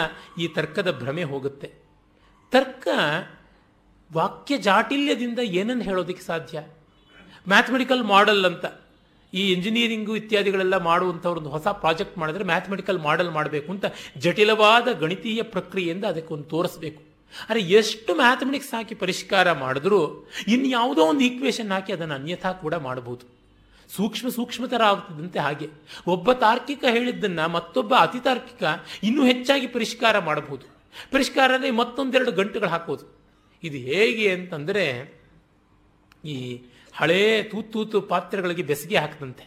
ಈ ತರ್ಕದ ಭ್ರಮೆ ಹೋಗುತ್ತೆ. ತರ್ಕ ವಾಕ್ಯ ಜಾಟಿಲ್ಯದಿಂದ ಏನನ್ನು ಹೇಳೋದಕ್ಕೆ ಸಾಧ್ಯ? ಮ್ಯಾಥಮೆಟಿಕಲ್ ಮಾಡೆಲ್ ಅಂತ ಈ ಇಂಜಿನಿಯರಿಂಗು ಇತ್ಯಾದಿಗಳೆಲ್ಲ ಮಾಡುವಂಥವ್ರೊಂದು ಹೊಸ ಪ್ರಾಜೆಕ್ಟ್ ಮಾಡಿದ್ರೆ ಮ್ಯಾಥಮೆಟಿಕಲ್ ಮಾಡೆಲ್ ಮಾಡಬೇಕು ಅಂತ ಜಟಿಲವಾದ ಗಣಿತೀಯ ಪ್ರಕ್ರಿಯೆಯಿಂದ ಅದಕ್ಕೊಂದು ತೋರಿಸ್ಬೇಕು. ಆದರೆ ಎಷ್ಟು ಮ್ಯಾಥಮೆಟಿಕ್ಸ್ ಹಾಕಿ ಪರಿಷ್ಕಾರ ಮಾಡಿದ್ರೂ ಇನ್ಯಾವುದೋ ಒಂದು ಈಕ್ವೇಷನ್ ಹಾಕಿ ಅದನ್ನು ಅನ್ಯಥಾ ಕೂಡ ಮಾಡಬಹುದು. ಸೂಕ್ಷ್ಮತರ ಆಗ್ತದಂತೆ ಹಾಗೆ ಒಬ್ಬ ತಾರ್ಕಿಕ ಹೇಳಿದ್ದನ್ನು ಮತ್ತೊಬ್ಬ ಅತಿ ತಾರ್ಕಿಕ ಇನ್ನೂ ಹೆಚ್ಚಾಗಿ ಪರಿಷ್ಕಾರ ಮಾಡಬಹುದು. ಪರಿಷ್ಕಾರ ಅಂದರೆ ಮತ್ತೊಂದೆರಡು ಗಂಟೆಗಳು ಹಾಕೋದು. ಇದು ಹೇಗೆ ಅಂತಂದರೆ, ಈ ಹಳೇ ತೂತು ಪಾತ್ರೆಗಳಿಗೆ ಬೆಸಿಗೆ ಹಾಕ್ತಂತೆ.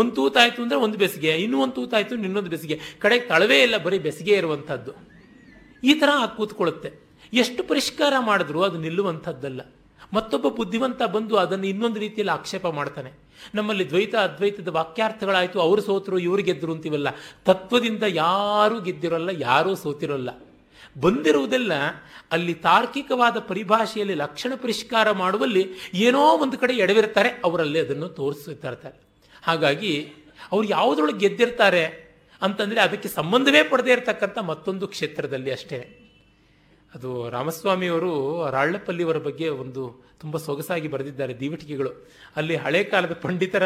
ಒಂದು ತೂತಾಯಿತು ಅಂದರೆ ಒಂದು ಬೆಸಿಗೆ, ಇನ್ನೂ ಒಂದು ತೂತಾಯಿತು ಇನ್ನೊಂದು ಬೆಸಿಗೆ, ಕಡೆಗೆ ತಳವೇ ಇಲ್ಲ, ಬರೀ ಬೆಸಿಗೆ ಇರುವಂಥದ್ದು. ಈ ಥರ ಕೂತ್ಕೊಳ್ಳುತ್ತೆ. ಎಷ್ಟು ಪರಿಷ್ಕಾರ ಮಾಡಿದ್ರೂ ಅದು ನಿಲ್ಲುವಂಥದ್ದಲ್ಲ. ಮತ್ತೊಬ್ಬ ಬುದ್ಧಿವಂತ ಬಂದು ಅದನ್ನು ಇನ್ನೊಂದು ರೀತಿಯಲ್ಲಿ ಆಕ್ಷೇಪ ಮಾಡ್ತಾನೆ. ನಮ್ಮಲ್ಲಿ ದ್ವೈತ ಅದ್ವೈತದ ವಾಕ್ಯಾರ್ಥಗಳಾಯಿತು, ಅವರು ಸೋತರು ಇವರು ಗೆದ್ದರು ಅಂತೀವಲ್ಲ. ತತ್ವದಿಂದ ಯಾರೂ ಗೆದ್ದಿರೋಲ್ಲ, ಯಾರೂ ಸೋತಿರೋಲ್ಲ. ಬಂದಿರುವುದೆಲ್ಲ ಅಲ್ಲಿ ತಾರ್ಕಿಕವಾದ ಪರಿಭಾಷೆಯಲ್ಲಿ ಲಕ್ಷಣ ಪರಿಷ್ಕಾರ ಮಾಡುವಲ್ಲಿ ಏನೋ ಒಂದು ಕಡೆ ಎಡವಿರ್ತಾರೆ, ಅವರಲ್ಲಿ ಅದನ್ನು ತೋರಿಸ್ತಾ ಇರ್ತಾರೆ. ಹಾಗಾಗಿ ಅವ್ರು ಯಾವುದ್ರೊಳಗೆ ಗೆದ್ದಿರ್ತಾರೆ ಅಂತಂದರೆ ಅದಕ್ಕೆ ಸಂಬಂಧವೇ ಪಡೆದೇ ಇರತಕ್ಕಂಥ ಮತ್ತೊಂದು ಕ್ಷೇತ್ರದಲ್ಲಿ ಅಷ್ಟೇ. ಅದು ರಾಮಸ್ವಾಮಿಯವರು ರಾಳ್ಳಪಲ್ಲಿಯವರ ಬಗ್ಗೆ ಒಂದು ತುಂಬ ಸೊಗಸಾಗಿ ಬರೆದಿದ್ದಾರೆ ದೀವಟಿಕೆಗಳು. ಅಲ್ಲಿ ಹಳೆ ಕಾಲದ ಪಂಡಿತರ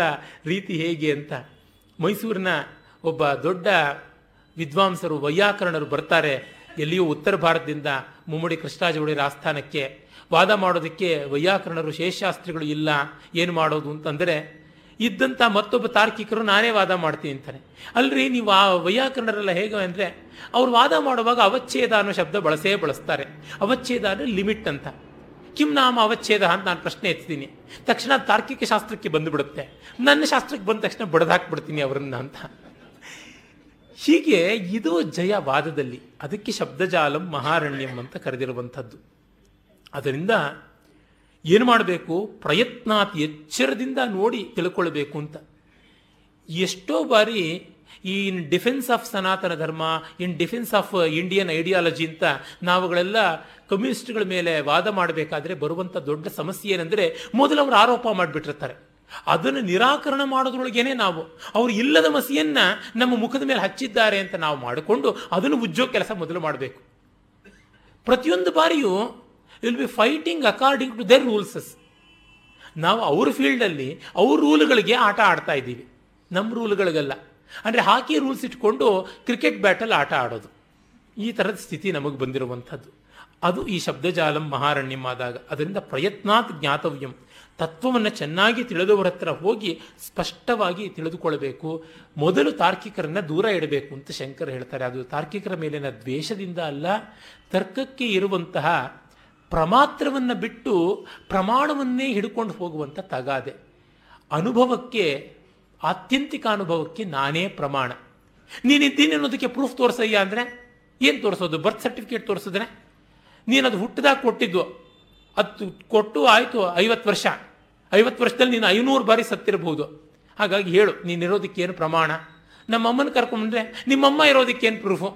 ರೀತಿ ಹೇಗೆ ಅಂತ ಮೈಸೂರಿನ ಒಬ್ಬ ದೊಡ್ಡ ವಿದ್ವಾಂಸರು ವೈಯಾಕರಣರು ಬರ್ತಾರೆ. ಎಲ್ಲಿಯೂ ಉತ್ತರ ಭಾರತದಿಂದ ಮುಮ್ಮಡಿ ಕೃಷ್ಣರಾಜ ಒಡೆಯರ ಆಸ್ಥಾನಕ್ಕೆ ವಾದ ಮಾಡೋದಕ್ಕೆ ವೈಯಾಕರಣರು ಶೇಷಶಾಸ್ತ್ರಿಗಳು ಇಲ್ಲ, ಏನು ಮಾಡೋದು ಅಂತಂದರೆ ಇದ್ದಂಥ ಮತ್ತೊಬ್ಬ ತಾರ್ಕಿಕರು ನಾನೇ ವಾದ ಮಾಡ್ತೀನಿ ಅಂತಾನೆ. ಅಲ್ರಿ, ನೀವು ಆ ವೈಯಾಕರಣರೆಲ್ಲ ಹೇಗೆ ಅಂದರೆ ಅವ್ರು ವಾದ ಮಾಡುವಾಗ ಅವಚ್ಛೇದ ಅನ್ನೋ ಶಬ್ದ ಬಳಸ್ತಾರೆ. ಅವಚ್ಛೇದ ಅಂದರೆ ಲಿಮಿಟ್ ಅಂತ. ಕಿಮ್ ನಾಮ ಅವಚ್ಛೇದ ಅಂತ ನಾನು ಪ್ರಶ್ನೆ ಎತ್ತೀನಿ, ತಕ್ಷಣ ತಾರ್ಕಿಕ ಶಾಸ್ತ್ರಕ್ಕೆ ಬಂದುಬಿಡುತ್ತೆ, ನನ್ನ ಶಾಸ್ತ್ರಕ್ಕೆ ಬಂದ ತಕ್ಷಣ ಬಡದಾಕ್ಬಿಡ್ತೀನಿ ಅವರನ್ನ ಅಂತ. ಹೀಗೆ ಇದು ಜಯವಾದದಲ್ಲಿ, ಅದಕ್ಕೆ ಶಬ್ದಜಾಲಂ ಮಹಾರಣ್ಯಂ ಅಂತ ಕರೆದಿರುವಂಥದ್ದು. ಅದರಿಂದ ಏನು ಮಾಡಬೇಕು? ಪ್ರಯತ್ನಾತಿ ಎಚ್ಚರದಿಂದ ನೋಡಿ ತಿಳ್ಕೊಳ್ಬೇಕು ಅಂತ. ಎಷ್ಟೋ ಬಾರಿ ಇನ್ defence of Sanatana Dharma, in defence of Indian ideology ಅಂತ ನಾವುಗಳೆಲ್ಲ ಕಮ್ಯುನಿಸ್ಟ್ಗಳ ಮೇಲೆ ವಾದ ಮಾಡಬೇಕಾದ್ರೆ ಬರುವಂಥ ದೊಡ್ಡ ಸಮಸ್ಯೆ ಏನಂದರೆ, ಮೊದಲು ಅವರು ಆರೋಪ ಮಾಡಿಬಿಟ್ಟಿರ್ತಾರೆ, ಅದನ್ನು ನಿರಾಕರಣ ಮಾಡೋದ್ರೊಳಗೇನೆ ನಾವು ಅವರು ಇಲ್ಲದ ಮಸಿಯನ್ನು ನಮ್ಮ ಮುಖದ ಮೇಲೆ ಹಚ್ಚಿದ್ದಾರೆ ಅಂತ ನಾವು ಮಾಡಿಕೊಂಡು ಅದನ್ನು ಉಜ್ಜೋ ಕೆಲಸ ಮೊದಲು ಮಾಡಬೇಕು. ಪ್ರತಿಯೊಂದು ಬಾರಿಯೂ will be fighting according to their rules. ನಾವು ಅವ್ರ ಫೀಲ್ಡಲ್ಲಿ ಅವ್ರ ರೂಲ್ಗಳಿಗೆ ಆಟ ಆಡ್ತಾ ಇದ್ದೀವಿ, ನಮ್ಮ ರೂಲ್ಗಳಿಗಲ್ಲ. ಅಂದರೆ ಹಾಕಿ ರೂಲ್ಸ್ ಇಟ್ಕೊಂಡು ಕ್ರಿಕೆಟ್ ಬ್ಯಾಟಲ್ಲಿ ಆಟ ಆಡೋದು, ಈ ಥರದ ಸ್ಥಿತಿ ನಮಗೆ ಬಂದಿರುವಂಥದ್ದು. ಅದು ಈ ಶಬ್ದಜಾಲಂ ಮಹಾರಣ್ಯಂ ಆದಾಗ. ಅದರಿಂದ ಪ್ರಯತ್ನಾತ್ ಜ್ಞಾತವ್ಯಂ, ತತ್ವವನ್ನು ಚೆನ್ನಾಗಿ ತಿಳಿದವರ ಹತ್ರ ಹೋಗಿ ಸ್ಪಷ್ಟವಾಗಿ ತಿಳಿದುಕೊಳ್ಳಬೇಕು. ಮೊದಲು ತಾರ್ಕಿಕರನ್ನು ದೂರ ಇಡಬೇಕು ಅಂತ ಶಂಕರ್ ಹೇಳ್ತಾರೆ. ಅದು ತಾರ್ಕಿಕರ ಮೇಲಿನ ದ್ವೇಷದಿಂದ ಅಲ್ಲ, ತರ್ಕಕ್ಕೆ ಇರುವಂತಹ ಪ್ರಮಾತ್ರವನ್ನು ಬಿಟ್ಟು ಪ್ರಮಾಣವನ್ನೇ ಹಿಡ್ಕೊಂಡು ಹೋಗುವಂಥ ತಗಾದೆ. ಅನುಭವಕ್ಕೆ, ಆತ್ಯಂತಿಕ ಅನುಭವಕ್ಕೆ ನಾನೇ ಪ್ರಮಾಣ. ನೀನಿದ್ದೀನಿ ಅನ್ನೋದಕ್ಕೆ ಪ್ರೂಫ್ ತೋರಿಸಯ್ಯ ಅಂದರೆ ಏನು ತೋರಿಸೋದು? ಬರ್ತ್ ಸರ್ಟಿಫಿಕೇಟ್ ತೋರಿಸಿದ್ರೆ ನೀನದು ಹುಟ್ಟಿದಾಗ ಕೊಟ್ಟಿದ್ದು, ಅದು ಕೊಟ್ಟು ಆಯಿತು 50 ವರ್ಷ, 50 ವರ್ಷದಲ್ಲಿ ನೀನು 500 ಬಾರಿ ಸತ್ತಿರಬಹುದು, ಹಾಗಾಗಿ ಹೇಳು ನೀನಿರೋದಕ್ಕೇನು ಪ್ರಮಾಣ? ನಮ್ಮಮ್ಮನ ಕರ್ಕೊಂಡ್ಬಂದರೆ ನಿಮ್ಮಮ್ಮ ಇರೋದಕ್ಕೇನು ಪ್ರೂಫು?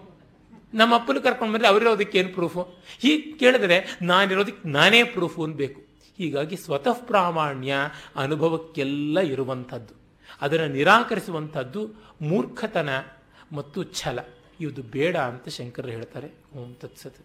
ನಮ್ಮಪ್ಪನ ಕರ್ಕೊಂಡ್ಬಂದರೆ ಅವರಿರೋದಕ್ಕೇನು ಪ್ರೂಫು? ಹೀಗೆ ಕೇಳಿದ್ರೆ ನಾನಿರೋದಕ್ಕೆ ನಾನೇ ಪ್ರೂಫು ಅನ್ಬೇಕು. ಹೀಗಾಗಿ ಸ್ವತಃ ಪ್ರಾಮಾಣ್ಯ ಅನುಭವಕ್ಕೆಲ್ಲ ಇರುವಂಥದ್ದು, ಅದನ್ನು ನಿರಾಕರಿಸುವಂಥದ್ದು ಮೂರ್ಖತನ ಮತ್ತು ಛಲ. ಇದು ಬೇಡ ಅಂತ ಶಂಕರರು ಹೇಳ್ತಾರೆ. ಓಂ ತತ್ಸತ್.